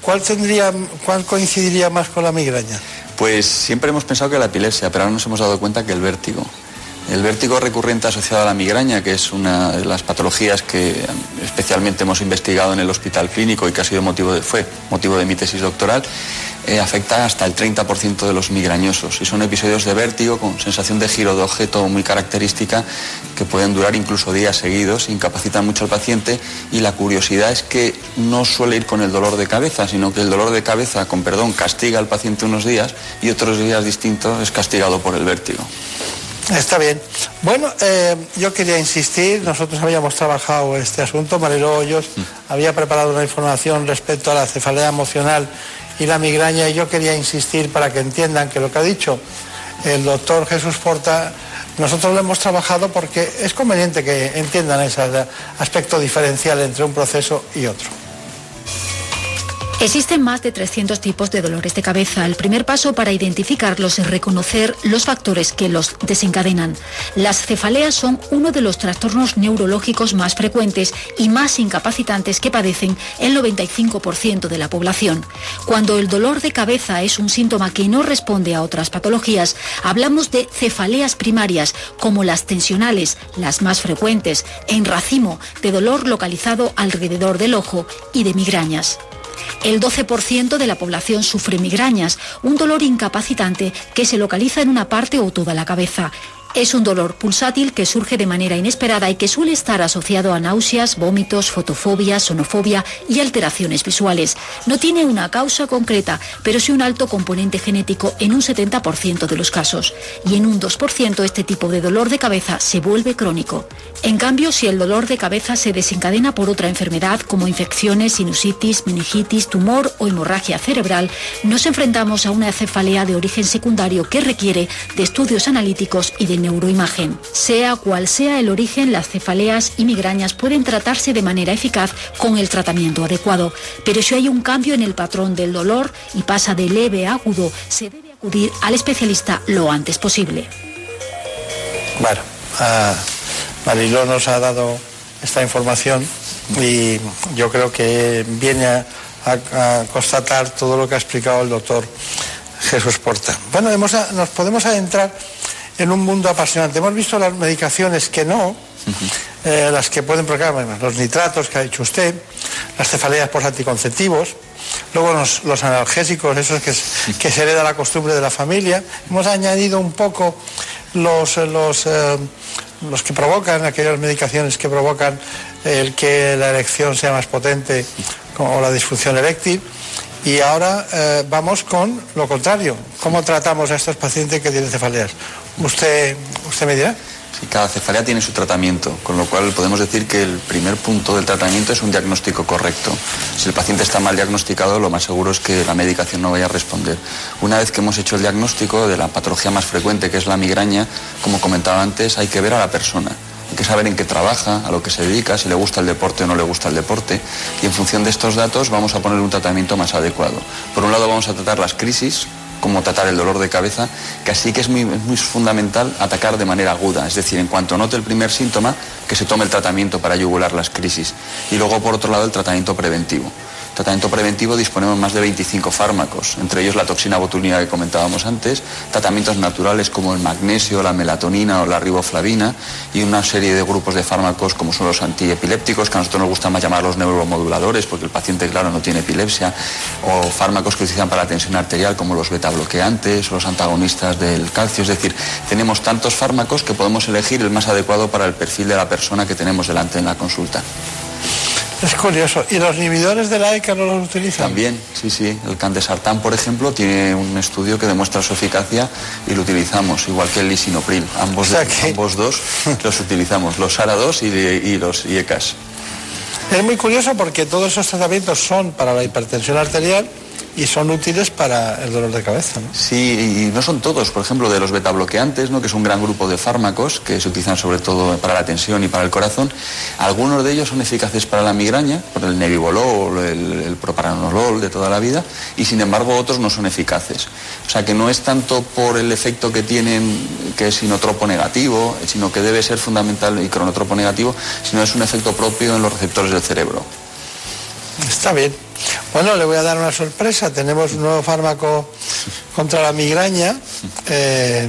¿Cuál coincidiría más con la migraña? Pues siempre hemos pensado que la epilepsia, pero ahora nos hemos dado cuenta que el vértigo. El vértigo recurrente asociado a la migraña, que es una de las patologías que especialmente hemos investigado en el Hospital Clínico y que ha sido fue motivo de mi tesis doctoral, afecta hasta el 30% de los migrañosos. Y son episodios de vértigo con sensación de giro de objeto muy característica que pueden durar incluso días seguidos, incapacitan mucho al paciente. Y la curiosidad es que no suele ir con el dolor de cabeza, sino que el dolor de cabeza, con perdón, castiga al paciente unos días y otros días distintos es castigado por el vértigo. Está bien. Bueno, yo quería insistir, nosotros habíamos trabajado este asunto, Marelo Hoyos había preparado una información respecto a la cefalea emocional y la migraña, y yo quería insistir para que entiendan que lo que ha dicho el doctor Jesús Porta, nosotros lo hemos trabajado porque es conveniente que entiendan ese aspecto diferencial entre un proceso y otro. Existen más de 300 tipos de dolores de cabeza. El primer paso para identificarlos es reconocer los factores que los desencadenan. Las cefaleas son uno de los trastornos neurológicos más frecuentes y más incapacitantes que padecen el 95% de la población. Cuando el dolor de cabeza es un síntoma que no responde a otras patologías, hablamos de cefaleas primarias, como las tensionales, las más frecuentes, en racimo, de dolor localizado alrededor del ojo y de migrañas. El 12% de la población sufre migrañas, un dolor incapacitante que se localiza en una parte o toda la cabeza. Es un dolor pulsátil que surge de manera inesperada y que suele estar asociado a náuseas, vómitos, fotofobia, sonofobia y alteraciones visuales. No tiene una causa concreta, pero sí un alto componente genético en un 70% de los casos. Y en un 2% este tipo de dolor de cabeza se vuelve crónico. En cambio, si el dolor de cabeza se desencadena por otra enfermedad, como infecciones, sinusitis, meningitis, tumor o hemorragia cerebral, nos enfrentamos a una cefalea de origen secundario que requiere de estudios analíticos y de neuroimagen. Sea cual sea el origen, las cefaleas y migrañas pueden tratarse de manera eficaz con el tratamiento adecuado. Pero si hay un cambio en el patrón del dolor y pasa de leve a agudo, se debe acudir al especialista lo antes posible. Bueno, Mariló nos ha dado esta información y yo creo que viene a constatar todo lo que ha explicado el doctor Jesús Porta. Bueno, nos podemos adentrar en un mundo apasionante. Hemos visto las medicaciones que no, las que pueden provocar, bueno, los nitratos que ha dicho usted, las cefaleas por anticonceptivos, luego los analgésicos, esos que se hereda la costumbre de la familia. Hemos añadido un poco los que provocan, aquellas medicaciones que provocan el que la erección sea más potente, como la disfunción eréctil, y ahora vamos con lo contrario. ¿Cómo tratamos a estos pacientes que tienen cefaleas? ¿Usted me dirá? Sí, cada cefalea tiene su tratamiento, con lo cual podemos decir que el primer punto del tratamiento es un diagnóstico correcto. Si el paciente está mal diagnosticado, lo más seguro es que la medicación no vaya a responder. Una vez que hemos hecho el diagnóstico de la patología más frecuente, que es la migraña, como comentaba antes, hay que ver a la persona. Hay que saber en qué trabaja, a lo que se dedica, si le gusta el deporte o no le gusta el deporte, y en función de estos datos vamos a poner un tratamiento más adecuado. Por un lado vamos a tratar las crisis, como tratar el dolor de cabeza, que así que es muy fundamental atacar de manera aguda, es decir, en cuanto note el primer síntoma, que se tome el tratamiento para yugular las crisis. Y luego, por otro lado, el tratamiento preventivo. Tratamiento preventivo disponemos más de 25 fármacos, entre ellos la toxina botulínica que comentábamos antes, tratamientos naturales como el magnesio, la melatonina o la riboflavina, y una serie de grupos de fármacos como son los antiepilépticos, que a nosotros nos gusta más llamar los neuromoduladores, porque el paciente, claro, no tiene epilepsia, o fármacos que se utilizan para la tensión arterial como los betabloqueantes o los antagonistas del calcio. Es decir, tenemos tantos fármacos que podemos elegir el más adecuado para el perfil de la persona que tenemos delante en la consulta. Es curioso. ¿Y los inhibidores de la ECA no los utilizan? También, sí. El candesartán, por ejemplo, tiene un estudio que demuestra su eficacia y lo utilizamos, igual que el lisinopril. Ambos dos los utilizamos, los SARA2 y los IECAS. Es muy curioso porque todos esos tratamientos son para la hipertensión arterial y son útiles para el dolor de cabeza, ¿no? Sí, y no son todos. Por ejemplo, de los betabloqueantes, ¿no?, que es un gran grupo de fármacos que se utilizan sobre todo para la tensión y para el corazón. Algunos de ellos son eficaces para la migraña, por el nebivolol, el propranolol de toda la vida, y sin embargo otros no son eficaces. O sea que no es tanto por el efecto que tienen, que es inotropo negativo, sino que debe ser fundamental y cronotropo negativo, sino es un efecto propio en los receptores del cerebro. Está bien. Bueno, le voy a dar una sorpresa. Tenemos un nuevo fármaco contra la migraña, se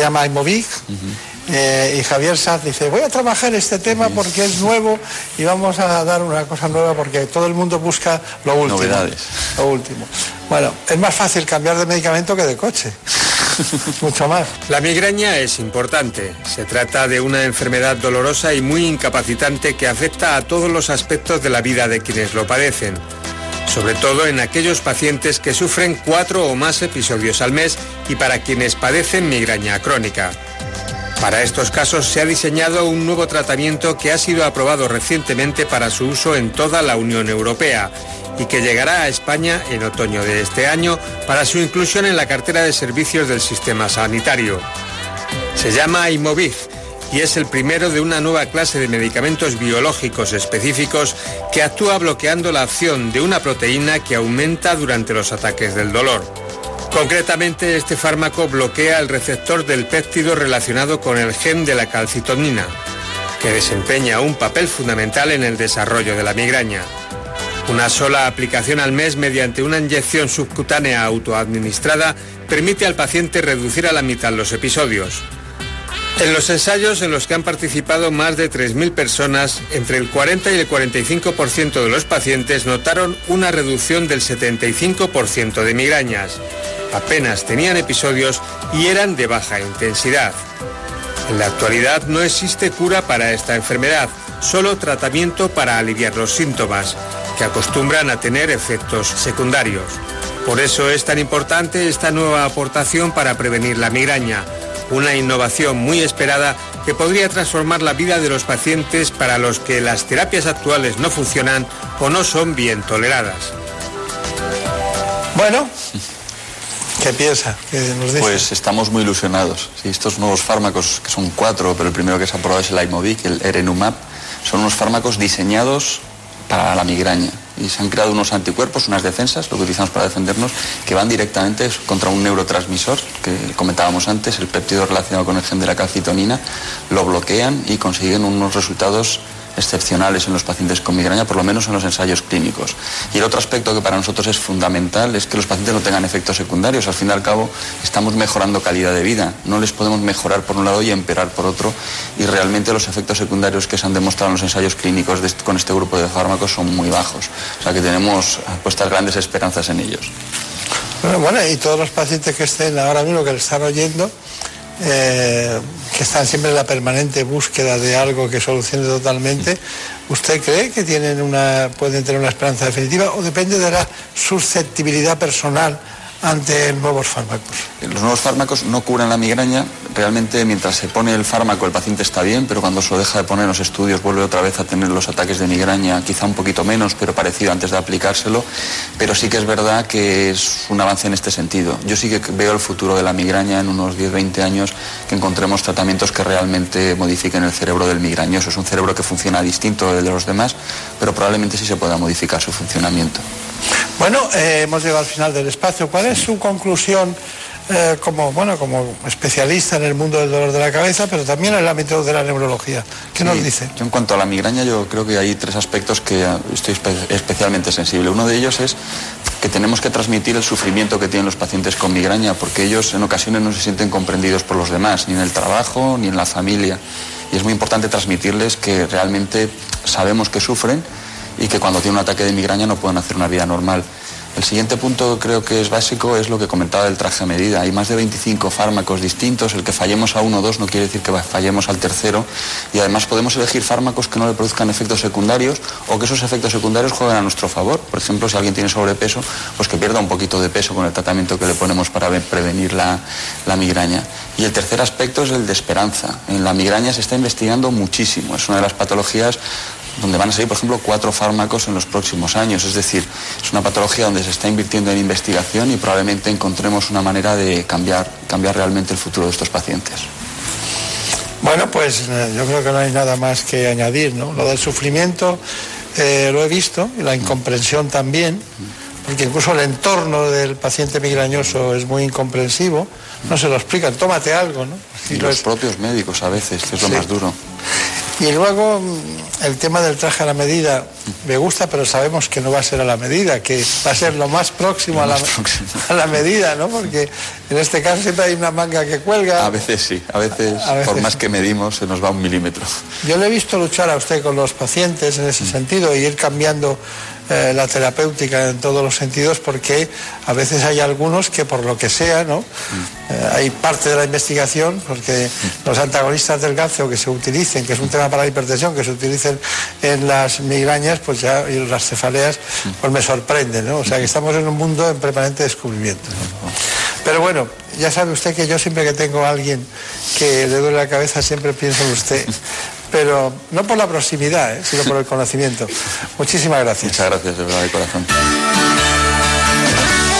llama Aimovig, y Javier Saz dice, voy a trabajar este tema porque es nuevo y vamos a dar una cosa nueva porque todo el mundo busca lo último. Novedades. Lo último. Bueno, es más fácil cambiar de medicamento que de coche. Mucho más. La migraña es importante. Se trata de una enfermedad dolorosa y muy incapacitante que afecta a todos los aspectos de la vida de quienes lo padecen, sobre todo en aquellos pacientes que sufren 4 o más episodios al mes y para quienes padecen migraña crónica. Para estos casos se ha diseñado un nuevo tratamiento que ha sido aprobado recientemente para su uso en toda la Unión Europea y que llegará a España en otoño de este año para su inclusión en la cartera de servicios del sistema sanitario. Se llama Aimovig y es el primero de una nueva clase de medicamentos biológicos específicos que actúa bloqueando la acción de una proteína que aumenta durante los ataques del dolor. Concretamente, este fármaco bloquea el receptor del péptido relacionado con el gen de la calcitonina, que desempeña un papel fundamental en el desarrollo de la migraña. Una sola aplicación al mes mediante una inyección subcutánea autoadministrada permite al paciente reducir a la mitad los episodios. En los ensayos en los que han participado más de 3.000 personas, entre el 40 y el 45% de los pacientes notaron una reducción del 75% de migrañas. Apenas tenían episodios y eran de baja intensidad. En la actualidad no existe cura para esta enfermedad, solo tratamiento para aliviar los síntomas, que acostumbran a tener efectos secundarios. Por eso es tan importante esta nueva aportación para prevenir la migraña, una innovación muy esperada que podría transformar la vida de los pacientes para los que las terapias actuales no funcionan o no son bien toleradas. Bueno, ¿qué piensa? ¿Qué nos dice? Pues estamos muy ilusionados. Sí, estos nuevos fármacos, que son 4, pero el primero que se ha aprobado es el Aimovig, el erenumab, son unos fármacos diseñados para la migraña. Y se han creado unos anticuerpos, unas defensas, lo que utilizamos para defendernos, que van directamente contra un neurotransmisor, que comentábamos antes, el péptido relacionado con el gen de la calcitonina, lo bloquean y consiguen unos resultados excepcionales en los pacientes con migraña, por lo menos en los ensayos clínicos. Y el otro aspecto que para nosotros es fundamental es que los pacientes no tengan efectos secundarios. Al fin y al cabo, estamos mejorando calidad de vida. No les podemos mejorar por un lado y empeorar por otro. Y realmente los efectos secundarios que se han demostrado en los ensayos clínicos con este grupo de fármacos son muy bajos. O sea que tenemos puestas grandes esperanzas en ellos. Bueno, y todos los pacientes que estén ahora mismo, que le están oyendo, que están siempre en la permanente búsqueda de algo que solucione totalmente, ¿usted cree que tienen pueden tener una esperanza definitiva o depende de la susceptibilidad personal ante nuevos fármacos? Los nuevos fármacos no curan la migraña. Realmente, mientras se pone el fármaco, el paciente está bien, pero cuando se lo deja de poner en los estudios vuelve otra vez a tener los ataques de migraña, quizá un poquito menos, pero parecido antes de aplicárselo. Pero sí que es verdad que es un avance en este sentido. Yo sí que veo el futuro de la migraña en unos 10-20 años, que encontremos tratamientos que realmente modifiquen el cerebro del migrañoso. Es un cerebro que funciona distinto del de los demás, pero probablemente sí se pueda modificar su funcionamiento. Bueno, hemos llegado al final del espacio. ¿Cuál es su conclusión? Como especialista en el mundo del dolor de la cabeza, pero también en el ámbito de la neurología. ¿Qué nos dice? Yo, en cuanto a la migraña, yo creo que hay 3 aspectos que estoy especialmente sensible. Uno de ellos es que tenemos que transmitir el sufrimiento que tienen los pacientes con migraña, porque ellos en ocasiones no se sienten comprendidos por los demás, ni en el trabajo, ni en la familia. Y es muy importante transmitirles que realmente sabemos que sufren y que cuando tienen un ataque de migraña no pueden hacer una vida normal. El siguiente punto, creo que es básico, es lo que comentaba del traje a medida. Hay más de 25 fármacos distintos. El que fallemos a 1 o 2 no quiere decir que fallemos al tercero. Y además podemos elegir fármacos que no le produzcan efectos secundarios o que esos efectos secundarios jueguen a nuestro favor. Por ejemplo, si alguien tiene sobrepeso, pues que pierda un poquito de peso con el tratamiento que le ponemos para prevenir la migraña. Y el tercer aspecto es el de esperanza. En la migraña se está investigando muchísimo. Es una de las patologías donde van a salir, por ejemplo, 4 fármacos en los próximos años. Es decir, es una patología donde se está invirtiendo en investigación y probablemente encontremos una manera de cambiar realmente el futuro de estos pacientes. Bueno, pues yo creo que no hay nada más que añadir, ¿no? Lo del sufrimiento lo he visto, y la incomprensión también, porque incluso el entorno del paciente migrañoso es muy incomprensivo, no se lo explican, tómate algo, ¿no? Y los propios médicos a veces, que es lo más duro. Y luego el tema del traje a la medida me gusta, pero sabemos que no va a ser a la medida, que va a ser lo más próximo a la medida, ¿no? Porque en este caso siempre hay una manga que cuelga. A veces sí, a veces por más que medimos se nos va 1 milímetro. Yo le he visto luchar a usted con los pacientes en ese sentido y ir cambiando la terapéutica en todos los sentidos, porque a veces hay algunos que por lo que sea, ¿no? Hay parte de la investigación, porque los antagonistas del gaceo que se utilicen, que es un tema para la hipertensión, que se utilicen en las migrañas, pues ya, y las cefaleas, pues me sorprenden, ¿no? O sea que estamos en un mundo en permanente descubrimiento, ¿no? Pero bueno, ya sabe usted que yo siempre que tengo a alguien que le duele la cabeza siempre pienso en usted. Pero no por la proximidad, sino por el conocimiento. Muchísimas gracias. Muchas gracias, de verdad, de corazón.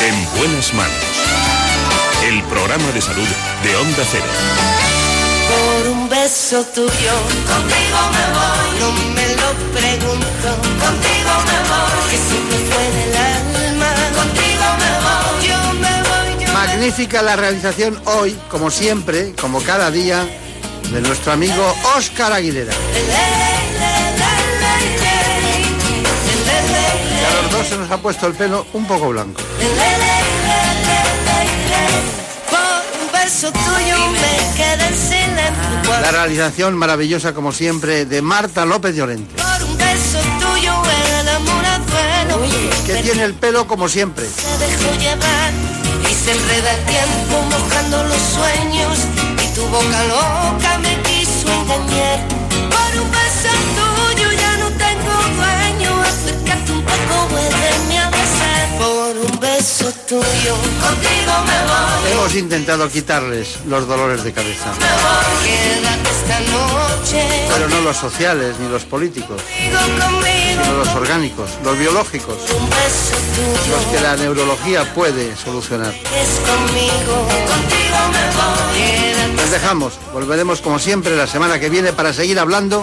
En buenas manos. El programa de salud de Onda Cero. Por un beso tuyo, contigo me voy. No me lo pregunto, contigo me voy. Que si me fue del alma, contigo me voy. Yo me voy, yo. Magnífica la realización hoy, como siempre, como cada día, de nuestro amigo Óscar Aguilera. Y a los dos se nos ha puesto el pelo un poco blanco. La realización maravillosa, como siempre, de Marta López Llorente, que tiene el pelo como siempre. Se dejó llevar y se enreda el tiempo mojando los sueños. Tu boca loca me quiso engañar. Por un beso tuyo ya no tengo dueño. Acércate un poco, vuélveme a besar. Por un beso beso tuyo, contigo me voy. Hemos intentado quitarles los dolores de cabeza, pero no los sociales ni los políticos, sino los orgánicos, los biológicos, los que la neurología puede solucionar. Les dejamos, volveremos como siempre la semana que viene para seguir hablando